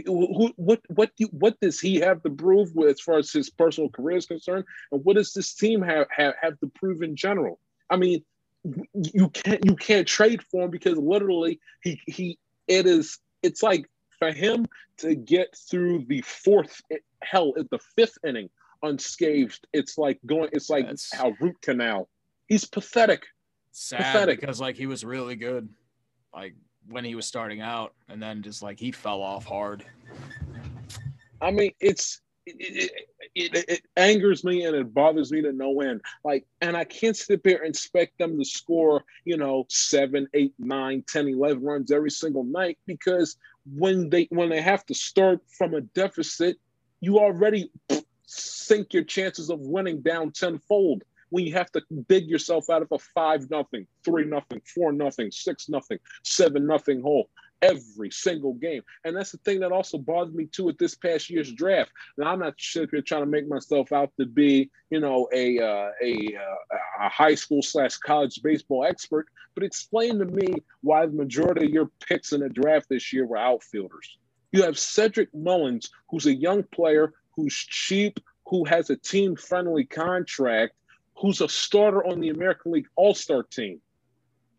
What does he have to prove as far as his personal career is concerned? And what does this team have to prove in general? I mean, you can't trade for him because literally it's like for him to get through the fifth inning unscathed. It's like our root canal. He's pathetic. Sad. Because like he was really good, like when he was starting out, and then just like he fell off hard. I mean, it angers me and it bothers me to no end. Like, and I can't sit there and expect them to score, 7, 8, 9, 10, 11 runs every single night, because when they have to start from a deficit, you already sink your chances of winning down tenfold when you have to dig yourself out of a 5-0, 3-0, 4-0, 6-0, 7-0 hole every single game. And that's the thing that also bothered me too at this past year's draft. And I'm not sure if trying to make myself out to be, a high school /college baseball expert, but explain to me why the majority of your picks in the draft this year were outfielders. You have Cedric Mullins, who's a young player, who's cheap, who has a team-friendly contract, who's a starter on the American League All-Star team.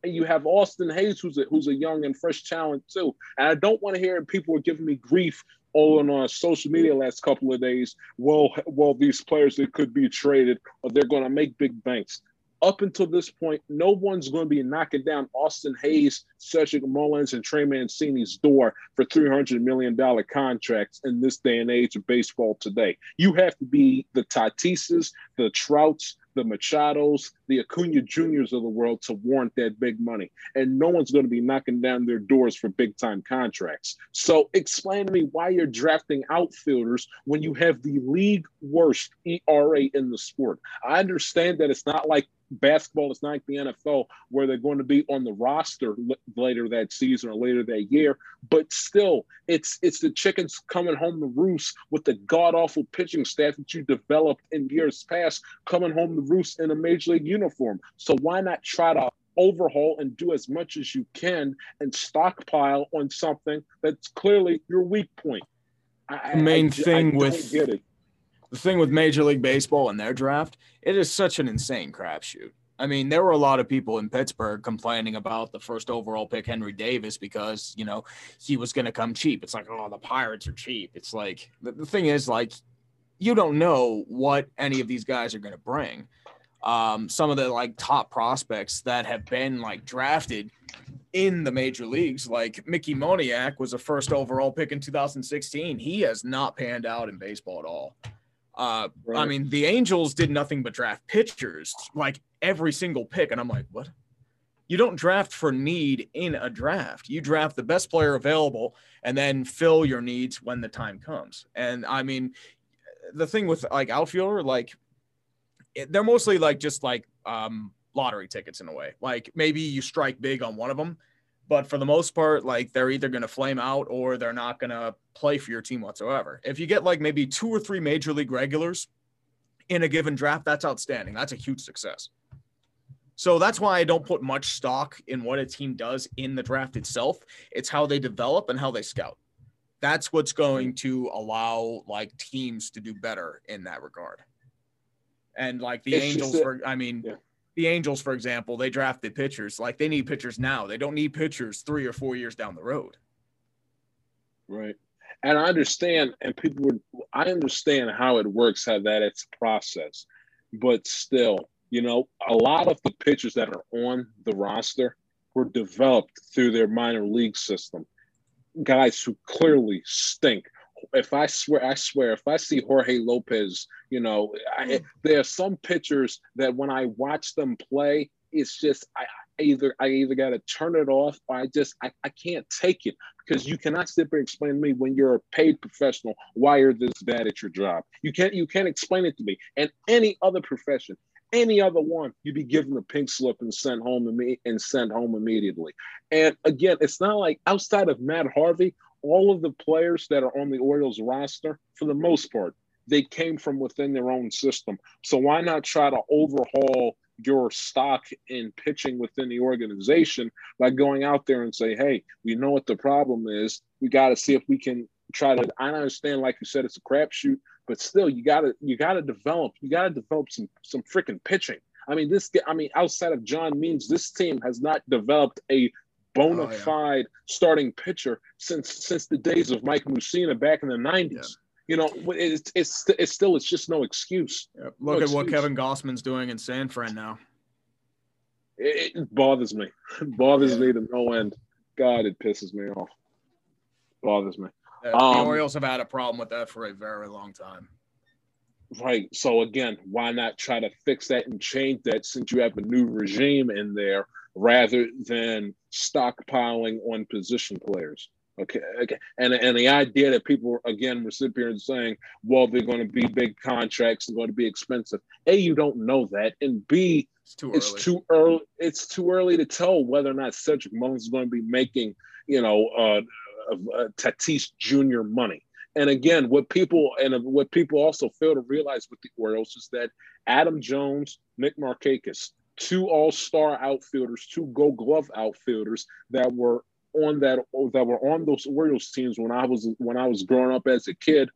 And you have Austin Hayes, who's a young and fresh talent too. And I don't want to hear people are giving me grief all on social media the last couple of days. Well, these players that could be traded, or they're going to make big banks. Up until this point, no one's going to be knocking down Austin Hayes, Cedric Mullins, and Trey Mancini's door for $300 million contracts in this day and age of baseball today. You have to be the Tatises, the Trouts, the Machados, the Acuna Juniors of the world to warrant that big money. And no one's going to be knocking down their doors for big-time contracts. So explain to me why you're drafting outfielders when you have the league worst ERA in the sport. I understand that it's not like basketball, it's not like the NFL where they're going to be on the roster later that season or later that year, but still, it's the chickens coming home to roost with the god-awful pitching staff that you developed in years past coming home to roost in a Major League uniform. So why not try to overhaul and do as much as you can and stockpile on something that's clearly your weak point? The thing with Major League Baseball and their draft, it is such an insane crapshoot. I mean, there were a lot of people in Pittsburgh complaining about the first overall pick, Henry Davis, because, he was going to come cheap. It's like, oh, the Pirates are cheap. It's like the thing is, like, you don't know what any of these guys are going to bring. Some of the, like, top prospects that have been, like, drafted in the major leagues, like Mickey Moniak was a first overall pick in 2016. He has not panned out in baseball at all. Right. I mean, the Angels did nothing but draft pitchers, like every single pick. And I'm like, what? You don't draft for need in a draft. You draft the best player available and then fill your needs when the time comes. And I mean, the thing with like outfielder, like they're mostly like just like lottery tickets in a way. Like maybe you strike big on one of them, But for the most part, like, they're either going to flame out or they're not going to play for your team whatsoever. If you get like maybe 2 or 3 major league regulars in a given draft, that's outstanding. That's a huge success. So that's why I don't put much stock in what a team does in the draft itself. It's how they develop and how they scout. That's what's going to allow like teams to do better in that regard. And like the Angels, the Angels, for example, they drafted pitchers. Like, they need pitchers now. They don't need pitchers 3 or 4 years down the road. Right. And I understand, and I understand how it works, how that it's a process. But still, you know, a lot of the pitchers that are on the roster were developed through their minor league system. Guys who clearly stink. If I swear, if I see Jorge Lopez, you know, there are some pitchers that when I watch them play, it's just I either got to turn it off or I can't take it, because you cannot sit there and explain to me when you're a paid professional why you're this bad at your job. You can't explain it to me. And any other profession, any other one, you'd be given a pink slip and sent home immediately. And again, it's not like outside of Matt Harvey, all of the players that are on the Orioles roster, for the most part, they came from within their own system. So why not try to overhaul your stock in pitching within the organization by going out there and say, hey, we know what the problem is. We got to see if we can try to – I understand, like you said, it's a crapshoot, but still you got to develop some freaking pitching. I mean, outside of John Means, this team has not developed a – bona fide starting pitcher since the days of Mike Mussina back in the 90s. Yeah. You know, it's just no excuse. Yeah. Look at what Kevin Gausman's doing in San Fran now. It bothers me. It bothers me to no end. God, it pisses me off. It bothers me. Yeah, the Orioles have had a problem with that for a very long time. Right. So, again, why not try to fix that and change that since you have a new regime in there, rather than stockpiling on position players. Okay. And the idea that people, again, were sitting here and saying, well, they're going to be big contracts, they're going to be expensive. A, you don't know that. And B, it's too early. It's too early to tell whether or not Cedric Mullins is going to be making, you know, Tatis Jr. money. And again, what people also fail to realize with the Orioles is that Adam Jones, Nick Markakis, 2 all-star outfielders, 2 Gold Glove outfielders that were on those Orioles teams when I was growing up as a kid,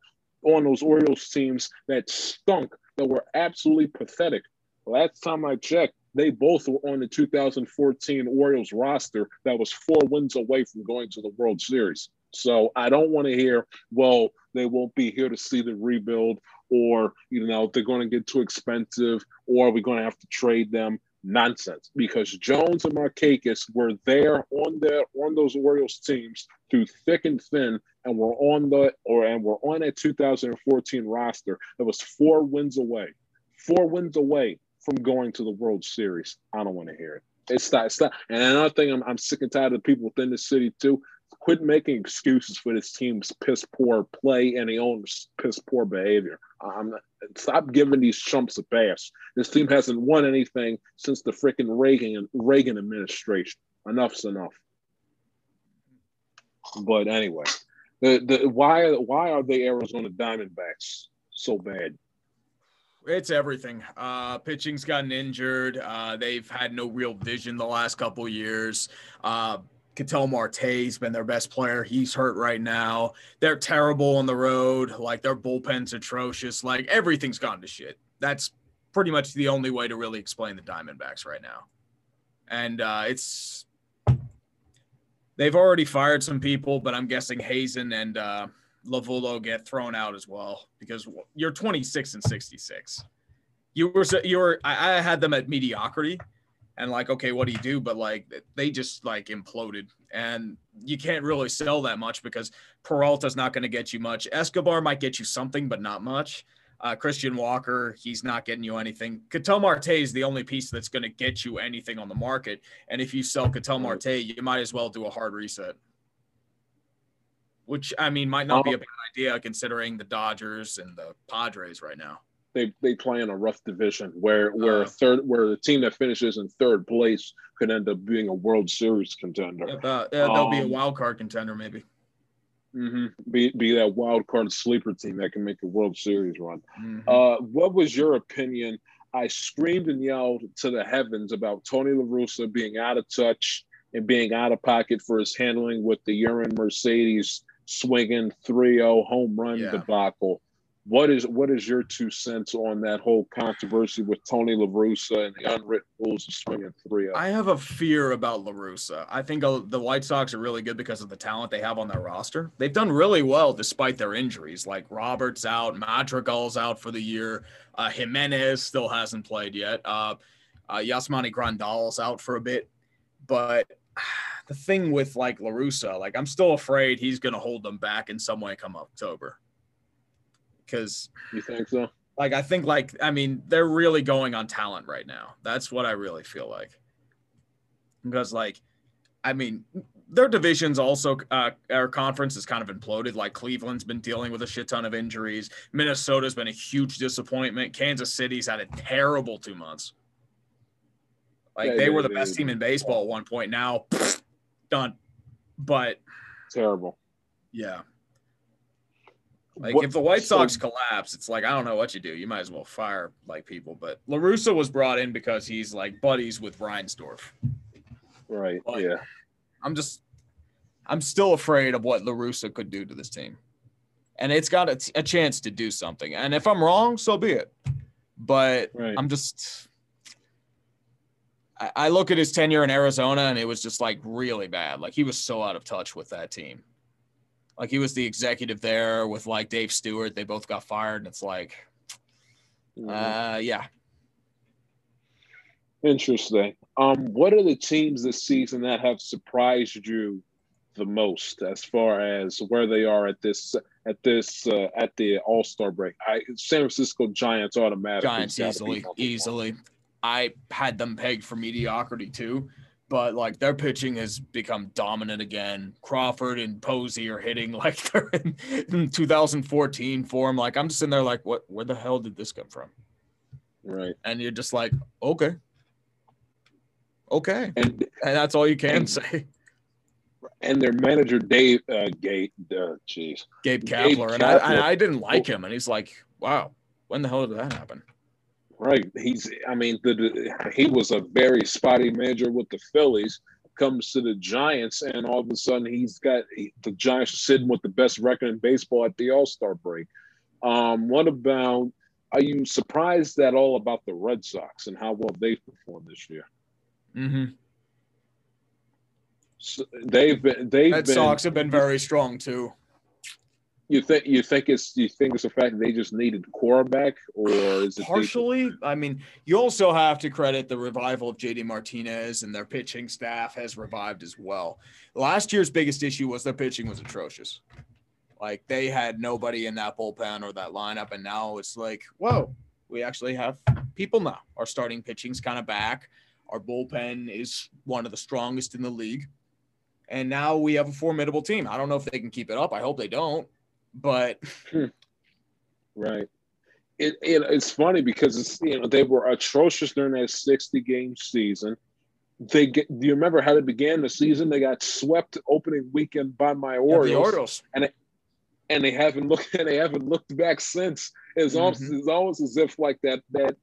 on those Orioles teams that stunk, that were absolutely pathetic. Last time I checked, they both were on the 2014 Orioles roster that was 4 wins away from going to the World Series. So I don't want to hear, well, they won't be here to see the rebuild, or, you know, they're going to get too expensive, or we're going to have to trade them. Nonsense, because Jones and Markakis were there on those Orioles teams through thick and thin, and were on that 2014 roster that was 4 wins away from going to the World Series. I don't want to hear it. It's not. And another thing, I'm sick and tired of the people within the city too. Quit making excuses for this team's piss poor play and the owner's piss poor behavior. Stop giving these chumps a pass. This team hasn't won anything since the freaking Reagan administration. Enough's enough. But anyway, why are the Arizona Diamondbacks so bad? It's everything. Pitching's gotten injured. They've had no real vision the last couple years. Ketel Marte's been their best player. He's hurt right now. They're terrible on the road. Like, their bullpen's atrocious. Like, everything's gone to shit. That's pretty much the only way to really explain the Diamondbacks right now. And they've already fired some people, but I'm guessing Hazen and Lavulo get thrown out as well, because you're 26 and 66. I had them at mediocrity. And, like, okay, what do you do? But, like, they just, like, imploded. And you can't really sell that much, because Peralta's not going to get you much. Escobar might get you something, but not much. Christian Walker, he's not getting you anything. Ketel Marte is the only piece that's going to get you anything on the market. And if you sell Ketel Marte, you might as well do a hard reset, which, I mean, might not be a bad idea considering the Dodgers and the Padres right now. they play in a rough division where the team that finishes in third place could end up being a World Series contender. They'll be a wild card contender, maybe. Mm-hmm. Be that wild card sleeper team that can make a World Series run. Mm-hmm. What was your opinion? I screamed and yelled to the heavens about Tony La Russa being out of touch and being out of pocket for his handling with the Urinating Mercedes swinging 3-0 home run debacle. What is your 2 cents on that whole controversy with Tony La Russa and the unwritten rules of swinging 3-0? I have a fear about La Russa. I think the White Sox are really good because of the talent they have on their roster. They've done really well despite their injuries, like Robert's out, Madrigal's out for the year. Jimenez still hasn't played yet. Yasmani Grandal's out for a bit. But the thing with, like, La Russa, like, I'm still afraid he's going to hold them back in some way come October. Because you think so? Like, I think, like, I mean, they're really going on talent right now. That's what I really feel like. Because, like, I mean, their divisions also, our conference is kind of imploded. Like, Cleveland's been dealing with a shit ton of injuries. Minnesota's been a huge disappointment. Kansas City's had a terrible 2 months. Like, they were the best team in baseball at one point. Now, done. But terrible. Yeah. Like, if the White Sox collapse, it's like, I don't know what you do. You might as well fire, like, people. But La Russa was brought in because he's, like, buddies with Reinsdorf. Right, but yeah. I'm still afraid of what La Russa could do to this team. And it's got a chance to do something. And if I'm wrong, so be it. But right. I'm just – I look at his tenure in Arizona, and it was just, like, really bad. Like, he was so out of touch with that team. Like, he was the executive there with, like, Dave Stewart. They both got fired, and it's like, yeah. Interesting. What are the teams this season that have surprised you the most as far as where they are at the All-Star break? San Francisco Giants automatically. Giants easily. I had them pegged for mediocrity too. But, like, their pitching has become dominant again. Crawford and Posey are hitting like they're in 2014 form. Like, I'm just sitting there like, what? Where the hell did this come from? Right. And you're just like, okay. And that's all you can say. And their manager, Gabe Kapler. And I didn't like him. And he's like, wow, when the hell did that happen? Right. He was a very spotty manager with the Phillies, comes to the Giants, and all of a sudden he's got the Giants sitting with the best record in baseball at the All-Star break. Are you surprised at all about the Red Sox and how well they've performed this year? Mm-hmm. So Red Sox have been very strong too. You think it's the fact that they just needed quarterback, or is it partially? I mean, you also have to credit the revival of JD Martinez, and their pitching staff has revived as well. Last year's biggest issue was their pitching was atrocious. Like, they had nobody in that bullpen or that lineup, and now it's like, whoa, we actually have people now. Our starting pitching's kind of back. Our bullpen is one of the strongest in the league, and now we have a formidable team. I don't know if they can keep it up. I hope they don't. But right, it's funny because it's, you know, they were atrocious during that 60-game season. Do you remember how they began the season? They got swept opening weekend by my Orioles, and they haven't looked back since. It's almost as if, like, that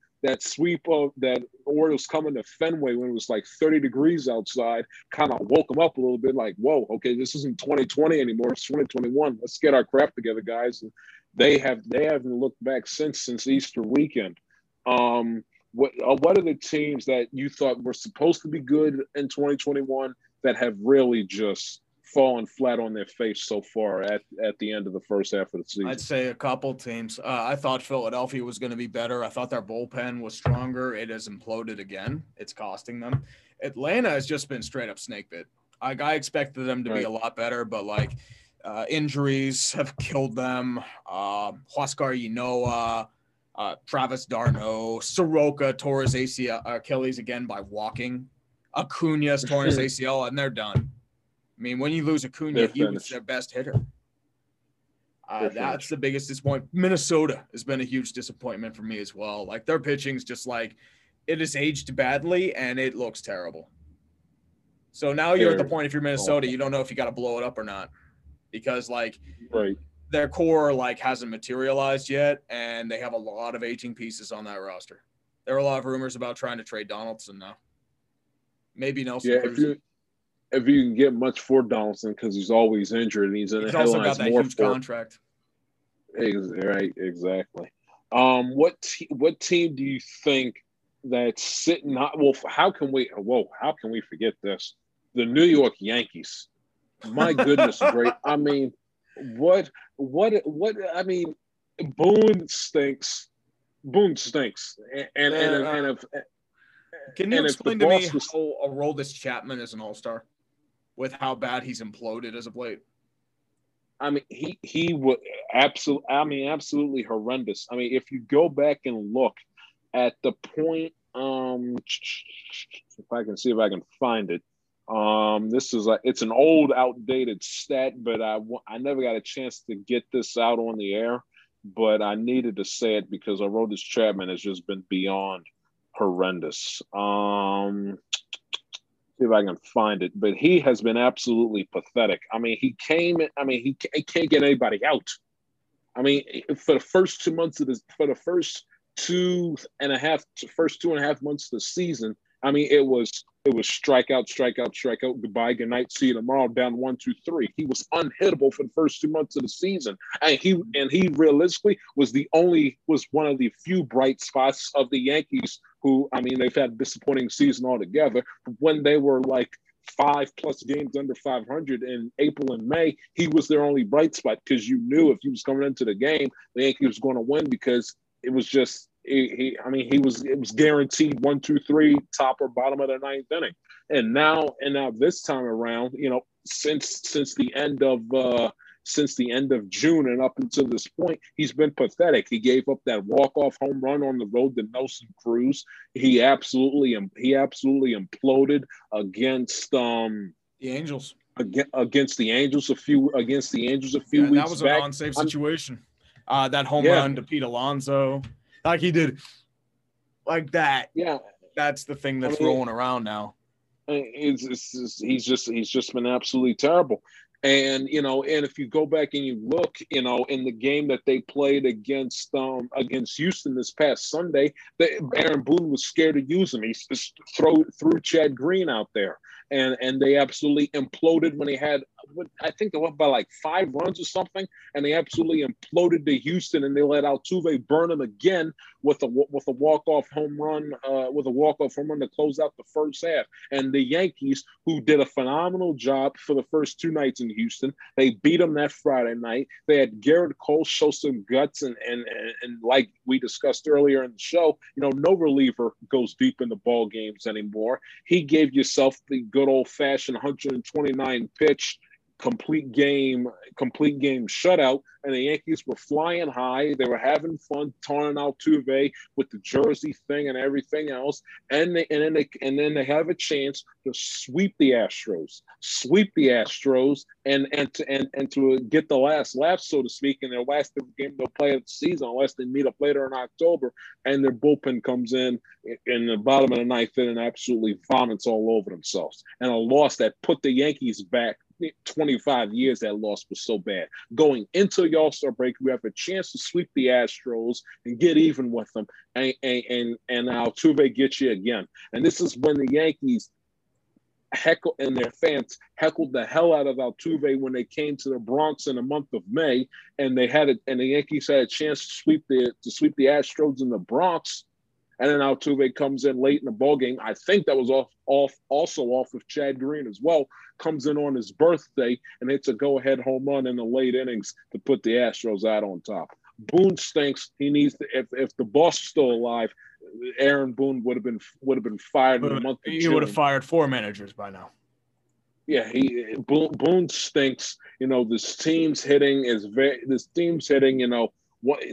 sweep of that Orioles coming to Fenway when it was like 30 degrees outside kind of woke them up a little bit, like, whoa, okay, this isn't 2020 anymore. It's 2021. Let's get our crap together, guys. And they haven't looked back since Easter weekend. What are the teams that you thought were supposed to be good in 2021 that have really just fallen flat on their face so far at the end of the first half of the season? I'd say a couple teams. I thought Philadelphia was going to be better. I thought their bullpen was stronger. It has imploded again. It's costing them. Atlanta has just been straight up snake bit. I expected them to be a lot better, but, like, injuries have killed them. Huáscar Ynoa, Travis d'Arnaud, Soroka tore his Achilles again by walking. Acuña's tore his ACL, and they're done. I mean, when you lose Acuna, he was their best hitter. That's the biggest disappointment. Minnesota has been a huge disappointment for me as well. Like, their pitching's just like, it is aged badly and it looks terrible. So now you're at the point, if you're Minnesota, you don't know if you got to blow it up or not, because like their core like hasn't materialized yet, and they have a lot of aging pieces on that roster. There are a lot of rumors about trying to trade Donaldson now. Maybe Nelson. Yeah, if you can get much for Donaldson, because he's always injured and he's in the headlines more. He's also got that huge contract. Right, exactly. What team do you think that's sitting hot? Well, how can we forget this? The New York Yankees. My goodness, great. I mean, what? I mean, Boone stinks. Can you explain to me how Aroldis Chapman is an all-star with how bad he's imploded as of late? I mean, he was absolutely horrendous. I mean, if you go back and look at the point, if I can see if I can find it, this is like, it's an old, outdated stat, but I never got a chance to get this out on the air, but I needed to say it because Aroldis Chapman has just been beyond horrendous. See if I can find it, but he has been absolutely pathetic. I mean, he can't get anybody out. I mean, for the first 2.5 months of the season, I mean, it was strikeout, goodbye, good night, see you tomorrow, down 1, 2, 3. He was unhittable for the first 2 months of the season, and he realistically was one of the few bright spots of the Yankees, who, I mean, they've had a disappointing season altogether. When they were like 5+ games under 500 in April and May, he was their only bright spot, because you knew if he was coming into the game, the Yankees was going to win, because it was just. It was guaranteed 1, 2, 3, top or bottom of the ninth inning. And now this time around, you know, since the end of June and up until this point, he's been pathetic. He gave up that walk-off home run on the road to Nelson Cruz. He absolutely imploded against the Angels a few weeks back. That was an unsafe situation. That home run to Pete Alonso. Like he did, like that. Yeah, that's the thing that's rolling around now. He's just been absolutely terrible. And you know, and if you go back and you look, you know, in the game that they played against Houston this past Sunday, Aaron Boone was scared to use him. He just threw Chad Green out there, and they absolutely imploded when they had, I think they went by like 5 runs or something, and they absolutely imploded to Houston, and they let Altuve burn him again with a walk-off home run to close out the first half. And the Yankees, who did a phenomenal job for the first 2 nights in Houston, they beat them that Friday night. They had Garrett Cole show some guts, and like we discussed earlier in the show, you know, no reliever goes deep in the ball games anymore. He gave yourself the good old-fashioned 129 pitch complete game shutout, and the Yankees were flying high. They were having fun taunting Altuve with the jersey thing and everything else, and then they have a chance to sweep the Astros, and to get the last laugh, so to speak, in their last game they'll play of the season, unless they meet up later in October, and their bullpen comes in the bottom of the ninth and absolutely vomits all over themselves. And a loss that put the Yankees back 25 years. That loss was so bad. Going into the All-Star break, we have a chance to sweep the Astros and get even with them, and Altuve gets you again. And this is when the Yankees heckled the hell out of Altuve when they came to the Bronx in the month of May, and the Yankees had a chance to sweep the Astros in the Bronx. And then Altuve comes in late in the ballgame. I think that was off of Chad Green as well. Comes in on his birthday and hits a go-ahead home run in the late innings to put the Astros out on top. Boone stinks. He needs to, if the boss was still alive, Aaron Boone would have been fired in a month. He would have fired 4 managers by now. Yeah, Boone stinks. You know, this team's hitting. You know,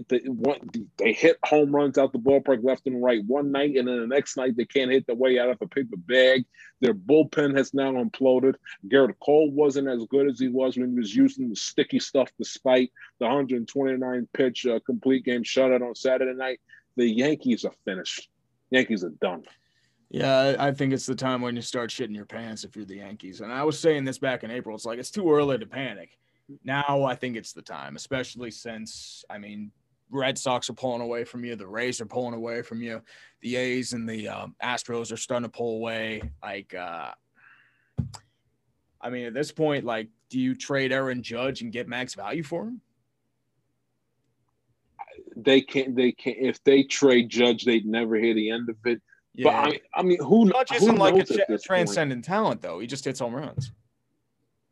They hit home runs out the ballpark left and right one night, and then the next night they can't hit their way out of a paper bag. Their bullpen has now imploded. Gerrit Cole wasn't as good as he was when he was using the sticky stuff despite the 129-pitch complete game shutout on Saturday night. The Yankees are finished. Yankees are done. Yeah, I think it's the time when you start shitting your pants if you're the Yankees. And I was saying this back in April. It's like it's too early to panic. Now I think it's the time, especially since, I mean, Red Sox are pulling away from you. The Rays are pulling away from you. The A's and the Astros are starting to pull away. Like, I mean, at this point, like, do you trade Aaron Judge and get max value for him? They can't. If they trade Judge, they'd never hear the end of it. Yeah. But, I mean who Judge isn't like a transcendent talent, though. He just hits home runs.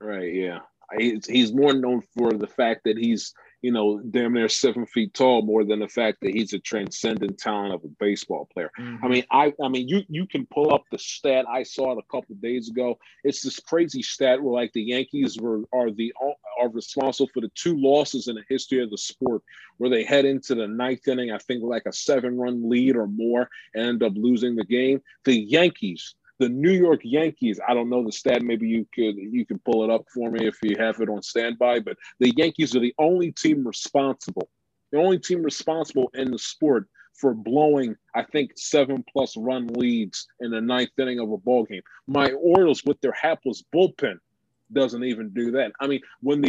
Right, yeah. He's more known for the fact that he's, you know, damn near 7 feet tall, more than the fact that he's a transcendent talent of a baseball player. Mm-hmm. I mean, you can pull up the stat. I saw it a couple of days ago. It's this crazy stat where, like, the Yankees are responsible for the two losses in the history of the sport, where they head into the ninth inning, I think, with like a 7-run lead or more, and end up losing the game. The New York Yankees, I don't know the stat. Maybe you could pull it up for me if you have it on standby. But the Yankees are the only team responsible in the sport for blowing, I think, 7+ run leads in the ninth inning of a ball game. My Orioles, with their hapless bullpen, doesn't even do that. I mean, when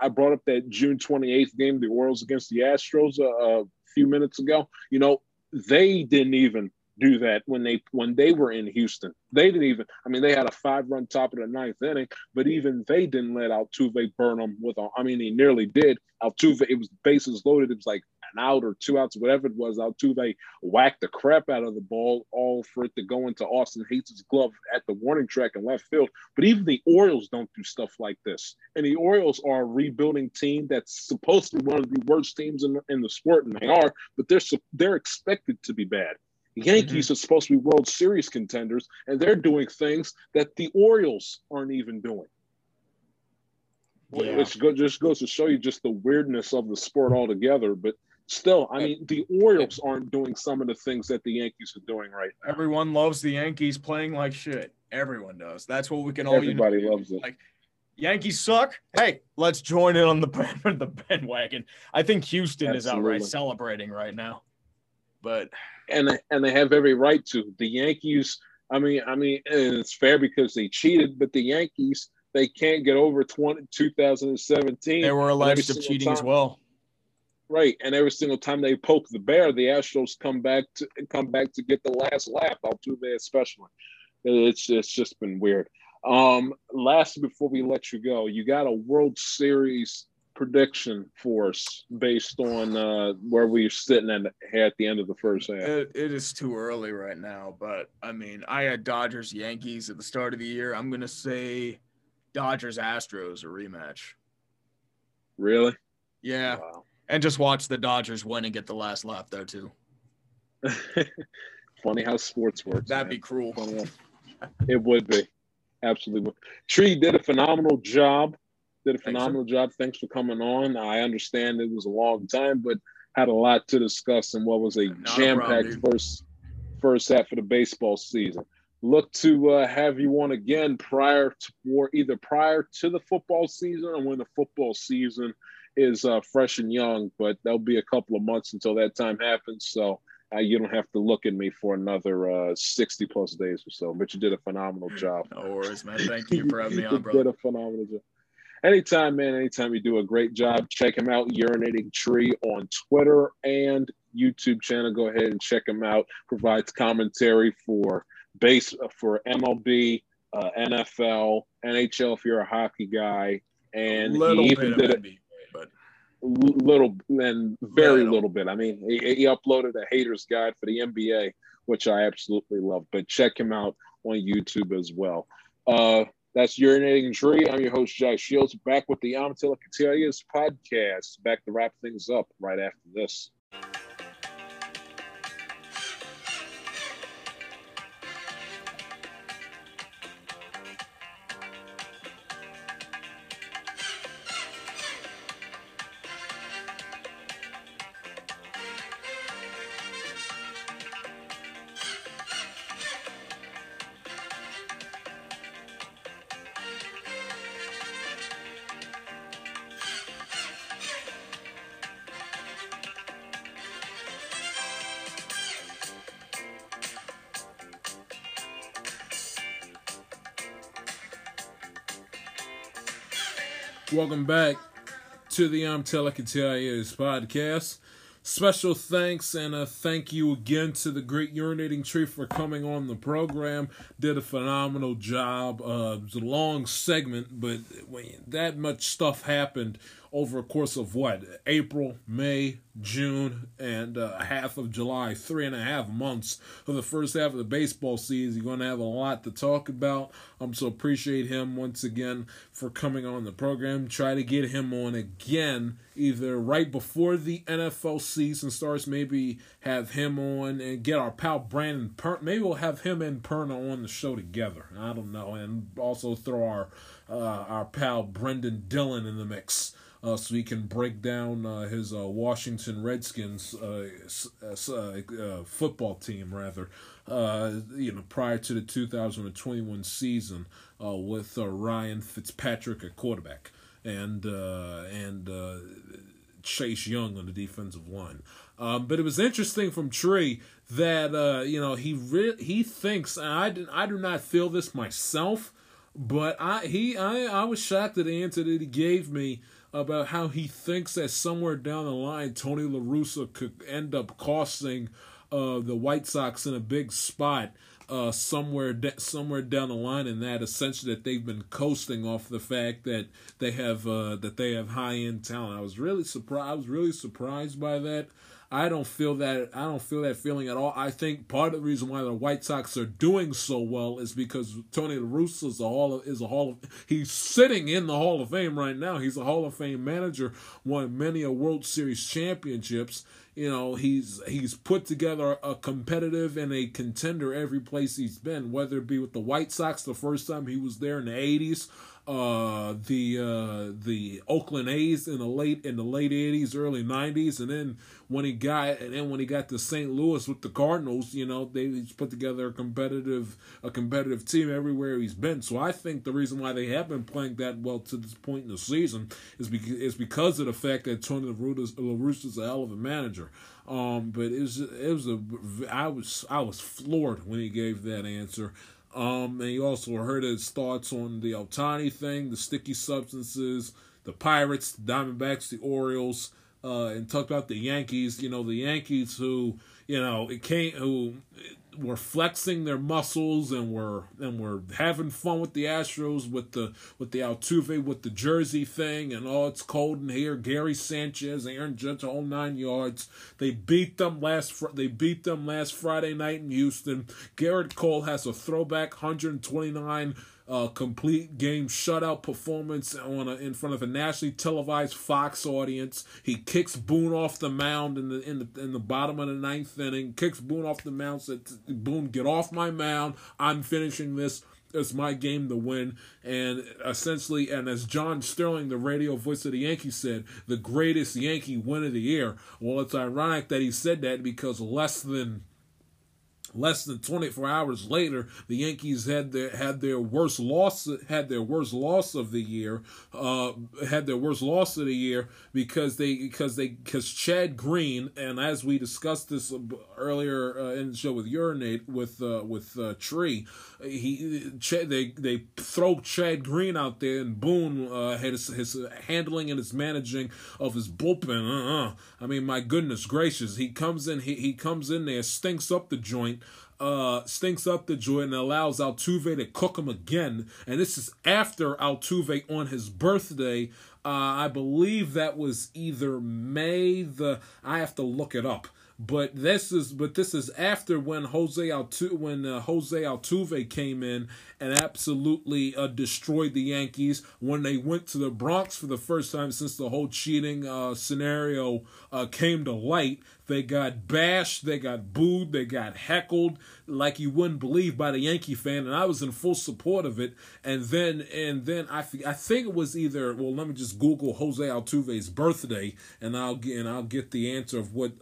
I brought up that June 28th game, the Orioles against the Astros a few minutes ago, you know, they didn't even do that when they were in Houston. They didn't even, I mean, they had a 5-run top of the ninth inning, but even they didn't let Altuve burn them he nearly did. Altuve, it was bases loaded. It was like an out or two outs, whatever it was. Altuve whacked the crap out of the ball, all for it to go into Austin Hayes' glove at the warning track in left field. But even the Orioles don't do stuff like this. And the Orioles are a rebuilding team that's supposed to be one of the worst teams in the sport, and they are, but they're expected to be bad. The Yankees are supposed to be World Series contenders, and they're doing things that the Orioles aren't even doing. Yeah. Which just goes to show you just the weirdness of the sport altogether. But still, I mean, the Orioles aren't doing some of the things that the Yankees are doing right now. Everyone loves the Yankees playing like shit. Everyone does. That's what we can all unite. Everybody loves it. Like, Yankees suck. Hey, let's join in on the bandwagon. I think Houston is outright celebrating right now. But and they have every right to. The Yankees, I mean, and it's fair because they cheated, but the Yankees, they can't get over 2017. They were alleged of cheating as well. Right, and every single time they poke the bear, the Astros come back to get the last laugh. Altuve especially. It's just been weird. Last, before we let you go, you got a World Series prediction for us based on where we're sitting at the end of the first half. It is too early right now, but I mean, I had Dodgers Yankees at the start of the year. I'm gonna say Dodgers Astros a rematch. Really? Yeah. Wow. And just watch the Dodgers win and get the last laugh there too. Funny how sports works. That'd be cruel. It would be. Absolutely would. Tree did a phenomenal job. Thanks for coming on. I understand it was a long time, but had a lot to discuss in what was a jam-packed first half of the baseball season. Look to have you on again prior to the football season or when the football season is fresh and young, but that'll be a couple of months until that time happens. So you don't have to look at me for another 60-plus days or so, but you did a phenomenal job. No worries, man. Thank you for having me on, brother. You did a phenomenal job. Anytime, man, you do a great job. Check him out, Urinating Tree, on Twitter and YouTube channel. Go ahead and check him out. Provides commentary for MLB, NFL, NHL if you're a hockey guy. And he even did a little bit. I mean, he uploaded a hater's guide for the NBA, which I absolutely love. But check him out on YouTube as well. That's Urinating Tree. I'm your host, Josh Shields, back with the Amatella Cotillas podcast. Back to wrap things up right after this. Welcome back to the I'm Tell I Can Tell You podcast. Special thanks and a thank you again to the great Urinating Tree for coming on the program. Did a phenomenal job. It was a long segment, but that much stuff happened over a course of what? April, May, June, and half of July. 3.5 months of the first half of the baseball season. You're going to have a lot to talk about. So appreciate him once again for coming on the program. Try to get him on again, either right before the NFL season starts, maybe have him on and get our pal Brandon Perna. Maybe we'll have him and Perna on the show together. I don't know. And also throw our pal Brendan Dillon in the mix so he can break down his Washington Redskins football team, rather. Prior to the 2021 season with Ryan Fitzpatrick at quarterback and Chase Young on the defensive line. But it was interesting from Tree that he thinks, and I do not feel this myself, but I was shocked at the answer that he gave me about how he thinks that somewhere down the line Tony La Russa could end up costing the White Sox in a big spot somewhere down the line, and that essentially that they've been coasting off the fact that they have high-end talent. I was really surprised by that. I don't feel that feeling at all. I think part of the reason why the White Sox are doing so well is because Tony La Russa he's sitting in the Hall of Fame right now. He's a Hall of Fame manager, won many a World Series championships. He's put together a competitive and a contender every place he's been, whether it be with the White Sox the first time he was there in the 80s, the Oakland A's in the late 80s, early 90s, and then when he got to St. Louis with the Cardinals, he's put together a competitive team everywhere he's been. So I think the reason why they have been playing that well to this point in the season is because of the fact that Tony La Russa is a hell of a manager. But I was floored when he gave that answer. And you also heard his thoughts on the Ohtani thing, the sticky substances, the Pirates, the Diamondbacks, the Orioles, and talked about the Yankees. The Yankees who were flexing their muscles and were having fun with the Astros, with the Altuve, with the jersey thing, and it's cold in here. Gary Sanchez, Aaron Judge, all 9 yards. They beat them last Friday night in Houston. Garrett Cole has a throwback 129 complete game shutout performance in front of a nationally televised Fox audience. He kicks Boone off the mound in the bottom of the ninth inning. Kicks Boone off the mound. Said, "Boone, get off my mound. I'm finishing this. It's my game to win." And essentially, and as John Sterling, the radio voice of the Yankees, said, the greatest Yankee win of the year. Well, it's ironic that he said that because less than 24 hours later, the Yankees had their worst loss of the year because Chad Green, and as we discussed this earlier in the show with Tree, they throw Chad Green out there, and Boone had his handling and his managing of his bullpen. My goodness gracious, he comes in there, stinks up the joint and allows Altuve to cook him again. And this is after Altuve on his birthday. I believe that was either I have to look it up. But this is after when Jose Altuve came in and absolutely destroyed the Yankees when they went to the Bronx for the first time since the whole cheating scenario came to light. They got bashed, they got booed, they got heckled like you wouldn't believe by the Yankee fan, and I was in full support of it. And then I think it was either, well, let me just Google Jose Altuve's birthday, and I'll get the answer of what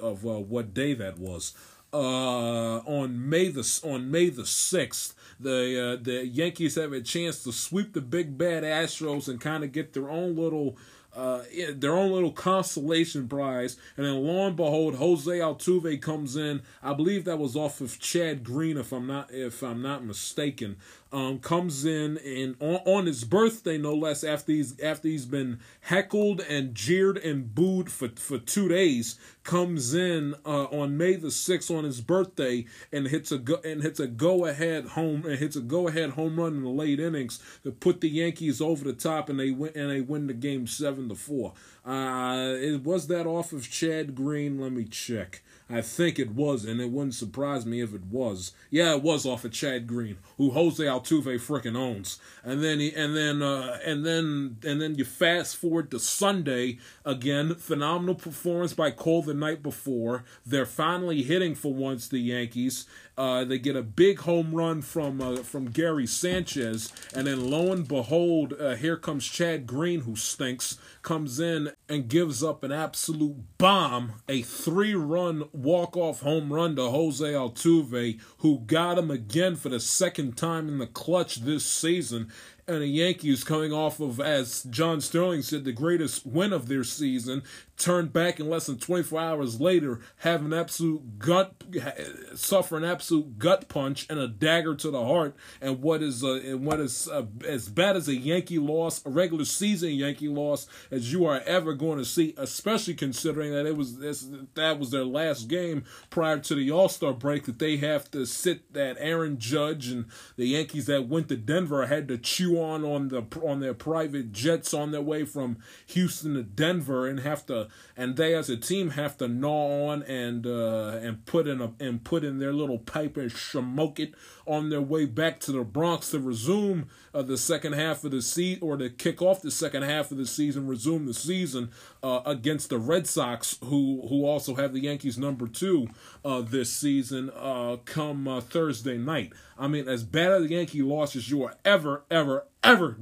day that was. On May the 6th, the Yankees have a chance to sweep the big bad Astros and kind of get their own little consolation prize, and then lo and behold, Jose Altuve comes in. I believe that was off of Chad Green, if I'm not mistaken. comes in and on his birthday, no less, after he's been heckled and jeered and booed for 2 days, comes in on May the 6th on his birthday and hits a go-ahead home run in the late innings to put the Yankees over the top, and they win the game 7-4. Was that off of Chad Green? Let me check. I think it was, and it wouldn't surprise me if it was. Yeah, it was off of Chad Green, who Jose Altuve freaking owns. And then you fast forward to Sunday again. Phenomenal performance by Cole the night before. They're finally hitting for once, the Yankees. They get a big home run from Gary Sanchez, and then lo and behold, here comes Chad Green, who stinks, comes in and gives up an absolute bomb, a 3-run walk-off home run to Jose Altuve, who got him again for the second time in the clutch this season. And the Yankees, coming off of, as John Sterling said, the greatest win of their season, turned back in less than 24 hours later, suffer an absolute gut punch and a dagger to the heart. And what is as bad as a Yankee loss, a regular season Yankee loss, as you are ever going to see, especially considering that that was their last game prior to the All-Star break, that they have to sit that Aaron Judge and the Yankees that went to Denver had to chew on their private jets on their way from Houston to Denver, and they as a team have to gnaw on and put in their little pipe and smoke it on their way back to the Bronx to resume the second half of the season, or to kick off the second half of the season, resume the season against the Red Sox, who also have the Yankees number 2 this season come Thursday night. I mean, as bad as the Yankee losses you are ever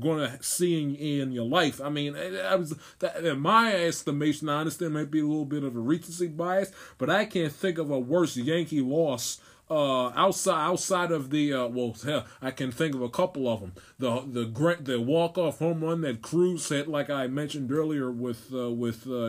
going to see in your life. I mean, in my estimation, I understand it might be a little bit of a recency bias, but I can't think of a worse Yankee loss outside of the I can think of a couple of them. The walk-off home run that Cruz hit, like I mentioned earlier with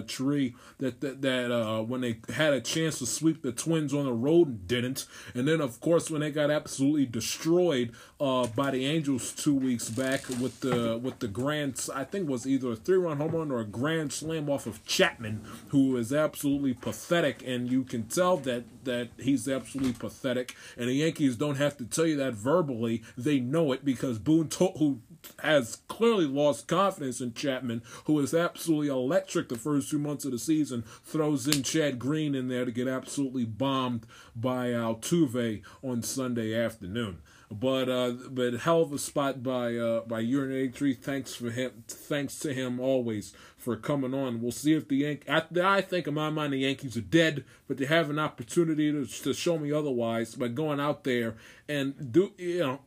Tree, that when they had a chance to sweep the Twins on the road and didn't, and then of course when they got absolutely destroyed by the Angels 2 weeks back with the grand, I think it was either a 3-run home run or a grand slam off of Chapman, who is absolutely pathetic, and you can tell that he's absolutely pathetic. And the Yankees don't have to tell you that verbally. They know it, because Boone, who has clearly lost confidence in Chapman, who is absolutely electric the first 2 months of the season, throws in Chad Green in there to get absolutely bombed by Altuve on Sunday afternoon. But hell of a spot by Urinating Tree. Thanks to him always for coming on. We'll see if the Yankees... I think in my mind the Yankees are dead, but they have an opportunity to show me otherwise by going out there and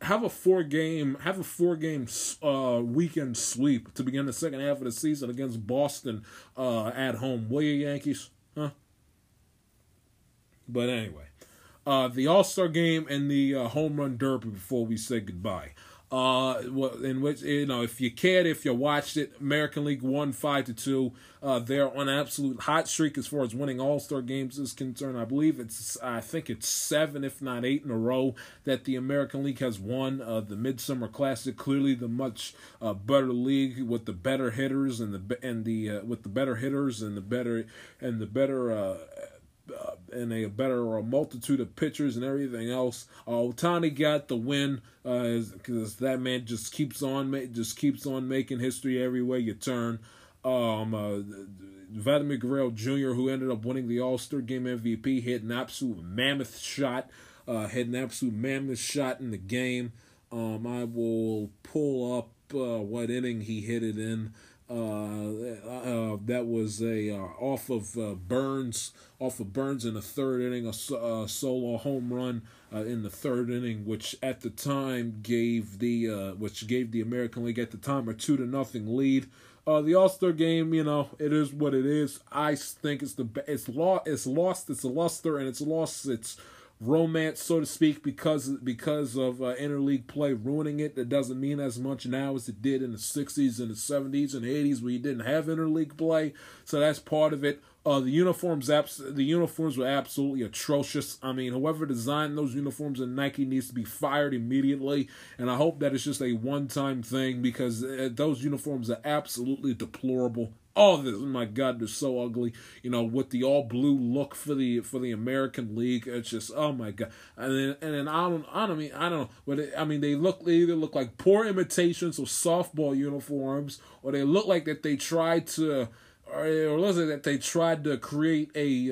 have a four game weekend sweep to begin the second half of the season against Boston at home. Will you, Yankees? Huh? But anyway. The All-Star Game and the Home Run Derby before we say goodbye. In which, if you cared, if you watched it, American League won 5-2. They're on an absolute hot streak as far as winning All-Star Games is concerned. I think it's 7, if not 8 in a row that the American League has won. The Midsummer Classic, clearly the much better league with the better hitters and a better multitude of pitchers and everything else. Ohtani got the win because that man just keeps on making history every way you turn. Vladimir Guerrero Jr., who ended up winning the All-Star Game MVP, hit an absolute mammoth shot in the game. I will pull up what inning he hit it in. That was off of Burns in the third inning, a solo home run in the third inning, which gave the American League at the time a 2-0 lead. The All-Star Game, it is what it is. I think it's lost its luster, and it's lost its romance, so to speak, because of interleague play ruining it. It doesn't mean as much now as it did in the 60s and the 70s and the 80s, where you didn't have interleague play. So that's part of it. The uniforms were absolutely atrocious. I mean, whoever designed those uniforms in Nike needs to be fired immediately, and I hope that it's just a one-time thing, because those uniforms are absolutely deplorable. Oh, my God, they're so ugly. You know, with the all-blue look for the American League, it's just, oh, my God. And then I don't know. But they either look like poor imitations of softball uniforms, or they look like that they tried to... Or was it that they tried to create a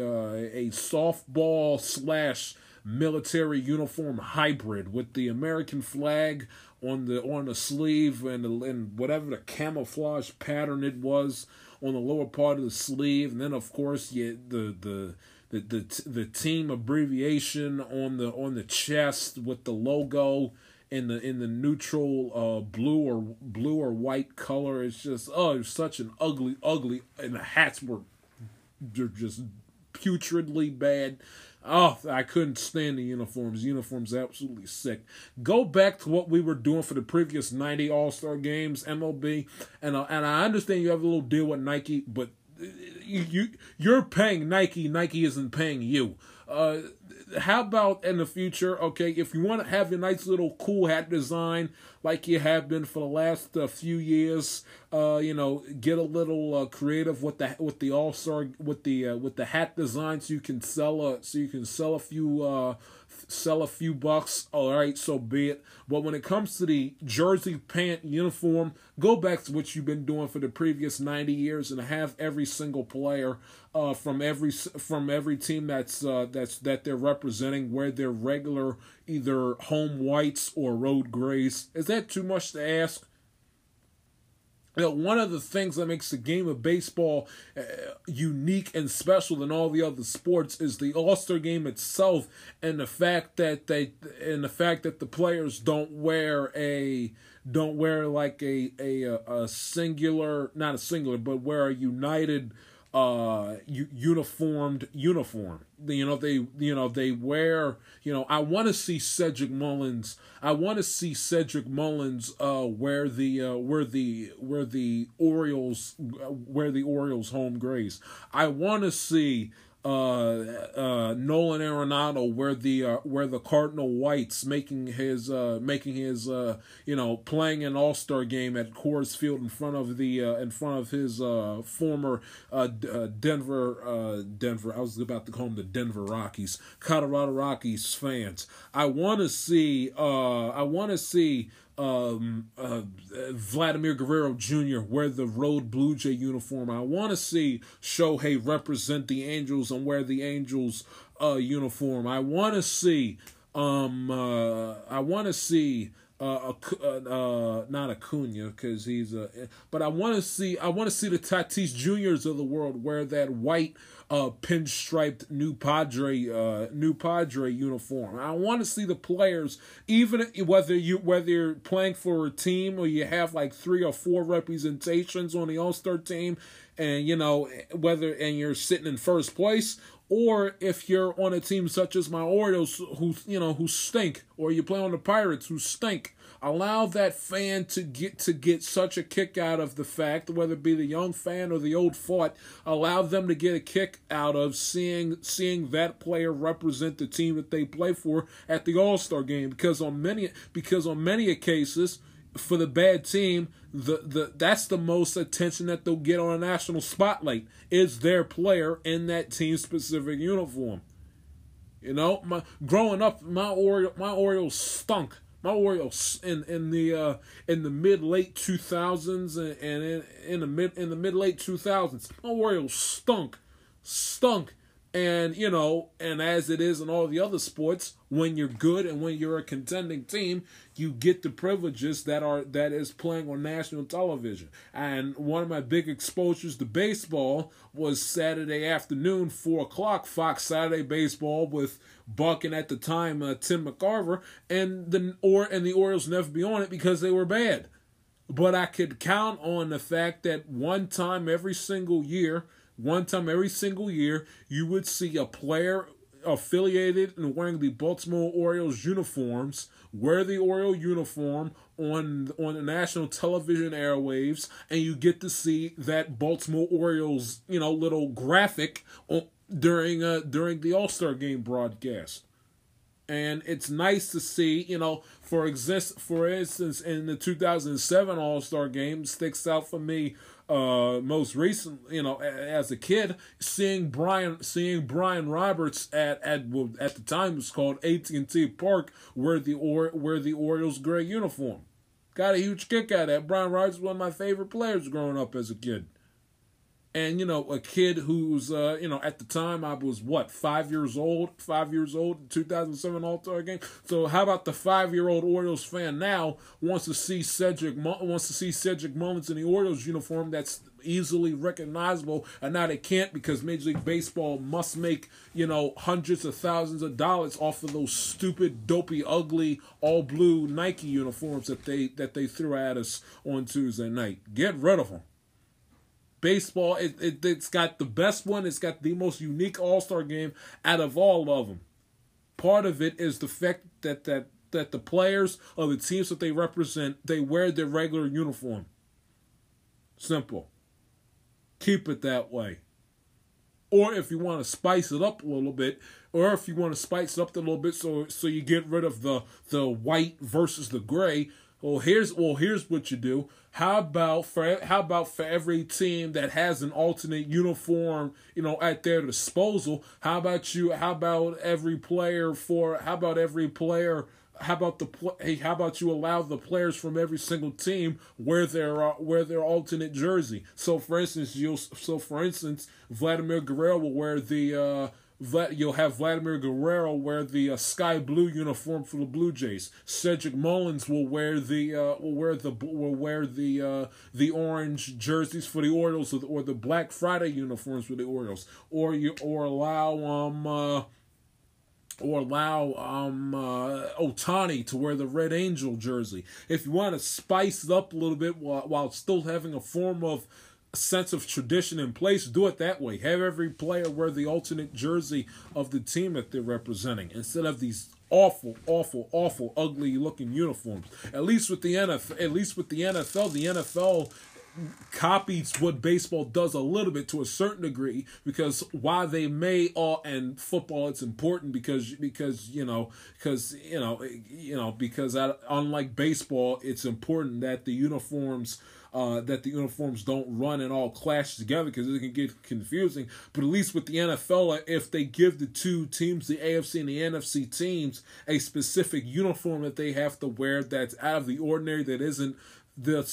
softball / military uniform hybrid with the American flag on the sleeve and whatever the camouflage pattern it was on the lower part of the sleeve, and then of course the team abbreviation on the chest with the logo in the neutral blue or white color. It's just, oh, it's such an ugly, and the hats were just putridly bad. Oh, I couldn't stand the uniforms. Uniforms absolutely sick. Go back to what we were doing for the previous 90 All-Star games, MLB, and I understand you have a little deal with Nike, but you're paying Nike. Nike isn't paying you. How about in the future, okay, if you want to have your nice little cool hat design like you have been for the last few years, get a little creative with the All-Star with the hat design, so you can sell a few bucks. All right, so be it. But when it comes to the jersey, pant, uniform, go back to what you've been doing for the previous 90 years and have every single player from every team that they're representing wear their regular either home whites or road grays. Is that too much to ask? You know, one of the things that makes the game of baseball unique and special than all the other sports is the All-Star game itself, and the fact that the players wear a united uniformed uniform. I want to see Cedric Mullins. Wear the Orioles home grays. I want to see Nolan Arenado wear the Cardinal whites, making his playing an All-Star game at Coors Field in front of his former Denver. I was about to call him the Denver Rockies, Colorado Rockies fans. I want to see Vladimir Guerrero Jr. wear the road Blue Jay uniform. I want to see Shohei represent the Angels and wear the Angels uniform. I want to see not Acuna, because he's but I want to see the Tatis Juniors of the world wear that white pinstriped new Padre uniform. I want to see the players, even whether you're playing for a team or you have like 3 or 4 representations on the All-Star team, and whether you're sitting in first place, or if you're on a team such as my Orioles who stink, or you play on the Pirates who stink. Allow that fan to get such a kick out of the fact, whether it be the young fan or the old fart, allow them to get a kick out of seeing that player represent the team that they play for at the All-Star game, because on many cases for the bad team, that's the most attention that they'll get on a national spotlight is their player in that team's specific uniform. Growing up, my Orioles stunk. My Orioles in the mid-late 2000s and in the mid-late 2000s, my Orioles stunk, and as it is in all the other sports, when you're good and when you're a contending team, you get the privileges that is playing on national television. And one of my big exposures to baseball was Saturday afternoon, 4:00, Fox Saturday Baseball with Buck and at the time Tim McCarver, and the Orioles never be on it because they were bad. But I could count on the fact that one time every single year, you would see a player affiliated and wearing the Baltimore Orioles uniforms wear the Oriole uniform on the national television airwaves, and you get to see that Baltimore Orioles, you know, little graphic during the All-Star Game broadcast. And it's nice to see, you know, for instance, in the 2007 All-Star Game, sticks out for me most recent, you know, as a kid, seeing Brian Roberts at the time it was called AT&T Park wear the Orioles gray uniform. Got a huge kick out of that. Brian Roberts was one of my favorite players growing up as a kid. And, you know, a kid who's, you know, at the time I was, 5 years old, 2007 All-Star Game. So how about the 5-year-old Orioles fan now wants to see Cedric Mullins in the Orioles uniform that's easily recognizable, and now they can't because Major League Baseball must make, you know, hundreds of thousands of dollars off of those stupid, dopey, ugly, all-blue Nike uniforms that they threw at us on Tuesday night. Get rid of them. Baseball, it's got the best one. It's got the most unique All-Star Game out of all of them. Part of it is the fact that the players of the teams that they represent, they wear their regular uniform. Simple. Keep it that way. Or if you want to spice it up a little bit, so you get rid of the white versus the gray. Well, here's what you do. How about for every team that has an alternate uniform, you know, at their disposal? How about you allow the players from every single team wear their alternate jersey? So for instance, Vladimir Guerrero will wear you'll have Vladimir Guerrero wear the sky blue uniform for the Blue Jays. Cedric Mullins will wear the orange jerseys for the Orioles, or the Black Friday uniforms for the Orioles. Or allow Ohtani to wear the Red Angel jersey. If you want to spice it up a little bit while still having a form of sense of tradition in place, do it that way. Have every player wear the alternate jersey of the team that they're representing instead of these awful, ugly-looking uniforms. At least with the NFL, the NFL copies what baseball does a little bit to a certain degree, because while they may all, and football, it's important because unlike baseball, it's important that the uniforms. Don't run and all clash together, because it can get confusing. But at least with the NFL, if they give the two teams, the AFC and the NFC teams, a specific uniform that they have to wear that's out of the ordinary, that isn't the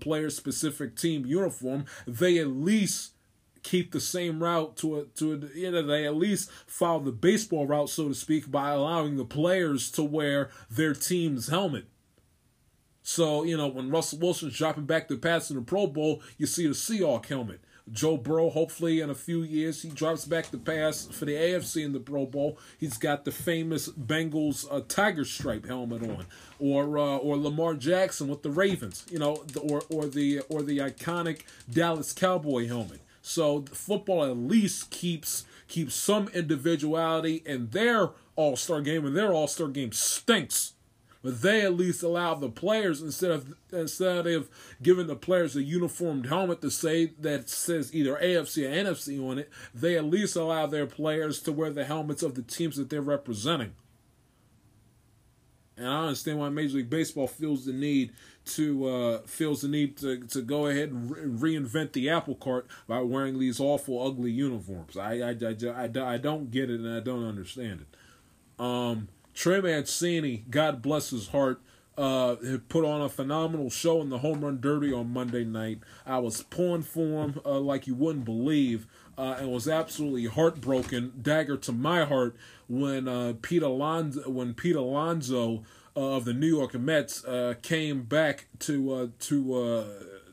player's specific team uniform, they at least keep the same route they at least follow the baseball route, so to speak, by allowing the players to wear their team's helmet. So, you know, when Russell Wilson's dropping back to pass in the Pro Bowl, you see the Seahawk helmet. Joe Burrow, hopefully in a few years, he drops back to pass for the AFC in the Pro Bowl. He's got the famous Bengals Tiger Stripe helmet on, or Lamar Jackson with the Ravens, you know, or the iconic Dallas Cowboy helmet. So football at least keeps some individuality in their All-Star Game, and their All-Star Game stinks. But they at least allow the players, instead of giving the players a uniformed helmet that says either AFC or NFC on it, they at least allow their players to wear the helmets of the teams that they're representing. And I understand why Major League Baseball feels the need to go ahead and reinvent the apple cart by wearing these awful, ugly uniforms. I don't get it, and I don't understand it. Trey Mancini, God bless his heart, put on a phenomenal show in the Home Run Derby on Monday night. I was pulling for him like you wouldn't believe, and was absolutely heartbroken, dagger to my heart, when Pete Alonso of the New York Mets came back to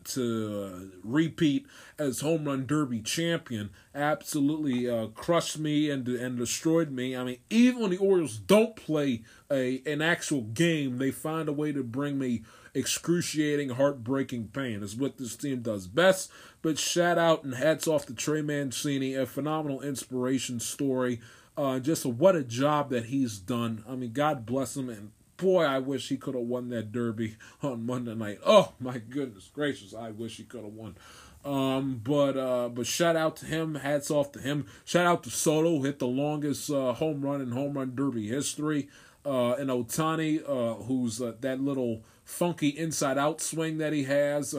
to repeat as home run derby champion absolutely crushed me and destroyed me. I mean, even when the Orioles don't play an actual game, they find a way to bring me excruciating, heartbreaking pain. Is what this team does best. But shout out and hats off to Trey Mancini, a phenomenal inspiration story. Just what a job that he's done. I mean, God bless him, and boy, I wish he could have won that derby on Monday night. Oh, my goodness gracious, I wish he could have won. But shout out to him. Hats off to him. Shout out to Soto, who hit the longest home run in home run derby history. And Ohtani, who's that little funky inside-out swing that he has.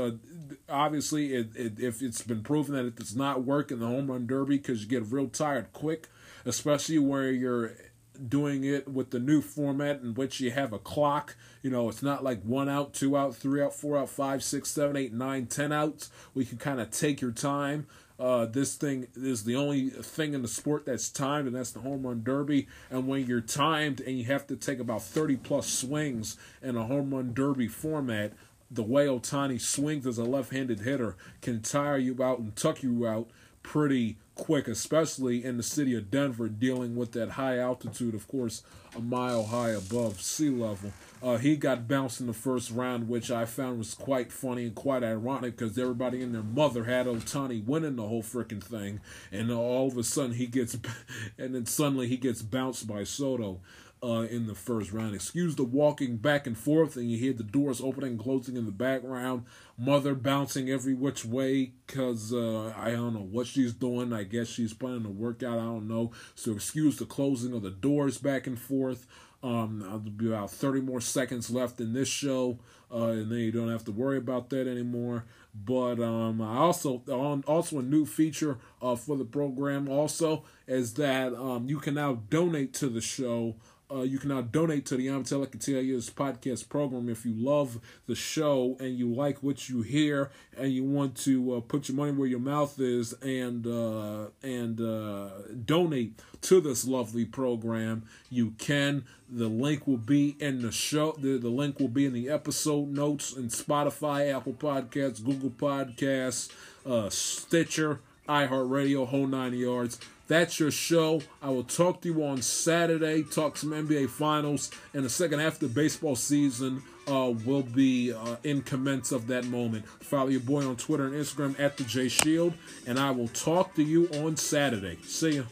Obviously, if it's been proven that it does not work in the home run derby because you get real tired quick, especially where you're doing it with the new format in which you have a clock. You know, it's not like 1 out, 2 out, 3 out, 4 out, 5, 6, 7, 8, 9, 10 outs. We can kind of take your time. This thing is the only thing in the sport that's timed, and that's the home run derby. And when you're timed and you have to take about 30-plus swings in a home run derby format, the way Ohtani swings as a left-handed hitter can tire you out and tuck you out pretty quick, especially in the city of Denver, dealing with that high altitude, of course, a mile high above sea level. He got bounced in the first round, which I found was quite funny and quite ironic because everybody and their mother had Ohtani winning the whole freaking thing, and all of a sudden he gets bounced by Soto in the first round. Excuse the walking back and forth, and you hear the doors opening and closing in the background. Mother bouncing every which way because I don't know what she's doing. I guess she's planning a workout. I don't know. So excuse the closing of the doors back and forth. There'll be about 30 more seconds left in this show, and then you don't have to worry about that anymore. But I also a new feature for the program also is that you can now donate to the show. You can now donate to the Yamtele Catelia's podcast program if you love the show and you like what you hear and you want to put your money where your mouth is and donate to this lovely program. You can. The link will be in the show. The link will be in the episode notes in Spotify, Apple Podcasts, Google Podcasts, Stitcher, iHeartRadio, whole 9 yards. That's your show. I will talk to you on Saturday, talk some NBA Finals, and the second half of the baseball season will be in commence of that moment. Follow your boy on Twitter and Instagram at the J Shield, and I will talk to you on Saturday. See ya.